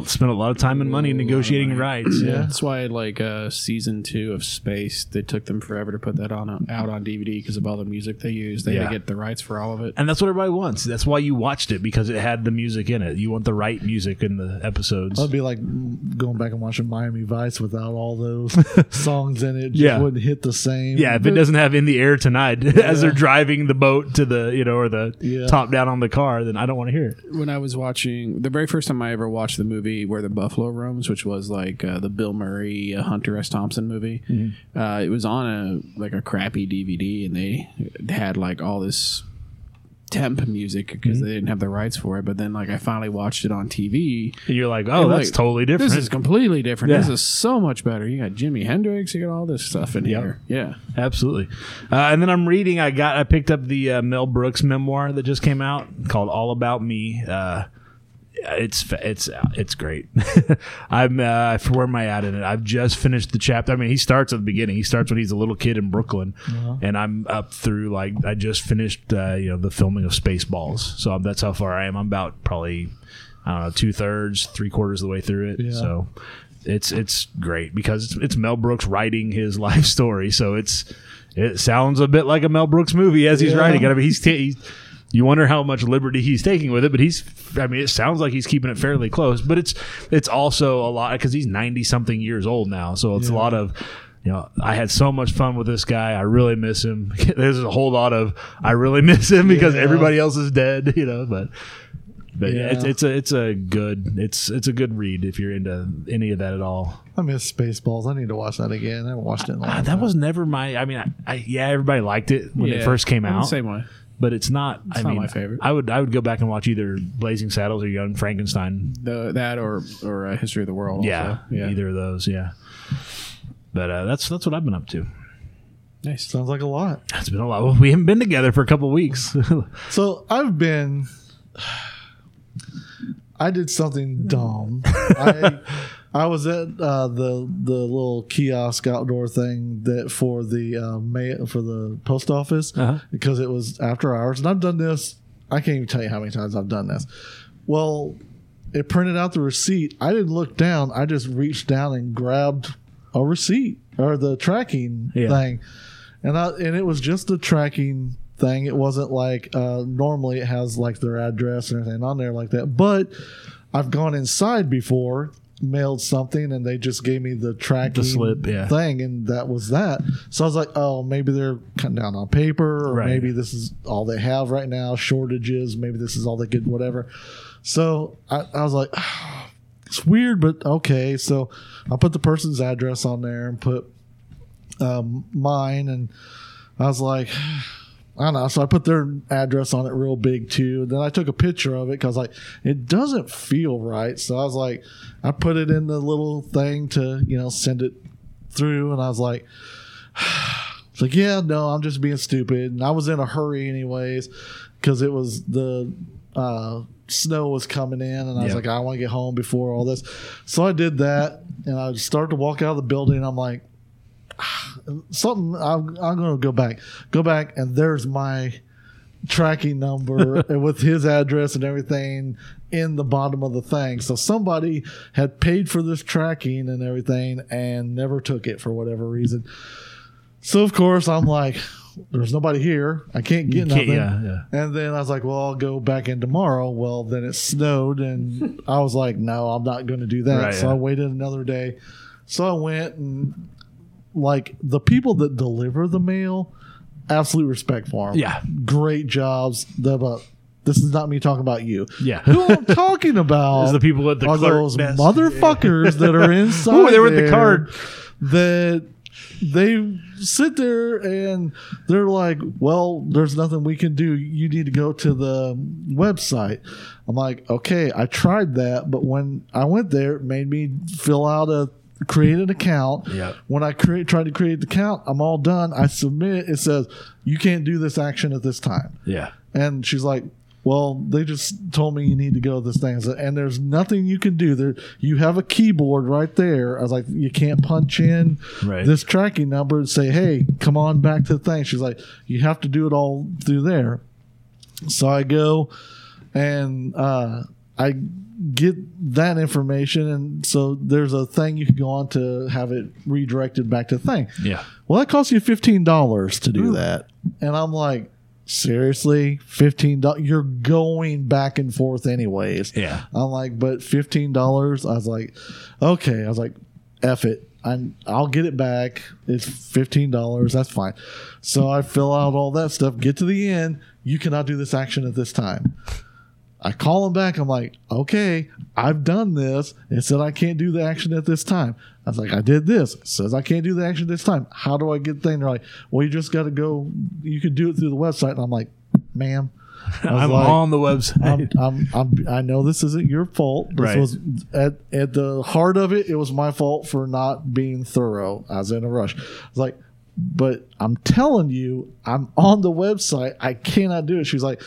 Spent a lot of time and money negotiating rights. Yeah. yeah, that's why like uh, season two of Space, they took them forever to put that on out on D V D because of all the music they used. They yeah. had to get the rights for all of it, and that's what everybody wants. That's why you watched it because it had the music in it. You want the right music in the episodes. I'd be like going back and watching Miami Vice without all those songs in it. Just yeah, wouldn't hit the same. Yeah, if it doesn't have "In the Air Tonight" yeah. as they're driving the boat to the you know or the yeah. top down on the car, then I don't want to hear it. When I was watching the very first time I ever watched. the movie Where the Buffalo Roams, which was like uh, the Bill Murray uh, Hunter S. Thompson movie. Mm-hmm. Uh, it was on a like a crappy D V D, and they had like all this temp music because mm-hmm. they didn't have the rights for it. But then, like, I finally watched it on T V. And you're like, oh, that's like, totally different. This is completely different. Yeah. This is so much better. You got Jimi Hendrix. You got all this stuff in yep. here. Yeah, absolutely. Uh, and then I'm reading. I got. I picked up the uh, Mel Brooks memoir that just came out called All About Me. Uh, It's it's it's great. I'm uh, where am I at in it? I've just finished the chapter. I mean, he starts at the beginning. He starts when he's a little kid in Brooklyn, uh-huh. and I'm up through like I just finished uh, you know the filming of Spaceballs. So that's how far I am. I'm about probably I don't know two thirds, three quarters of the way through it. Yeah. So it's it's great because it's, it's Mel Brooks writing his life story. So it's it sounds a bit like a Mel Brooks movie as he's yeah. writing it. I mean, he's. T- he's You wonder how much liberty he's taking with it, but he's, I mean, it sounds like he's keeping it fairly close, but it's it's also a lot, because he's ninety-something years old now, so it's yeah. a lot of, you know, I had so much fun with this guy, I really miss him. There's a whole lot of, I really miss him because yeah. everybody else is dead, you know, but... But yeah, it's, it's a it's a good it's it's a good read if you're into any of that at all. I miss Spaceballs. I need to watch that again. I haven't watched it in a long time. That was never my. I mean, I, I yeah, everybody liked it when yeah, it first came out. Same way. But it's not. It's I not mean, my favorite. I would I would go back and watch either Blazing Saddles or Young Frankenstein. The, that or or uh, History of the World. Yeah, yeah, either of those. Yeah. But uh, that's that's what I've been up to. Nice. Sounds like a lot. It's been a lot. Well, we haven't been together for a couple of weeks. So I've been. I did something dumb. I, I was at uh, the the little kiosk outdoor thing that for the uh, mail, for the post office, uh-huh. because it was after hours, and I've done this. I can't even tell you how many times I've done this. Well, it printed out the receipt. I didn't look down. I just reached down and grabbed a receipt or the tracking yeah. thing, and I and it was just the tracking thing. It wasn't like uh, normally it has like their address and everything on there like that, but. I've gone inside before, mailed something, and they just gave me the tracking the slip, yeah. thing, and that was that. So I was like, oh, maybe they're cutting down on paper, or right. maybe this is all they have right now, shortages, maybe this is all they could, whatever. So I, I was like, oh, it's weird, but okay. So I put the person's address on there and put um, mine, and I was like... I don't know. So I put their address on it real big too. Then I took a picture of it because like it doesn't feel right. So I was like, I put it in the little thing to you know send it through, and I was like, it's like yeah, no, I'm just being stupid. And I was in a hurry anyways because it was the uh, snow was coming in, and I was yeah. like, I want to get home before all this. So I did that, and I started to walk out of the building. And I'm like. Something I'm, I'm gonna go back go back and there's my tracking number with his address and everything in the bottom of the thing. So somebody had paid for this tracking and everything and never took it for whatever reason. So of course I'm like, there's nobody here, I can't get nothing. Yeah, yeah. And then I was like, well, I'll go back in tomorrow. Well, then it snowed and I was like, no, I'm not gonna do that. Right, so yeah. I waited another day. So I went and like the people that deliver the mail, absolute respect for them. Yeah. Great jobs. But this is not me talking about you. Yeah. Who I'm talking about is the people at the are those desk. Motherfuckers that are inside. Oh, they were at the card. That they sit there and they're like, well, there's nothing we can do. You need to go to the website. I'm like, okay, I tried that. But when I went there, it made me fill out a create an account. Yep. When I create, tried to create the account, I'm all done. I submit. It says, you can't do this action at this time. Yeah. And she's like, well, they just told me you need to go to this thing. Said, and there's nothing you can do. There, you have a keyboard right there. I was like, you can't punch in right. this tracking number and say, hey, come on back to the thing. She's like, you have to do it all through there. So I go and uh, I... get that information, and so there's a thing you can go on to have it redirected back to the thing. Yeah. Well, that costs you fifteen dollars to do that, and I'm like, seriously, fifteen dollars? You're going back and forth anyways. Yeah. I'm like, but fifteen dollars? I was like, okay. I was like, F it. I'm, I'll get it back. It's fifteen dollars. That's fine. So I fill out all that stuff. Get to the end. You cannot do this action at this time. I call them back. I'm like, okay, I've done this. It said I can't do the action at this time. I was like, I did this. It says I can't do the action this time. How do I get the thing? They're like, well, you just got to go. You can do it through the website. And I'm like, ma'am. I'm like, on the website. I'm, I'm, I'm, I know this isn't your fault. This right. was at, at the heart of it, it was my fault for not being thorough. I was in a rush. I was like, but I'm telling you, I'm on the website. I cannot do it. She's like,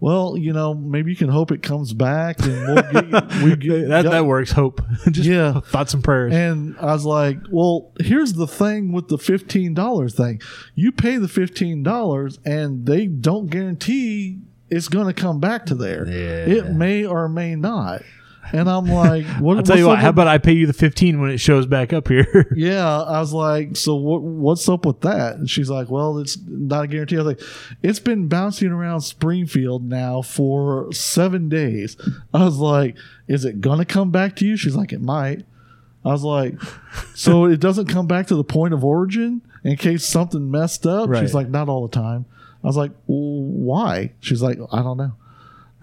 well, you know, maybe you can hope it comes back. And we'll get, we get, that, that works. Hope. Just yeah. thoughts and prayers. And I was like, well, here's the thing with the fifteen dollars thing. You pay the fifteen dollars and they don't guarantee it's going to come back to there. Yeah. It may or may not. And I'm like, what, I'll tell you what, how about I pay you the fifteen when it shows back up here? Yeah. I was like, so what, what's up with that? And she's like, well, it's not a guarantee. I was like, it's been bouncing around Springfield now for seven days. I was like, is it going to come back to you? She's like, it might. I was like, so it doesn't come back to the point of origin in case something messed up? Right. She's like, not all the time. I was like, well, why? She's like, I don't know.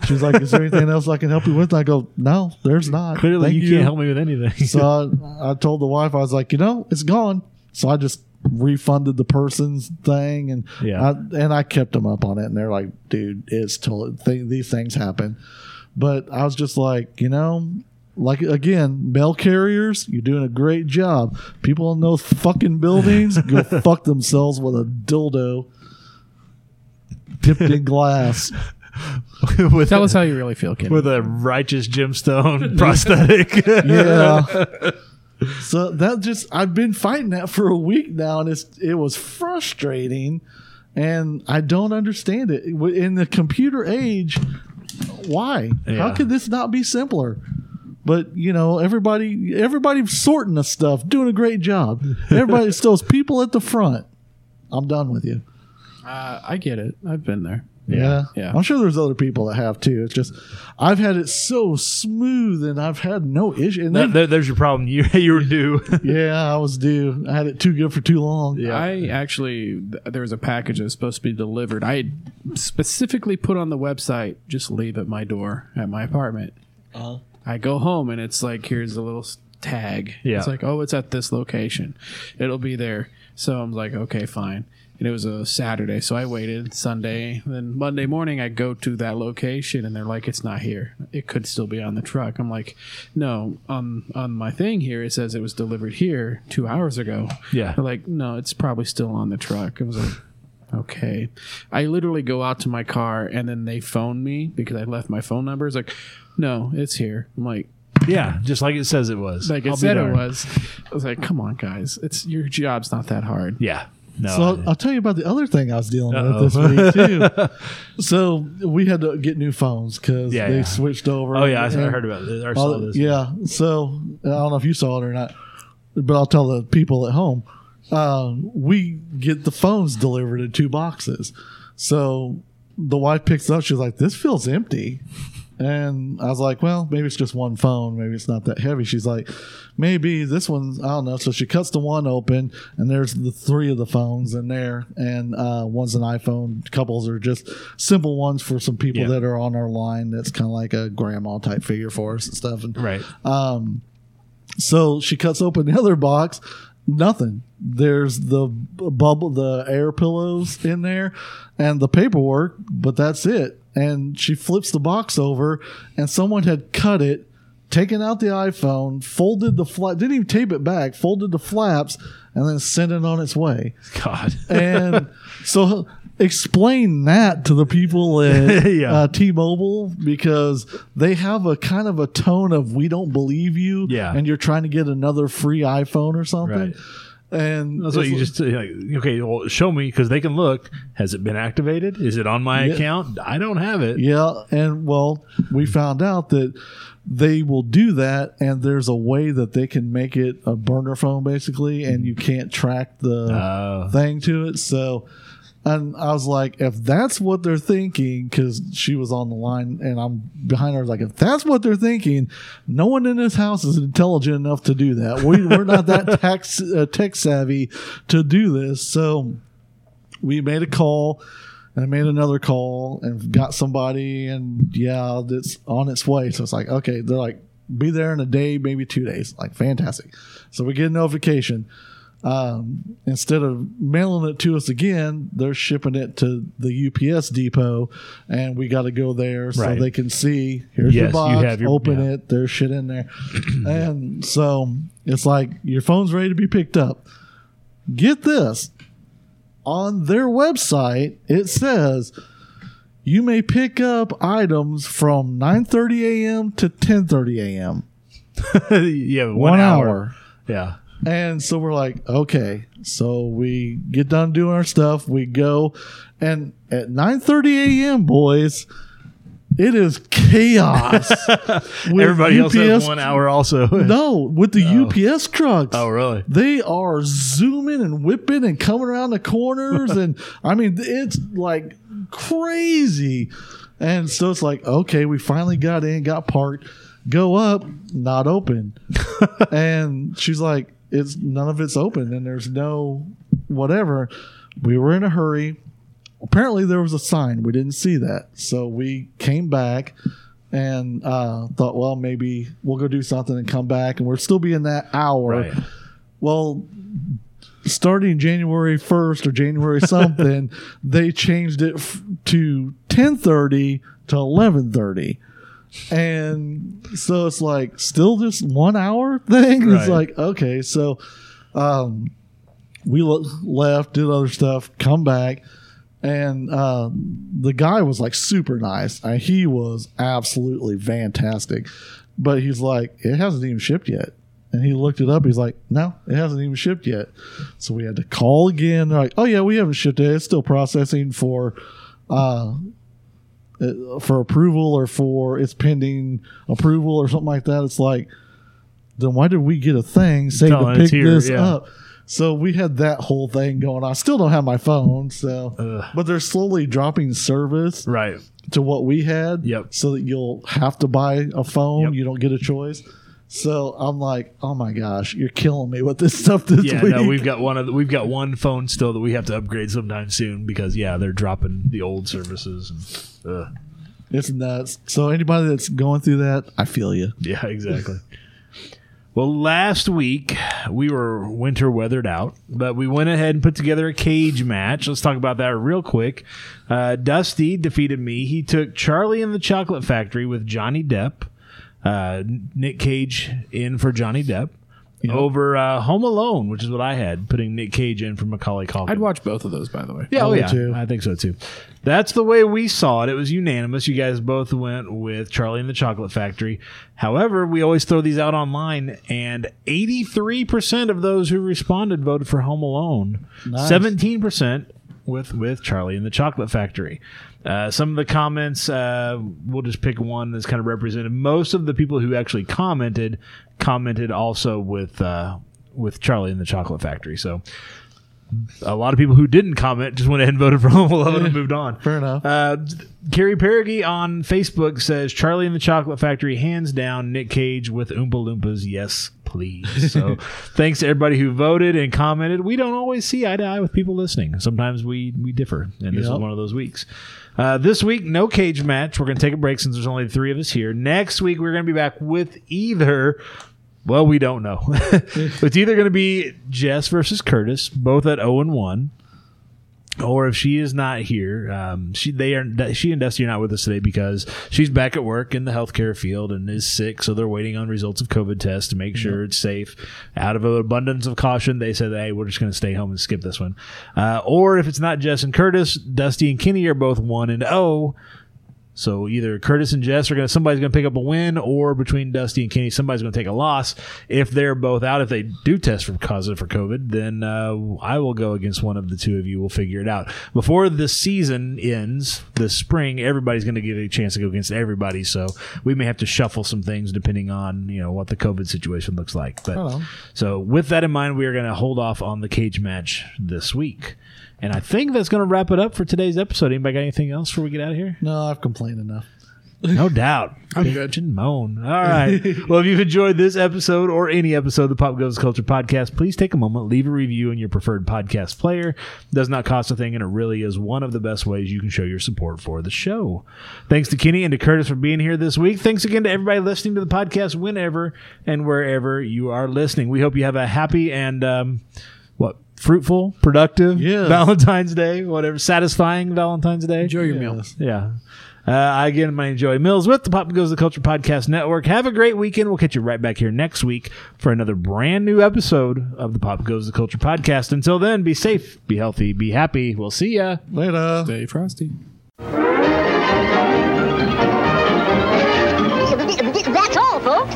She's like, is there anything else I can help you with? And I go, no, there's not. Clearly, you, you can't help me with anything. So I, I told the wife, I was like, you know, it's gone. So I just refunded the person's thing, and yeah. I, and I kept them up on it. And they're like, dude, it's totally th- these things happen. But I was just like, you know, like again, mail carriers, you're doing a great job. People in those fucking buildings go fuck themselves with a dildo dipped in glass. with Tell a, us how you really feel, Kenny. With a righteous gemstone prosthetic. Yeah. So that just, I've been fighting that for a week now, and it's it was frustrating, and I don't understand it. In the computer age, why? Yeah. How could this not be simpler? But, you know, everybody, everybody sorting the stuff, doing a great job. Everybody, it's those people at the front. I'm done with you. Uh, I get it. I've been there. Yeah. yeah. I'm sure there's other people that have too. It's just, I've had it so smooth and I've had no issue. And that, then, there's your problem. You, you were due. Yeah, I was due. I had it too good for too long. Yeah. I actually, there was a package that was supposed to be delivered. I specifically put on the website, just leave at my door at my apartment. Uh-huh. I go home and it's like, here's a little tag. Yeah. It's like, oh, it's at this location. It'll be there. So I'm like, okay, fine. And it was a Saturday, so I waited Sunday. Then Monday morning, I go to that location, and they're like, it's not here. It could still be on the truck. I'm like, no, on on my thing here, it says it was delivered here two hours ago. Yeah. They're like, no, it's probably still on the truck. I was like, okay. I literally go out to my car, and then they phone me because I left my phone number. It's like, no, it's here. I'm like, yeah, just like it says it was. Like it said it was. I was like, come on, guys. It's your job's not that hard. Yeah. No, so I'll, I'll tell you about the other thing I was dealing Uh-oh. with this week, too. So we had to get new phones because yeah, they yeah. switched over. Oh, yeah. I heard about this. Or saw this. Yeah. So I don't know if you saw it or not, but I'll tell the people at home. Uh, we get the phones delivered in two boxes. So the wife picks up. She's like, this feels empty. And I was like, well, maybe it's just one phone. Maybe it's not that heavy. She's like, maybe this one's, I don't know. So she cuts the one open, and there's the three of the phones in there. And uh, one's an iPhone. Couples are just simple ones for some people yeah. that are on our line. That's kind of like a grandma type figure for us and stuff. And, right. Um, so she cuts open the other box. Nothing. There's the bubble, the air pillows in there, and the paperwork, but that's it. And she flips the box over, and someone had cut it, taken out the iPhone, folded the flap, didn't even tape it back, folded the flaps, and then sent it on its way. God. And so explain that to the people at yeah. uh, T-Mobile, because they have a kind of a tone of, we don't believe you, yeah. and you're trying to get another free iPhone or something. Right. And that's what you just like, okay, well, show me, because they can look. Has it been activated? Is it on my yeah. account? I don't have it. Yeah. And well, we found out that they will do that, and there's a way that they can make it a burner phone, basically, and you can't track the uh. thing to it. So, and I was like, if that's what they're thinking, because she was on the line and I'm behind her. I was like, if that's what they're thinking, no one in this house is intelligent enough to do that. We, we're not that tax, uh, tech savvy to do this. So we made a call, and I made another call and got somebody, and yeah, it's on its way. So it's like, okay, they're like, be there in a day, maybe two days. Like, fantastic. So we get a notification. Um, instead of mailing it to us again, they're shipping it to the U P S depot, and we got to go there so right. they can see, here's yes, your box, you have your, open yeah. it, there's shit in there. And so it's like, your phone's ready to be picked up. Get this. On their website, it says, you may pick up items from nine thirty a.m. to ten thirty a.m. yeah, one, one hour. hour. Yeah. And so we're like, okay. So we get done doing our stuff. We go, and at nine thirty a.m., boys, it is chaos. Everybody U P S, else has one hour also. No, with the oh. U P S trucks. Oh, really? They are zooming and whipping and coming around the corners. And, I mean, it's like crazy. And so it's like, okay, we finally got in, got parked. Go up, not open. And she's like, it's none of it's open, and there's no whatever. We were in a hurry. Apparently there was a sign. We didn't see that. So we came back and uh, thought, well, maybe we'll go do something and come back, and we'll still be in that hour. Right. Well, starting January first or January something, they changed it f- to ten thirty to eleven thirty. And so it's like, still just one hour thing. Right. It's like, okay. So um, we lo- left, did other stuff, come back, And uh, the guy was like super nice. And he was absolutely fantastic. But he's like, it hasn't even shipped yet. And he looked it up. He's like, no, it hasn't even shipped yet. So we had to call again. They're like, oh, yeah, we haven't shipped it. It's still processing for uh, for approval or for it's pending approval or something like that. It's like, then why did we get a thing saying no, to pick here, this yeah. up? So we had that whole thing going on. I still don't have my phone, so Ugh. but they're slowly dropping service right. to what we had yep. so that you'll have to buy a phone. Yep. You don't get a choice. So I'm like, oh my gosh, you're killing me with this stuff this yeah, week. Yeah, no, we've got one of the, we've got one phone still that we have to upgrade sometime soon because yeah, they're dropping the old services. And, uh. It's nuts. So anybody that's going through that, I feel you. Yeah, exactly. Well, last week we were winter weathered out, but we went ahead and put together a cage match. Let's talk about that real quick. Uh, Dusty defeated me. He took Charlie in the Chocolate Factory with Johnny Depp. Uh, Nick Cage in for Johnny Depp. Yep. Over uh, Home Alone, which is what I had, putting Nick Cage in for Macaulay Culkin. I'd watch both of those, by the way. Yeah, oh, yeah. Too. I think so, too. That's the way we saw it. It was unanimous. You guys both went with Charlie and the Chocolate Factory. However, we always throw these out online, and eighty-three percent of those who responded voted for Home Alone. Nice. seventeen percent with, with Charlie and the Chocolate Factory. Uh, some of the comments, uh, we'll just pick one that's kind of represented. Most of the people who actually commented, commented also with uh, with Charlie and the Chocolate Factory. So a lot of people who didn't comment just went ahead and voted for Home Alone yeah, and moved on. Fair enough. Uh, Carrie Perigee on Facebook says, Charlie and the Chocolate Factory, hands down, Nick Cage with Oompa Loompas, yes, please. So thanks to everybody who voted and commented. We don't always see eye to eye with people listening. Sometimes we, we differ, and this yep. is one of those weeks. Uh, this week, no cage match. We're going to take a break since there's only the three of us here. Next week, we're going to be back with either, well, we don't know. It's either going to be Jess versus Curtis, both at oh and one. Or if she is not here, um, she they are she and Dusty are not with us today because she's back at work in the healthcare field and is sick, so they're waiting on results of COVID tests to make sure mm-hmm. it's safe. Out of an abundance of caution, they said, hey, we're just going to stay home and skip this one. Uh, or if it's not Jess and Curtis, Dusty and Kenny are both one and oh. So either Curtis and Jess are going to, somebody's going to pick up a win, or between Dusty and Kenny, somebody's going to take a loss. If they're both out, if they do test for positive for COVID, then uh, I will go against one of the two of you. We'll figure it out. Before the season ends this spring, everybody's going to get a chance to go against everybody. So we may have to shuffle some things depending on, you know, what the COVID situation looks like. But Hello. So with that in mind, we are going to hold off on the cage match this week. And I think that's going to wrap it up for today's episode. Anybody got anything else before we get out of here? No, I've complained enough. No doubt. I'm good. And moan. All right. Well, if you've enjoyed this episode or any episode of the Pop Goes the Culture podcast, please take a moment, leave a review in your preferred podcast player. It does not cost a thing, and it really is one of the best ways you can show your support for the show. Thanks to Kenny and to Curtis for being here this week. Thanks again to everybody listening to the podcast whenever and wherever you are listening. We hope you have a happy and... um what? Fruitful, productive, yes. Valentine's Day, whatever, satisfying Valentine's Day. Enjoy your yes. meals. Yeah. Uh, again, my name is Joey Mills with the Pop Goes the Culture Podcast Network. Have a great weekend. We'll catch you right back here next week for another brand new episode of the Pop Goes the Culture Podcast. Until then, be safe, be healthy, be happy. We'll see ya. Later. Stay frosty. That's all, folks.